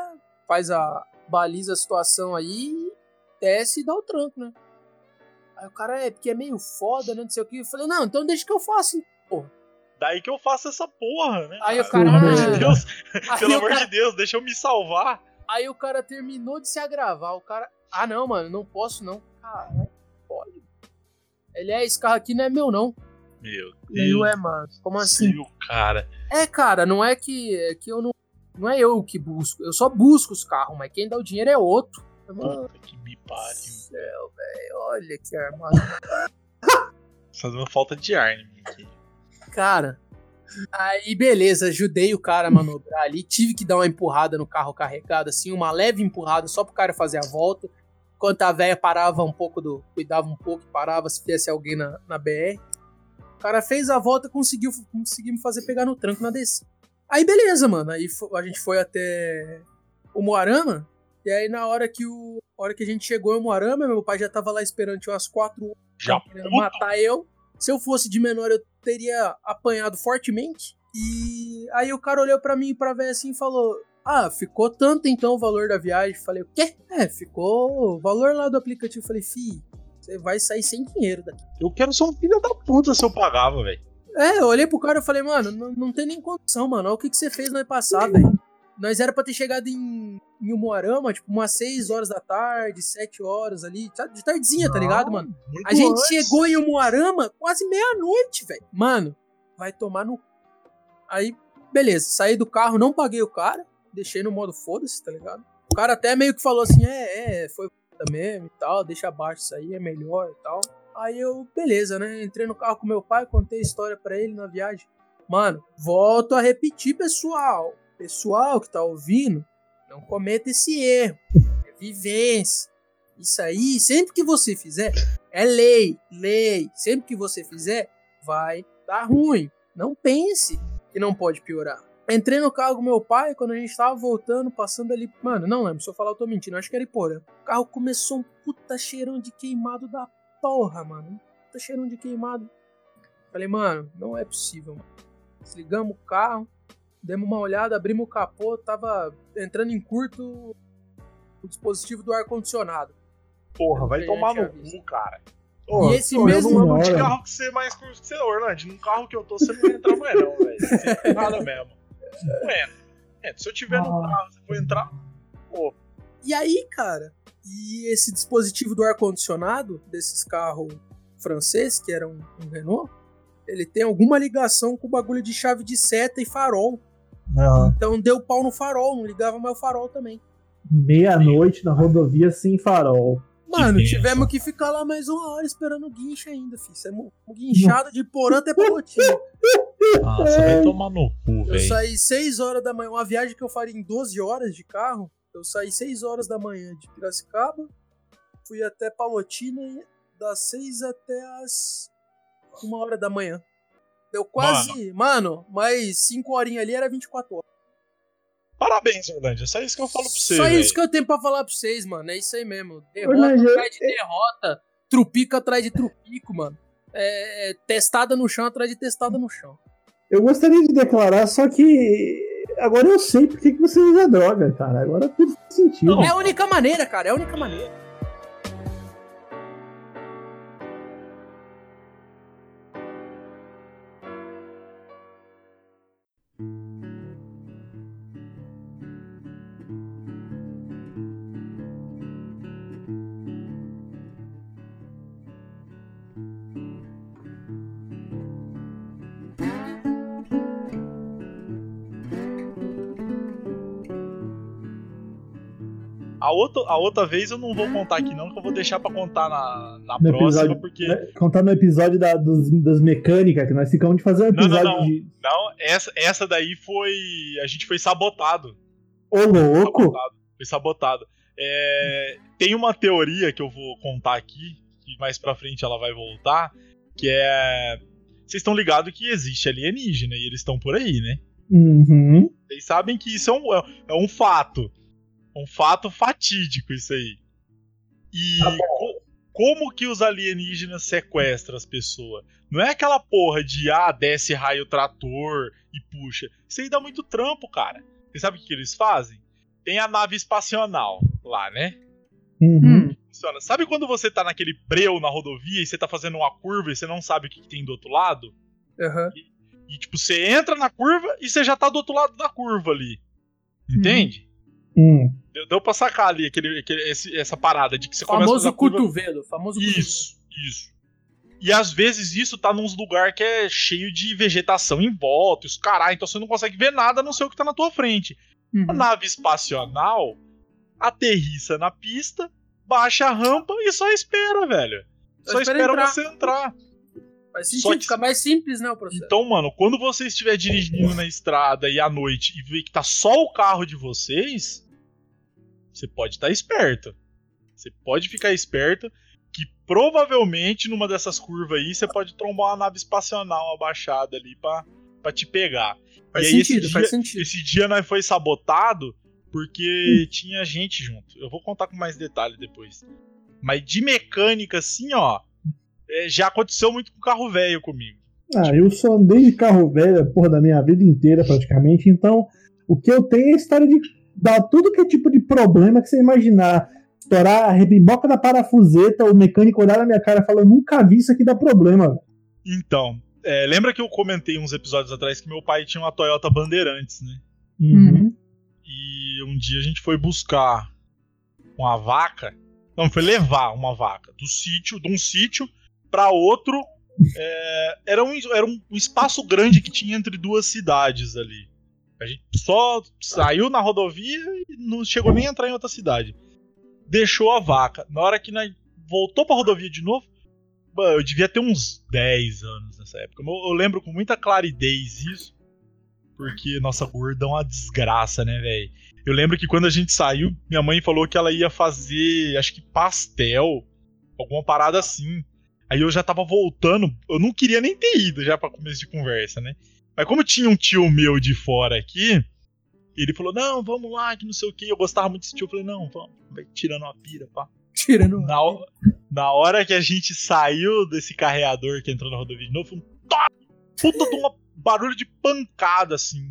faz a baliza a situação aí, desce e dá o tranco, né? Aí o cara é, porque é meio foda, né, não sei o que. Eu falei, não, então deixa que eu faço, hein, porra. Daí que eu faço essa porra, né? Aí o cara... Pelo amor de Deus, pelo amor de Deus, deixa eu me salvar. Aí o cara terminou de se agravar, o cara... Ah, não, mano, não posso, não. Caralho, pode. Ele é, esse carro aqui não é meu, não. Meu Deus. Ué, mano, como assim? Seu cara. É, cara, não é que, é que eu não... Não é eu que busco. Eu só busco os carros, mas quem dá o dinheiro é outro. Puta que me pariu. Céu, velho. Olha que armadura. Fazendo uma falta de ar, né, aqui. Cara, aí beleza, ajudei o cara a manobrar ali. Tive que dar uma empurrada no carro carregado, assim, uma leve empurrada só pro cara fazer a volta. Enquanto a velha parava um pouco do... Cuidava um pouco, parava se tivesse alguém na, na B R. O cara fez a volta e conseguiu, conseguiu me fazer pegar no tranco na descida. Aí beleza, mano. Aí a gente foi até o Moarama. E aí na hora que, o, hora que a gente chegou em Umuarama, meu pai já tava lá esperando, tinha umas quatro horas já querendo matar eu. Se eu fosse de menor, eu teria apanhado fortemente. E aí o cara olhou pra mim e pra véia assim e falou... Ah, ficou tanto então o valor da viagem? Falei, o quê? É, ficou o valor lá do aplicativo. Falei, fi... Você vai sair sem dinheiro daqui. Eu quero ser um filho da puta se eu pagava, velho. É, eu olhei pro cara e falei, mano, não, não tem nem condição, mano. Olha o que, que você fez no ano passado, velho. Nós era pra ter chegado em, em Umuarama, tipo, umas seis horas da tarde, sete horas ali. De tardezinha, tá ligado, mano? A gente chegou em Umuarama quase meia-noite, velho. Mano, vai tomar no... Aí, beleza. Saí do carro, não paguei o cara. Deixei no modo foda-se, tá ligado? O cara até meio que falou assim, é, é, foi... mesmo e tal, deixa abaixo isso aí, é melhor e tal. Aí eu, beleza, né? Entrei no carro com meu pai, contei a história pra ele na viagem. Mano, volto a repetir, pessoal. Pessoal que tá ouvindo, não cometa esse erro. É vivência. Isso aí, sempre que você fizer, é lei, lei. Sempre que você fizer, vai dar ruim. Não pense que não pode piorar. Entrei no carro com meu pai, quando a gente tava voltando, passando ali... Mano, não lembro, se eu falar eu tô mentindo, acho que era Iporã. O carro começou um puta cheirão de queimado da porra, mano. Um puta cheirão de queimado. Falei, mano, não é possível, mano. Desligamos o carro, demos uma olhada, abrimos o capô, tava entrando em curto o dispositivo do ar-condicionado. Porra, vai tomar no cu, cara. Oh, e esse mesmo ano de carro que você mais curte que você, Orlando, num carro que eu tô, você não vai entrar mais não, velho. Você não nada mesmo. É, é, se eu tiver ah. no carro, se eu for entrar, pô. E aí, cara, e esse dispositivo do ar-condicionado, desses carros franceses, que era um, um Renault, ele tem alguma ligação com o bagulho de chave de seta e farol. Ah. Então deu pau no farol, não ligava mais o farol também. Meia-noite na rodovia sem farol. Mano, que tivemos que ficar lá mais uma hora esperando o guincho ainda, filho. Isso é um guinchado de Porã até Palotina. Ah, você vai tomar no cu, velho. Eu saí seis horas da manhã, uma viagem que eu faria em doze horas de carro. Eu saí seis horas da manhã de Piracicaba, fui até Palotina das seis até as uma hora da manhã. Deu quase, mano, mano mais cinco horinhas ali era vinte e quatro horas. Parabéns, Orlândia. Só isso que eu falo pra vocês. Só isso aí. Que eu tenho pra falar pra vocês, mano. É isso aí mesmo. Derrota Orlândia. Atrás de derrota. Trupico atrás de trupico, mano. É, testada no chão atrás de testada no chão. Eu gostaria de declarar, só que agora eu sei porque que você usa droga, cara. Agora tudo faz sentido. Não, é a única maneira, cara. É a única maneira. A outra, a outra vez eu não vou contar aqui não, que eu vou deixar pra contar na, na próxima, episódio, porque... Né? Contar no episódio da, dos, das mecânicas, que nós ficamos de fazer um episódio não, não, não. de... Não, essa, essa daí foi... A gente foi sabotado. Ô, louco! Foi sabotado. Foi sabotado. É, tem uma teoria que eu vou contar aqui, que mais pra frente ela vai voltar, que é... Vocês estão ligados que existe alienígena e eles estão por aí, né? Uhum. Vocês sabem que isso é um, é um fato. Um fato fatídico isso aí. E tá co- como que os alienígenas sequestram as pessoas? Não é aquela porra de, ah, desce raio trator e puxa. Isso aí dá muito trampo, cara. Você sabe o que, que eles fazem? Tem a nave espacial lá, né? Uhum. Funciona. Sabe quando você tá naquele breu na rodovia e você tá fazendo uma curva e você não sabe o que, que tem do outro lado? Uhum. E, e tipo, você entra na curva e você já tá do outro lado da curva ali. Entende? Uhum. Deu pra sacar ali aquele, aquele, esse, essa parada de que você famoso começa a curva... cotovelo, famoso cotovelo. Isso, isso. E às vezes isso tá num lugar que é cheio de vegetação em volta, os caralho, então você não consegue ver nada, a não ser o que tá na tua frente. Uhum. A nave espacial aterrissa na pista, baixa a rampa e só espera, velho. Só, só espera, espera entrar. Você entrar. Faz sentido, que... fica mais simples, né, o processo. Então, mano, quando você estiver dirigindo na estrada e à noite e ver que tá só o carro de vocês... Você pode estar esperto. Você pode ficar esperto que provavelmente numa dessas curvas aí você pode trombar uma nave espacial abaixada ali pra, pra te pegar. Faz e aí, sentido, esse faz dia, sentido. Esse dia nós foi sabotado porque hum. tinha gente junto. Eu vou contar com mais detalhe depois. Mas de mecânica assim, ó, é, já aconteceu muito com carro velho comigo. Ah, tipo... eu só andei de carro velho, porra, da minha vida inteira praticamente. Então, o que eu tenho é a história de... Dá tudo que é tipo de problema que você imaginar. Estourar a rebimboca da parafuseta, o mecânico olhar na minha cara e falar, eu nunca vi isso aqui dá problema. Então, é, lembra que eu comentei uns episódios atrás que meu pai tinha uma Toyota Bandeirantes, né? Uhum. E um dia a gente foi buscar uma vaca. Não, foi levar uma vaca do sítio, de um sítio pra outro. É, era um, era um espaço grande que tinha entre duas cidades ali. A gente só saiu na rodovia e não chegou nem a entrar em outra cidade. Deixou a vaca. Na hora que nós voltou pra rodovia de novo, eu devia ter uns dez anos nessa época. Eu lembro com muita claridez isso. Porque, nossa, gorda é uma desgraça, né, velho? Eu lembro que quando a gente saiu, minha mãe falou que ela ia fazer, acho que pastel. Alguma parada assim. Aí eu já tava voltando. Eu não queria nem ter ido já pra começo de conversa, né? Mas como tinha um tio meu de fora aqui, ele falou, não, vamos lá, que não sei o que. Eu gostava muito desse tio, eu falei, não, vamos, vai tirando uma pira, pá. Tirando uma na, pira. Na hora que a gente saiu desse carreador que entrou na rodovia de novo, foi um top, puta de um barulho de pancada, assim.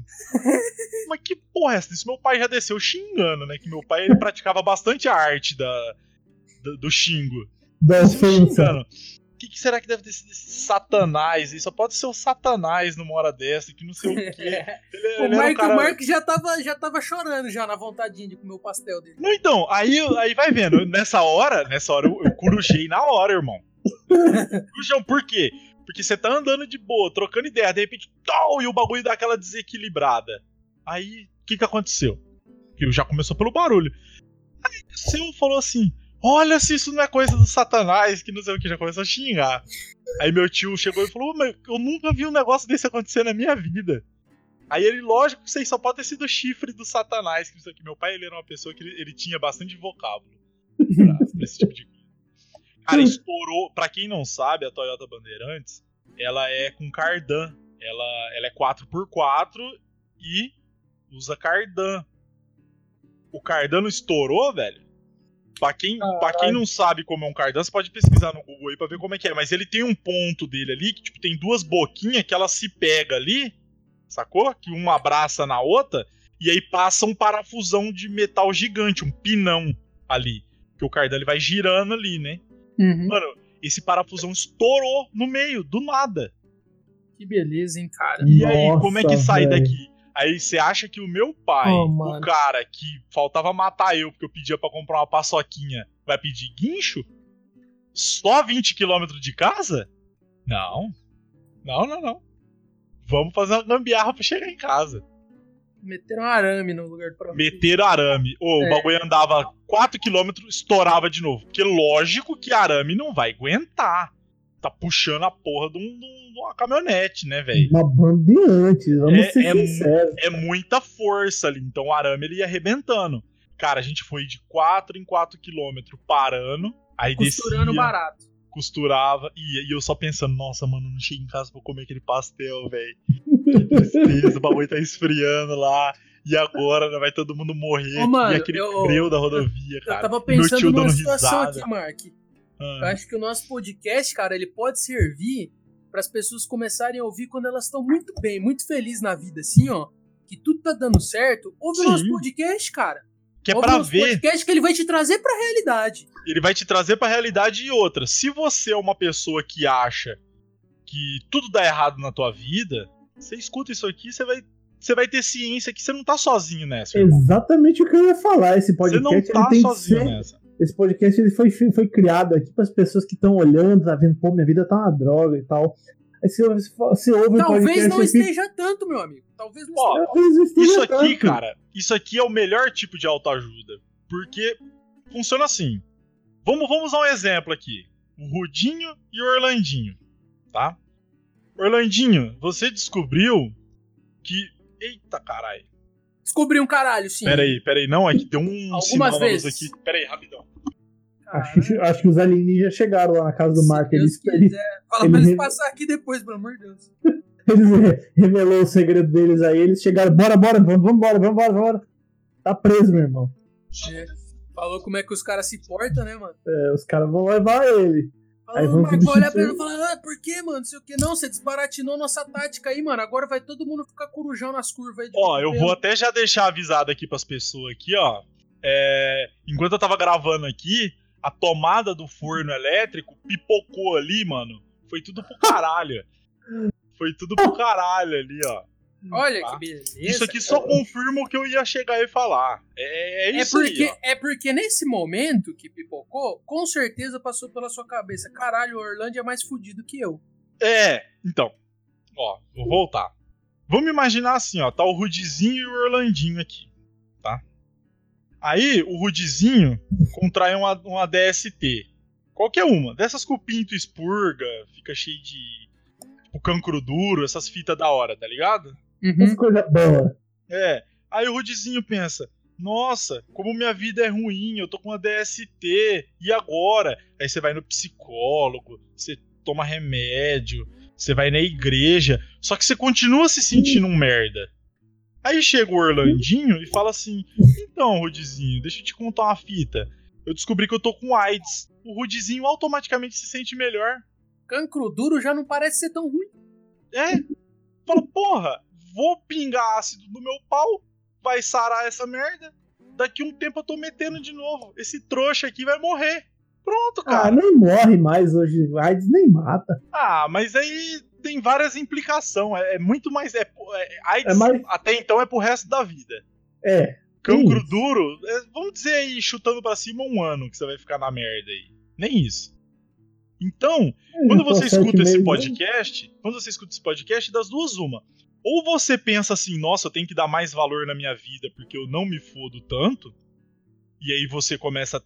Mas que porra é essa? Isso meu pai já desceu xingando, né? Que meu pai, ele praticava bastante a arte da, do, do xingo. Da ofensa. O que, que será que deve ter sido esse satanás? Ele só pode ser o satanás numa hora dessa, que não sei o quê. Ele, o, ele Mark, um cara... o Mark já tava, já tava chorando já na vontadinha de comer o pastel dele. Não, então, aí, aí vai vendo. Nessa hora, nessa hora eu, eu corujei na hora, irmão. Corujão, por quê? Porque você tá andando de boa, trocando ideia, de repente, tol, e o bagulho dá aquela desequilibrada. Aí, o que que aconteceu? Porque já começou pelo barulho. Aí o seu falou assim... Olha se isso não é coisa do satanás, que não sei o que, já começou a xingar. Aí meu tio chegou e falou, mas eu nunca vi um negócio desse acontecer na minha vida. Aí ele, lógico, que isso aí só pode ter sido o chifre do satanás, que não sei o que. Meu pai, ele era uma pessoa que ele, ele tinha bastante vocábulo pra, pra esse tipo de coisa. Cara, estourou, pra quem não sabe, a Toyota Bandeirantes, ela é com cardan. Ela, ela é quatro por quatro e usa cardan o Cardano estourou, velho. Pra quem, pra quem não sabe como é um Cardano, você pode pesquisar no Google aí pra ver como é que é. Mas ele tem um ponto dele ali, que tipo, tem duas boquinhas que ela se pega ali, sacou? Que uma abraça na outra, e aí passa um parafusão de metal gigante, um pinão ali. Que o Cardano ele vai girando ali, né? Uhum. Mano, esse parafusão estourou no meio, do nada. Que beleza, hein, cara? E Nossa, aí, como é que sai véio. daqui? Aí você acha que o meu pai, oh, o cara que faltava matar eu porque eu pedia pra comprar uma paçoquinha, vai pedir guincho? Só vinte quilômetros de casa? Não. Não, não, não. Vamos fazer uma gambiarra pra chegar em casa. Meteram arame no lugar do próprio. Meteram arame. Ou oh, é. o bagulho andava quatro quilômetros, estourava de novo. Porque lógico que arame não vai aguentar. Tá puxando a porra de, um, de uma caminhonete, né, velho? Uma bandeirante, vamos é, ser é sinceros. É muita força ali, então o arame ele ia arrebentando. Cara, a gente foi de quatro em quatro quilômetros parando, aí Costurando descia, barato. Costurava, e, e eu só pensando, nossa, mano, não cheguei em casa pra comer aquele pastel, velho. Que tristeza, o bagulho tá esfriando lá. E agora vai todo mundo morrer. Ô, mano, e aquele eu, breu da rodovia, eu, cara. Eu tava pensando numa situação risada. Aqui, Mark. Ah. Eu acho que o nosso podcast, cara, ele pode servir para as pessoas começarem a ouvir quando elas estão muito bem, muito felizes na vida, assim, ó, que tudo tá dando certo. Ouve Sim. o nosso podcast, cara. Que é ouve pra o nosso ver. Podcast que ele vai te trazer para a realidade. Ele vai te trazer para a realidade e outra. Se você é uma pessoa que acha que tudo dá errado na tua vida, você escuta isso aqui, você vai Você vai ter ciência que você não tá sozinho nessa. Irmão. Exatamente o que eu ia falar. Esse podcast você não tá ele tem sozinho que ser... nessa. Esse podcast ele foi, foi criado aqui para as pessoas que estão olhando, tá vendo, pô, minha vida tá uma droga e tal. Aí você, você ouve Talvez o podcast... Talvez não esteja fica... tanto, meu amigo. Talvez não Ó, esteja isso tanto. Isso aqui, cara, isso aqui é o melhor tipo de autoajuda. Porque funciona assim. Vamos, vamos usar um exemplo aqui. O Rudinho e o Orlandinho, tá? Orlandinho, você descobriu que... Eita, caralho. Descobri um caralho, sim. Peraí, peraí, não, é que deu um sinal na luz aqui. Peraí, rapidão. Acho, acho que os alienígenas chegaram lá na casa do Mark. Eles, eles, Fala eles, pra eles passarem aqui depois, pelo amor de Deus. Eles revelou o segredo deles aí, eles chegaram, bora, bora, vamos, vamos embora, vamos embora, vamos embora. Tá preso, meu irmão. É. Falou como é que os caras se portam, né, mano? É, os caras vão levar ele. Falou, Marco, vai olhar pra ele e falar, ah, por que, mano? Não sei o que, não, você desbaratinou nossa tática aí, mano. Agora vai todo mundo ficar corujão nas curvas aí. Ó, eu vou até já deixar avisado aqui pras pessoas aqui, ó. É, enquanto eu tava gravando aqui, a tomada do forno elétrico pipocou ali, mano. Foi tudo pro caralho. Foi tudo pro caralho ali, ó. Olha tá? que beleza. Isso aqui só confirma o que eu ia chegar e falar. É, é isso é porque, aí, ó. É porque nesse momento que pipocou, com certeza passou pela sua cabeça. Caralho, o Orlando é mais fudido que eu. É, então. Ó, vou voltar. Vamos imaginar assim, ó. Tá o Rudizinho e o Orlandinho aqui, tá? Aí, o Rudizinho contrai uma, uma D S T. Qualquer uma. Dessas que o pinto expurga, fica cheio de... Tipo, cancro duro, essas fitas da hora, tá ligado? Uhum. Coisa boa. É, aí o Rudizinho pensa, nossa, como minha vida é ruim, eu tô com uma D S T, e agora? Aí você vai no psicólogo, você toma remédio, você vai na igreja, só que você continua se sentindo um merda. Aí chega o Orlandinho e fala assim, então, Rudizinho, deixa eu te contar uma fita, eu descobri que eu tô com AIDS. O Rudizinho automaticamente se sente melhor. Cancro duro já não parece ser tão ruim. É, fala, porra, vou pingar ácido no meu pau, vai sarar essa merda, daqui um tempo eu tô metendo de novo, esse trouxa aqui vai morrer. Pronto, cara. Ah, nem morre mais hoje, AIDS nem mata. Ah, mas aí tem várias implicações, é, é muito mais... É, é, AIDS é mais... até então é pro resto da vida. É. Cancro isso. duro, é, vamos dizer aí, chutando pra cima um ano que você vai ficar na merda aí. Nem isso. Então, é, quando você escuta esse podcast, mesmo. quando você escuta esse podcast, das duas uma. Ou você pensa assim, nossa, eu tenho que dar mais valor na minha vida porque eu não me fodo tanto, e aí você começa a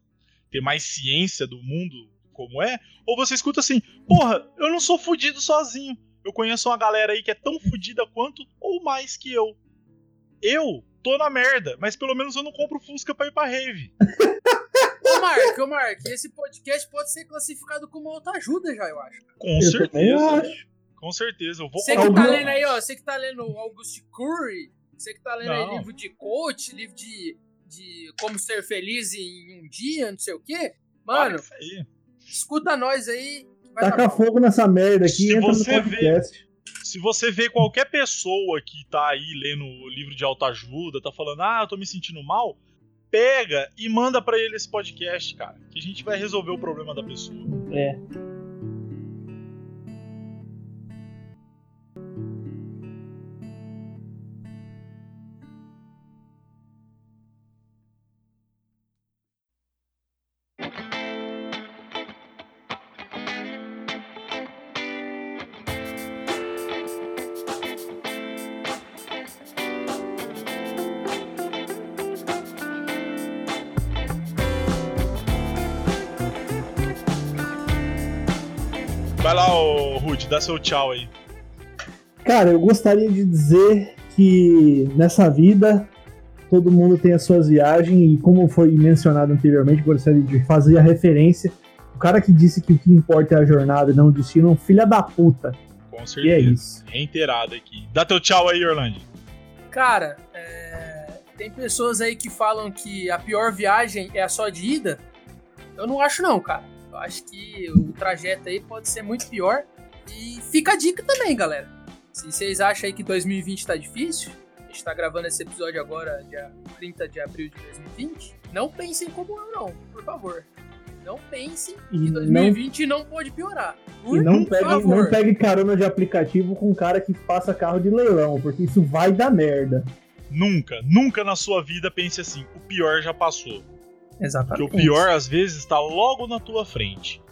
ter mais ciência do mundo como é, ou você escuta assim, porra, eu não sou fodido sozinho, eu conheço uma galera aí que é tão fodida quanto ou mais que eu. Eu tô na merda, mas pelo menos eu não compro Fusca pra ir pra rave. Ô Mark, ô Mark, esse podcast pode ser classificado como autoajuda já, eu acho. Com eu certeza. Com certeza, eu vou Você que tá lendo meu... aí, ó, você que tá lendo Augusto Curry, você que tá lendo aí livro de coach, livro de de como ser feliz em um dia, não sei o quê. Mano, isso aí. Escuta nós aí. Vai taca fogo nessa merda aqui. Se entra você no podcast. Vê... Se você vê qualquer pessoa que tá aí lendo o livro de autoajuda, tá falando, ah, eu tô me sentindo mal, pega e manda pra ele esse podcast, cara, que a gente vai resolver o problema da pessoa. É. Vai lá, ô, Rude, dá seu tchau aí. Cara, eu gostaria de dizer que nessa vida todo mundo tem as suas viagens e, como foi mencionado anteriormente, gostaria de fazer a referência. O cara que disse que o que importa é a jornada e não o destino, é um filho da puta. Com certeza. E é isso. Reiterado aqui. Dá teu tchau aí, Orlando. Cara, é... tem pessoas aí que falam que a pior viagem é a só de ida. Eu não acho não, cara. Eu acho que o trajeto aí pode ser muito pior. E fica a dica também, galera. Se vocês acham aí que dois mil e vinte tá difícil, a gente tá gravando esse episódio agora, dia trinta de abril de dois mil e vinte, não pensem como eu, não, por favor. Não pensem que dois mil e vinte não, não pode piorar. Por e não pegue, favor. Não pegue carona de aplicativo com um cara que passa carro de leilão, porque isso vai dar merda. Nunca, nunca na sua vida pense assim, o pior já passou. Exatamente. Porque o pior, às vezes, está logo na tua frente.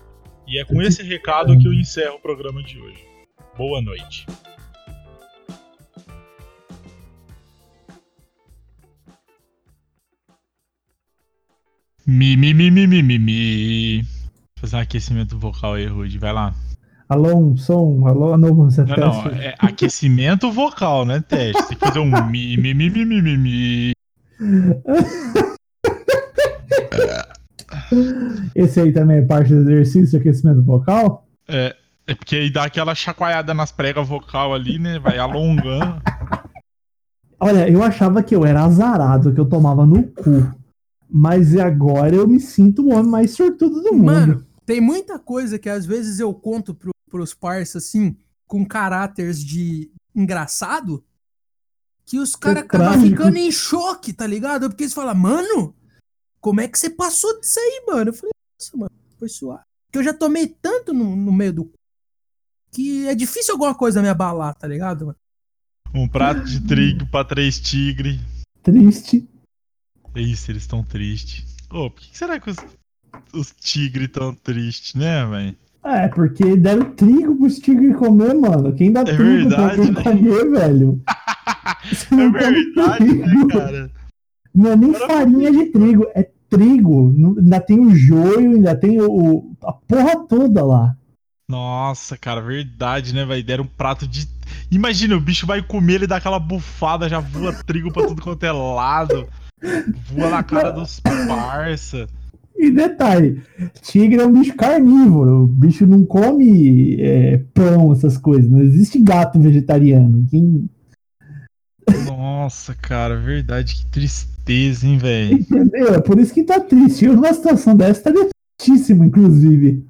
E é com esse recado que eu encerro o programa de hoje. Boa noite. Mi, mi, mi, mi, mi, mi, mi. Vou fazer um aquecimento vocal aí, Rude. Vai lá. Alô, um som, alô, novo, você não, não, é aquecimento vocal, né, teste? Tem que fazer um mi, mi, mi, mi, mi, mi. Esse aí também é parte do exercício, aquecimento vocal? É, é porque aí dá aquela chacoalhada nas pregas vocal ali, né? Vai alongando. Olha, eu achava que eu era azarado, que eu tomava no cu. Mas agora eu me sinto o homem mais sortudo do mundo. Mano, tem muita coisa que às vezes eu conto pro, pros parça, assim, com caráteres de engraçado, que os caras acabam ficando em choque, tá ligado? Porque eles falam, mano... Como é que você passou disso aí, mano? Eu falei, nossa, mano, foi suave. Porque eu já tomei tanto no, no meio do cu que é difícil alguma coisa me abalar, tá ligado, mano? Um prato de trigo pra três tigres. Triste. É isso, eles tão tristes. Ô, oh, por que será que os, os tigres tão tristes, né, velho? É, porque deram trigo pros tigres comer, mano. Quem dá é trigo verdade, pra quem né? comer, velho? É verdade, né, cara? Não é nem farinha de trigo, é trigo, ainda tem o joio, ainda tem o, a porra toda lá. Nossa, cara, verdade, né, velho? Deram um prato de... Imagina, o bicho vai comer, ele dá aquela bufada, já voa trigo pra tudo quanto é lado, voa na cara dos parça. E detalhe, tigre é um bicho carnívoro, o bicho não come é, pão, essas coisas, não existe gato vegetariano. Quem... Nossa, cara, verdade, que tristeza, hein, velho? Entendeu? É por isso que tá triste. Eu, numa situação dessa, estaria tristíssimo, inclusive.